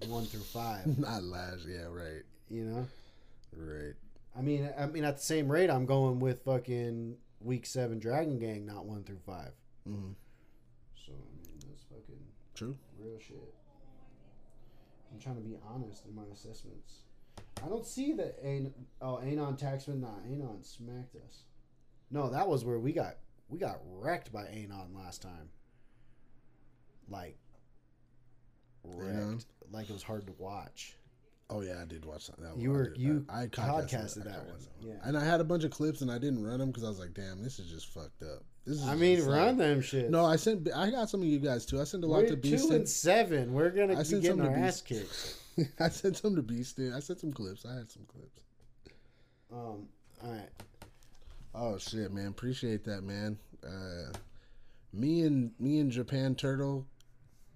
one through five. Not last, yeah, right. You know, right. I mean, I mean, at the same rate, I'm going with fucking week seven Dragon Gang, not one through five. Mm-hmm. So I mean, that's fucking true, real shit. I'm trying to be honest in my assessments. I don't see that. An- oh, Anon Taxman, nah, Anon smacked us. No, that was where we got we got wrecked by Anon last time. Like wrecked, Anon? Like it was hard to watch. Oh yeah, I did watch that. that you one. were I you I, I podcasted, podcasted that, that one. one. Yeah, and I had a bunch of clips and I didn't run them because I was like, damn, this is just fucked up. This is I mean, insane. Run them shit. No, I sent. I got some of you guys too. I sent a lot we're to Beast. We're two and seven. We're gonna I be getting our ass kicked. I sent some to Beast. I sent some clips. I had some clips. Um. All right. Oh shit, man. Appreciate that, man. Uh, me and me and Japan Turtle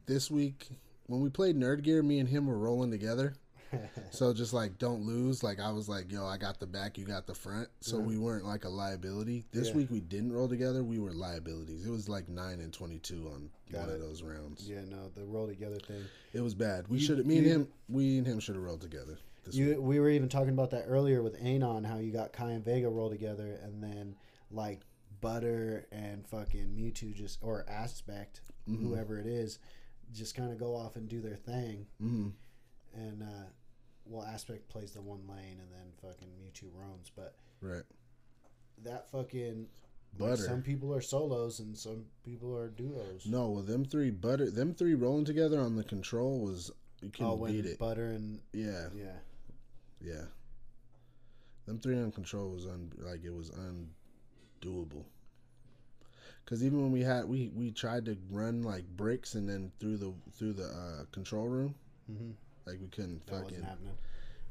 this week when we played Nerd Gear, me and him were rolling together. So just like don't lose. Like I was like, yo, I got the back, you got the front. So mm-hmm. we weren't like a liability. This yeah. week we didn't roll together. We were liabilities. It was like nine and twenty-two on got one it. of those rounds. Yeah, no, the roll together thing. It was bad. We should me you, and him, we and him should have rolled together. This you, week. We were even talking about that earlier with Anon, how you got Kai and Vega roll together, and then like Butter and fucking Mewtwo just or Aspect, mm-hmm. whoever it is, just kind of go off and do their thing. Mm-hmm. And uh, well, Aspect plays the one lane, and then fucking Mewtwo roams. But right, that fucking Butter. Like some people are solos, and some people are duos. No, well, them three butter, them three rolling together on the control was you couldn't oh, beat it. Butter and yeah, yeah, yeah. Them three on control was un like it was undoable. Because even when we had we we tried to run like bricks, and then through the through the uh, control room. Mm-hmm. Like we couldn't that fucking.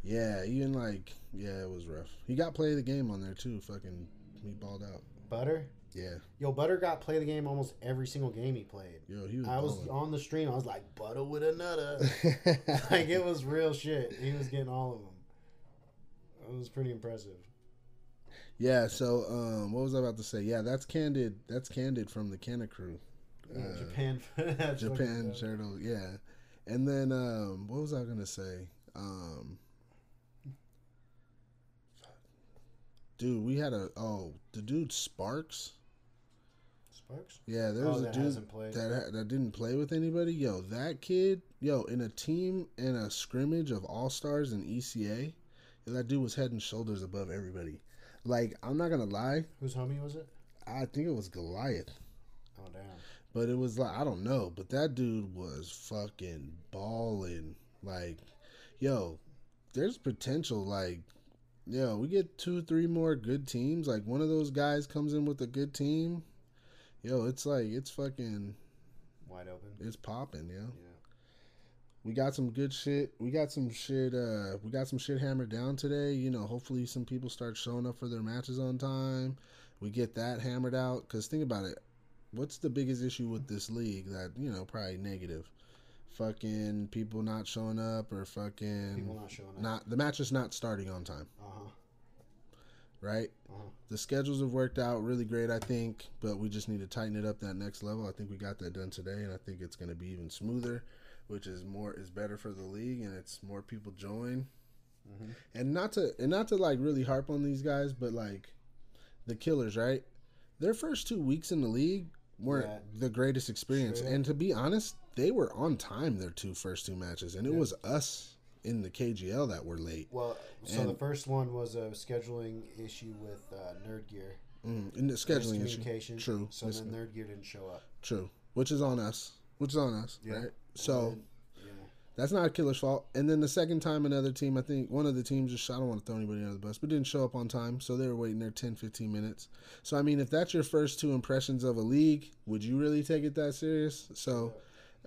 Yeah, even like yeah, it was rough. He got play of the game on there too. Fucking, he balled out. Butter. Yeah. Yo, Butter got play of the game almost every single game he played. Yo, he was. I balling. was on the stream. I was like Butter with another. Like it was real shit. He was getting all of them. It was pretty impressive. Yeah. So, um, what was I about to say? Yeah, that's candid. That's candid from the Kanna Krew. Yeah, uh, Japan. Japan Turtle. Yeah. And then, um, what was I going to say? Um, dude, we had a... Oh, the dude Sparks. Sparks? Yeah, there was oh, a dude that, that didn't play with anybody. Yo, that kid... Yo, in a team and a scrimmage of All-Stars and E C A, that dude was head and shoulders above everybody. Like, I'm not gonna lie. Whose homie was it? I think it was Goliath. Oh damn. But it was like, I don't know, but that dude was fucking balling. Like, yo, there's potential. Like, yo, we get two, three more good teams. Like, one of those guys comes in with a good team. Yo, it's like, it's fucking wide open. It's popping, yo. Yeah. We got some good shit. We got some shit. Uh, we got some shit hammered down today. You know, hopefully some people start showing up for their matches on time. We get that hammered out. Because think about it. What's the biggest issue with this league that, you know, probably negative? Fucking people not showing up or fucking... People not showing up. Not, the match is not starting on time. Uh-huh. Right? Uh-huh. The schedules have worked out really great, I think, but we just need to tighten it up that next level. I think we got that done today, and I think it's going to be even smoother, which is more is better for the league, and it's more people join. Mm-hmm. And not to, and not to, like, really harp on these guys, but, like, the Killers, right? Their first two weeks in the league weren't yeah. the greatest experience. Sure. And to be honest, they were on time their two first two matches. And it yeah. was us in the K G L that were late. Well, so and the first one was a scheduling issue with uh, Nerd Gear. Mm, and the scheduling issue. True. So it's, then Nerd Gear didn't show up. True. Which is on us. Which is on us, yeah. right? So then, yeah. that's not a Killer's fault. And then the second time, another team, I think one of the teams just, I don't want to throw anybody under the bus, but didn't show up on time. So they were waiting there ten, fifteen minutes. So, I mean, if that's your first two impressions of a league, would you really take it that serious? So... Yeah.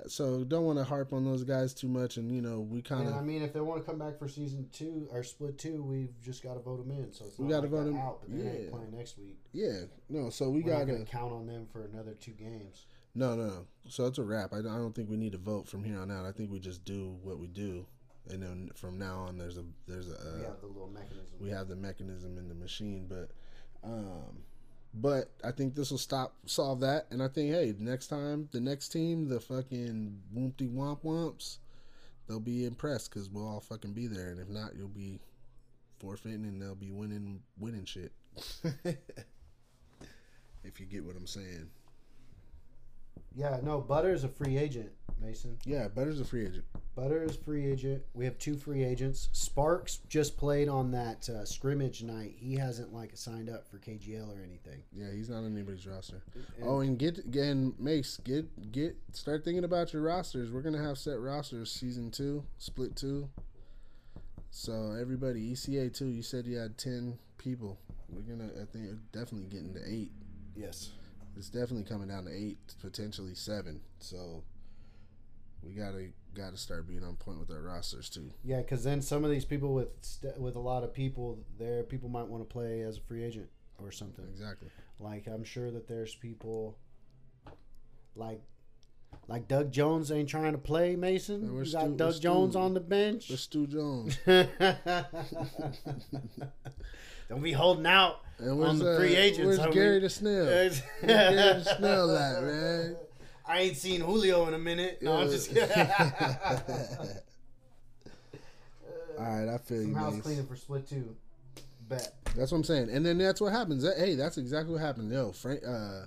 So don't want to harp on those guys too much, and you know we kind of. I mean, if they want to come back for season two or split two, we've just got to vote them in. So it's we got to vote them out, but they yeah. ain't playing next week. Yeah, no. So we got to count on them for another two games. No, no. no. So it's a wrap. I, I don't think we need to vote from here on out. I think we just do what we do, and then from now on, there's a there's a. Uh, we have the little mechanism. We have the mechanism in the machine, but. um But I think this will stop, solve that. And I think, hey, next time, the next team, the fucking woompty womp womps, they'll be impressed because we'll all fucking be there. And if not, you'll be forfeiting and they'll be winning winning shit. If you get what I'm saying. Yeah, no, Butter's a free agent, Mason. Yeah, Butter's a free agent. Butter is free agent. We have two free agents. Sparks just played on that uh, scrimmage night. He hasn't like signed up for K G L or anything. Yeah, he's not on anybody's roster. And oh, and get again, Mace, get get start thinking about your rosters. We're gonna have set rosters season two, split two. So everybody, E C A too. You said you had ten people. We're gonna, I think, definitely getting to eight. Yes, it's definitely coming down to eight, potentially seven. So. We gotta gotta start being on point with our rosters too. Yeah, because then some of these people with st- with a lot of people there, people might want to play as a free agent or something. Exactly. Like I'm sure that there's people like like Doug Jones ain't trying to play, Mason. You got Stu, Doug Jones Stu, on the bench. We're Stu Jones. Don't be holding out on the uh, free agents. Where's homie? Gary the Snell? Where's Gary the Snell at, man? I ain't seen Julio in a minute. No, I'm just kidding. All right, I feel you, man. House cleaning for split two. Bet. That's what I'm saying. And then that's what happens. Hey, that's exactly what happened. Yo, Frank, uh,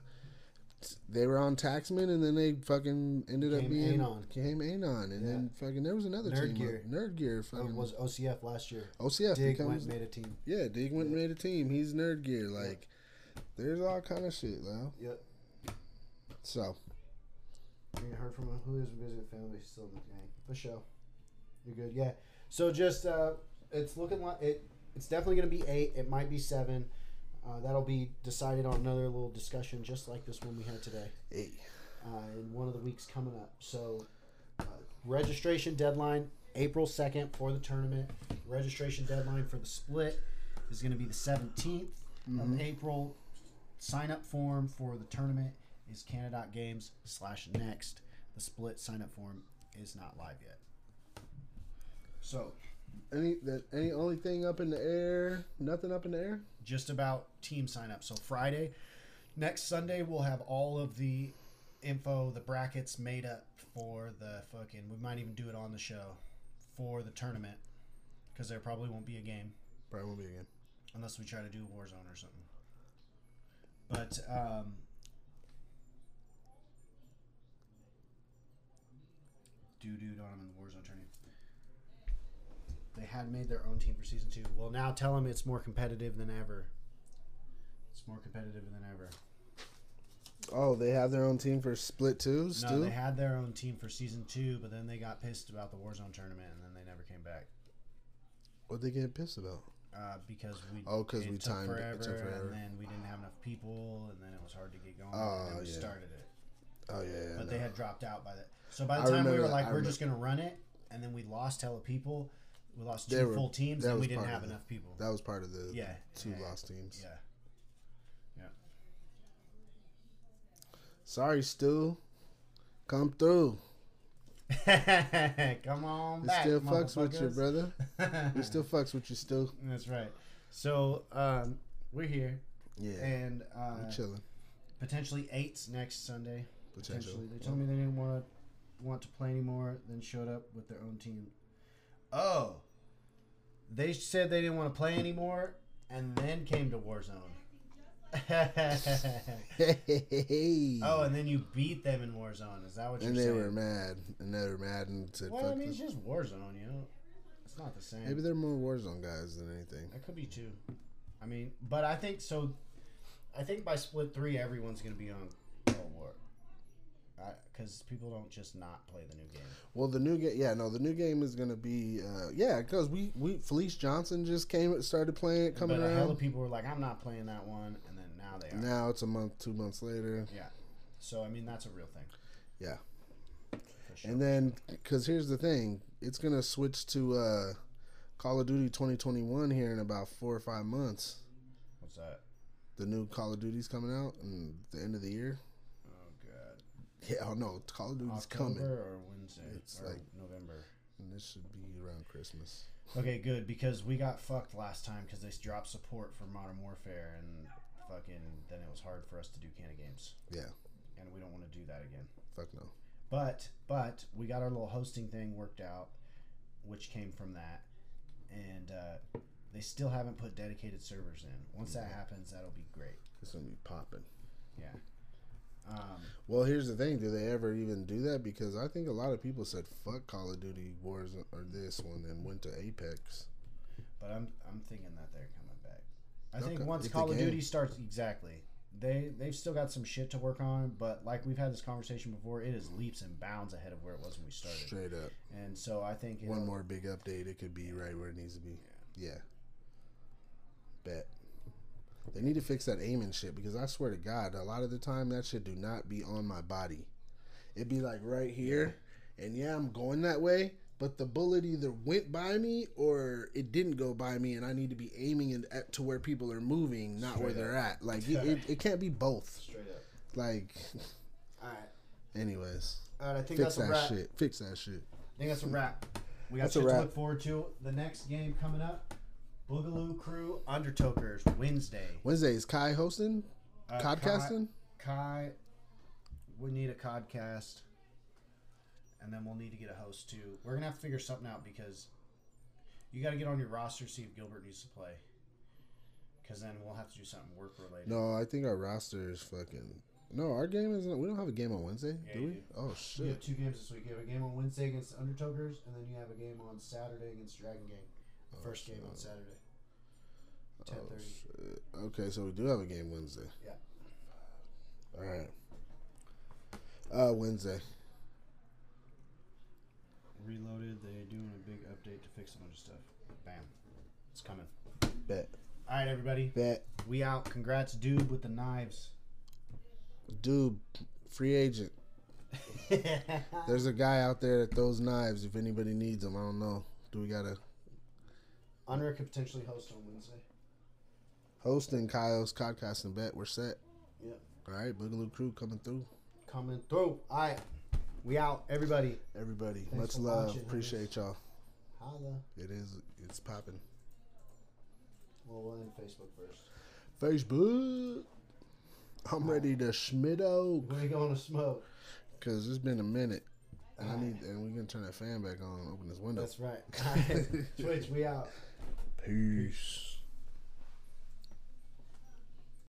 they were on Taxman, and then they fucking ended came up being... Anon. Came Anon. And yeah. then fucking there was another Nerd team. Gear. Nerd Gear. Fucking, it was O C F last year. O C F. Dig becomes, went and made a team. Yeah, Dig went and made a team. He's Nerd Gear. Like, yep. there's all kind of shit, though. Yep. So... I heard from Julio's visit family. He's still in the gang. For sure. You're good. Yeah. So just, uh, it's looking like it. It's definitely going to be eight. It might be seven. Uh, that'll be decided on another little discussion just like this one we had today. Eight. Uh, in one of the weeks coming up. So uh, registration deadline, April second for the tournament. Registration deadline for the split is going to be the seventeenth mm-hmm. of April. Sign up form for the tournament is Canna Games slash next. The split sign-up form is not live yet. So, any the any only thing up in the air? Nothing up in the air? Just about team sign-up. So Friday, next Sunday, we'll have all of the info, the brackets made up for the fucking... We might even do it on the show for the tournament because there probably won't be a game. Probably won't be a game. Unless we try to do Warzone or something. But... um dude on him in the Warzone tournament. They had made their own team for season two. Well, now tell them it's more competitive than ever. It's more competitive than ever. Oh, they have their own team for Split twos no, too? No, they had their own team for Season two, but then they got pissed about the Warzone tournament, and then they never came back. What'd they get pissed about? Uh, because we oh, because we timed forever, it took forever, and then we didn't have enough people, and then it was hard to get going. Oh, and we yeah. started it. Oh yeah, yeah but no. they had dropped out by that. So by the time we were like, we're just gonna run it, and then we lost hella people. We lost two were, full teams, and we didn't have enough the, people. That was part of the yeah, two yeah, lost teams. Yeah, yeah. Sorry, Stu. Come through. Come on we back, still fucks with you, brother. We still fucks with you, Stu. That's right. So um, we're here. Yeah. And uh, we're chilling. Potentially eights next Sunday. Potential. Potentially, they told yeah. me they didn't want to want to play anymore. Then showed up with their own team. Oh, they said they didn't want to play anymore, and then came to Warzone. Hey. Oh, and then you beat them in Warzone. Is that what you're and saying? And they were mad. And they were mad and said, well, I mean, it's just Warzone, you know? It's not the same. Maybe they're more Warzone guys than anything. That could be, too. I mean, but I think so. I think by Split three, everyone's going to be on Cold War. Because people don't just not play the new game. Well, the new game, yeah, no, the new game is going to be, uh, yeah, because we, we, Felice Johnson just came, started playing it, coming but around. But a hell of people were like, I'm not playing that one, and then now they are. Now it's a month, two months later. Yeah. So, I mean, that's a real thing. Yeah. For sure. And then, because here's the thing, it's going to switch to uh, Call of Duty twenty twenty-one here in about four or five months. What's that? The new Call of Duty's coming out in the end of the year. Yeah, oh no, Call of Duty's coming. October or Wednesday? It's or like November. And this should be around Christmas. Okay, good, because we got fucked last time because they dropped support for Modern Warfare and fucking then it was hard for us to do Canna Games. Yeah. And we don't want to do that again. Fuck no. But, but, we got our little hosting thing worked out, which came from that. And uh, they still haven't put dedicated servers in. Once that happens, that'll be great. It's going to be popping. Yeah. Um, well, here's the thing. Do they ever even do that? Because I think a lot of people said, fuck Call of Duty Wars or this one and went to Apex. But I'm I'm thinking that they're coming back. I okay. think once it's Call of Duty starts, exactly. They, they've still got some shit to work on, but like we've had this conversation before, it is leaps and bounds ahead of where it was when we started. Straight up. And so I think... One more big update, it could be right where it needs to be. Yeah. yeah. Bet. They need to fix that aiming shit because I swear to God, a lot of the time that shit do not be on my body. It'd be like right here, and yeah, I'm going that way, but the bullet either went by me or it didn't go by me, and I need to be aiming in, at, to where people are moving, not Straight where they're up. at. Like, it, it, it can't be both. Straight up. Like, all right. Anyways. All right, I think fix that's that a wrap. Shit. Fix that shit. I think that's a wrap. We got that's shit to look forward to. The next game coming up. Boogaloo Crew Undertokers Wednesday. Wednesday is Kai hosting? Uh, Codcasting? Kai, Kai, we need a codcast. And then we'll need to get a host too. We're going to have to figure something out because you got to get on your roster, see if Gilbert needs to play. Because then we'll have to do something work related. No, I think our roster is fucking. No, our game isn't. We don't have a game on Wednesday, yeah, do we? Do. Oh, shit. We have two games this week. You have a game on Wednesday against Undertokers, and then you have a game on Saturday against Dragon Gang. First game on Saturday, ten thirty. Oh, okay, so we do have a game Wednesday. Yeah. All right. Uh, Wednesday. Reloaded. They're doing a big update to fix a bunch of stuff. Bam, it's coming. Bet. All right, everybody. Bet. We out. Congrats, dude, with the knives. Dude, free agent. There's a guy out there that throws knives. If anybody needs them, I don't know. Do we gotta? Unrick could potentially host on Wednesday. Hosting Kyle's podcast and bet. We're set. Yep. All right, Boogaloo Crew coming through. Coming through. All right. We out, everybody. Everybody. Thanks Much love. Watching. Appreciate y'all. Holla. It is. It's popping. Well, we'll end Facebook first. Facebook. I'm All ready right. to schmiddo. We're going to smoke. Because it's been a minute. And, I need, and we're going to turn that fan back on and open this window. That's right. All right. Twitch, we out. Peace.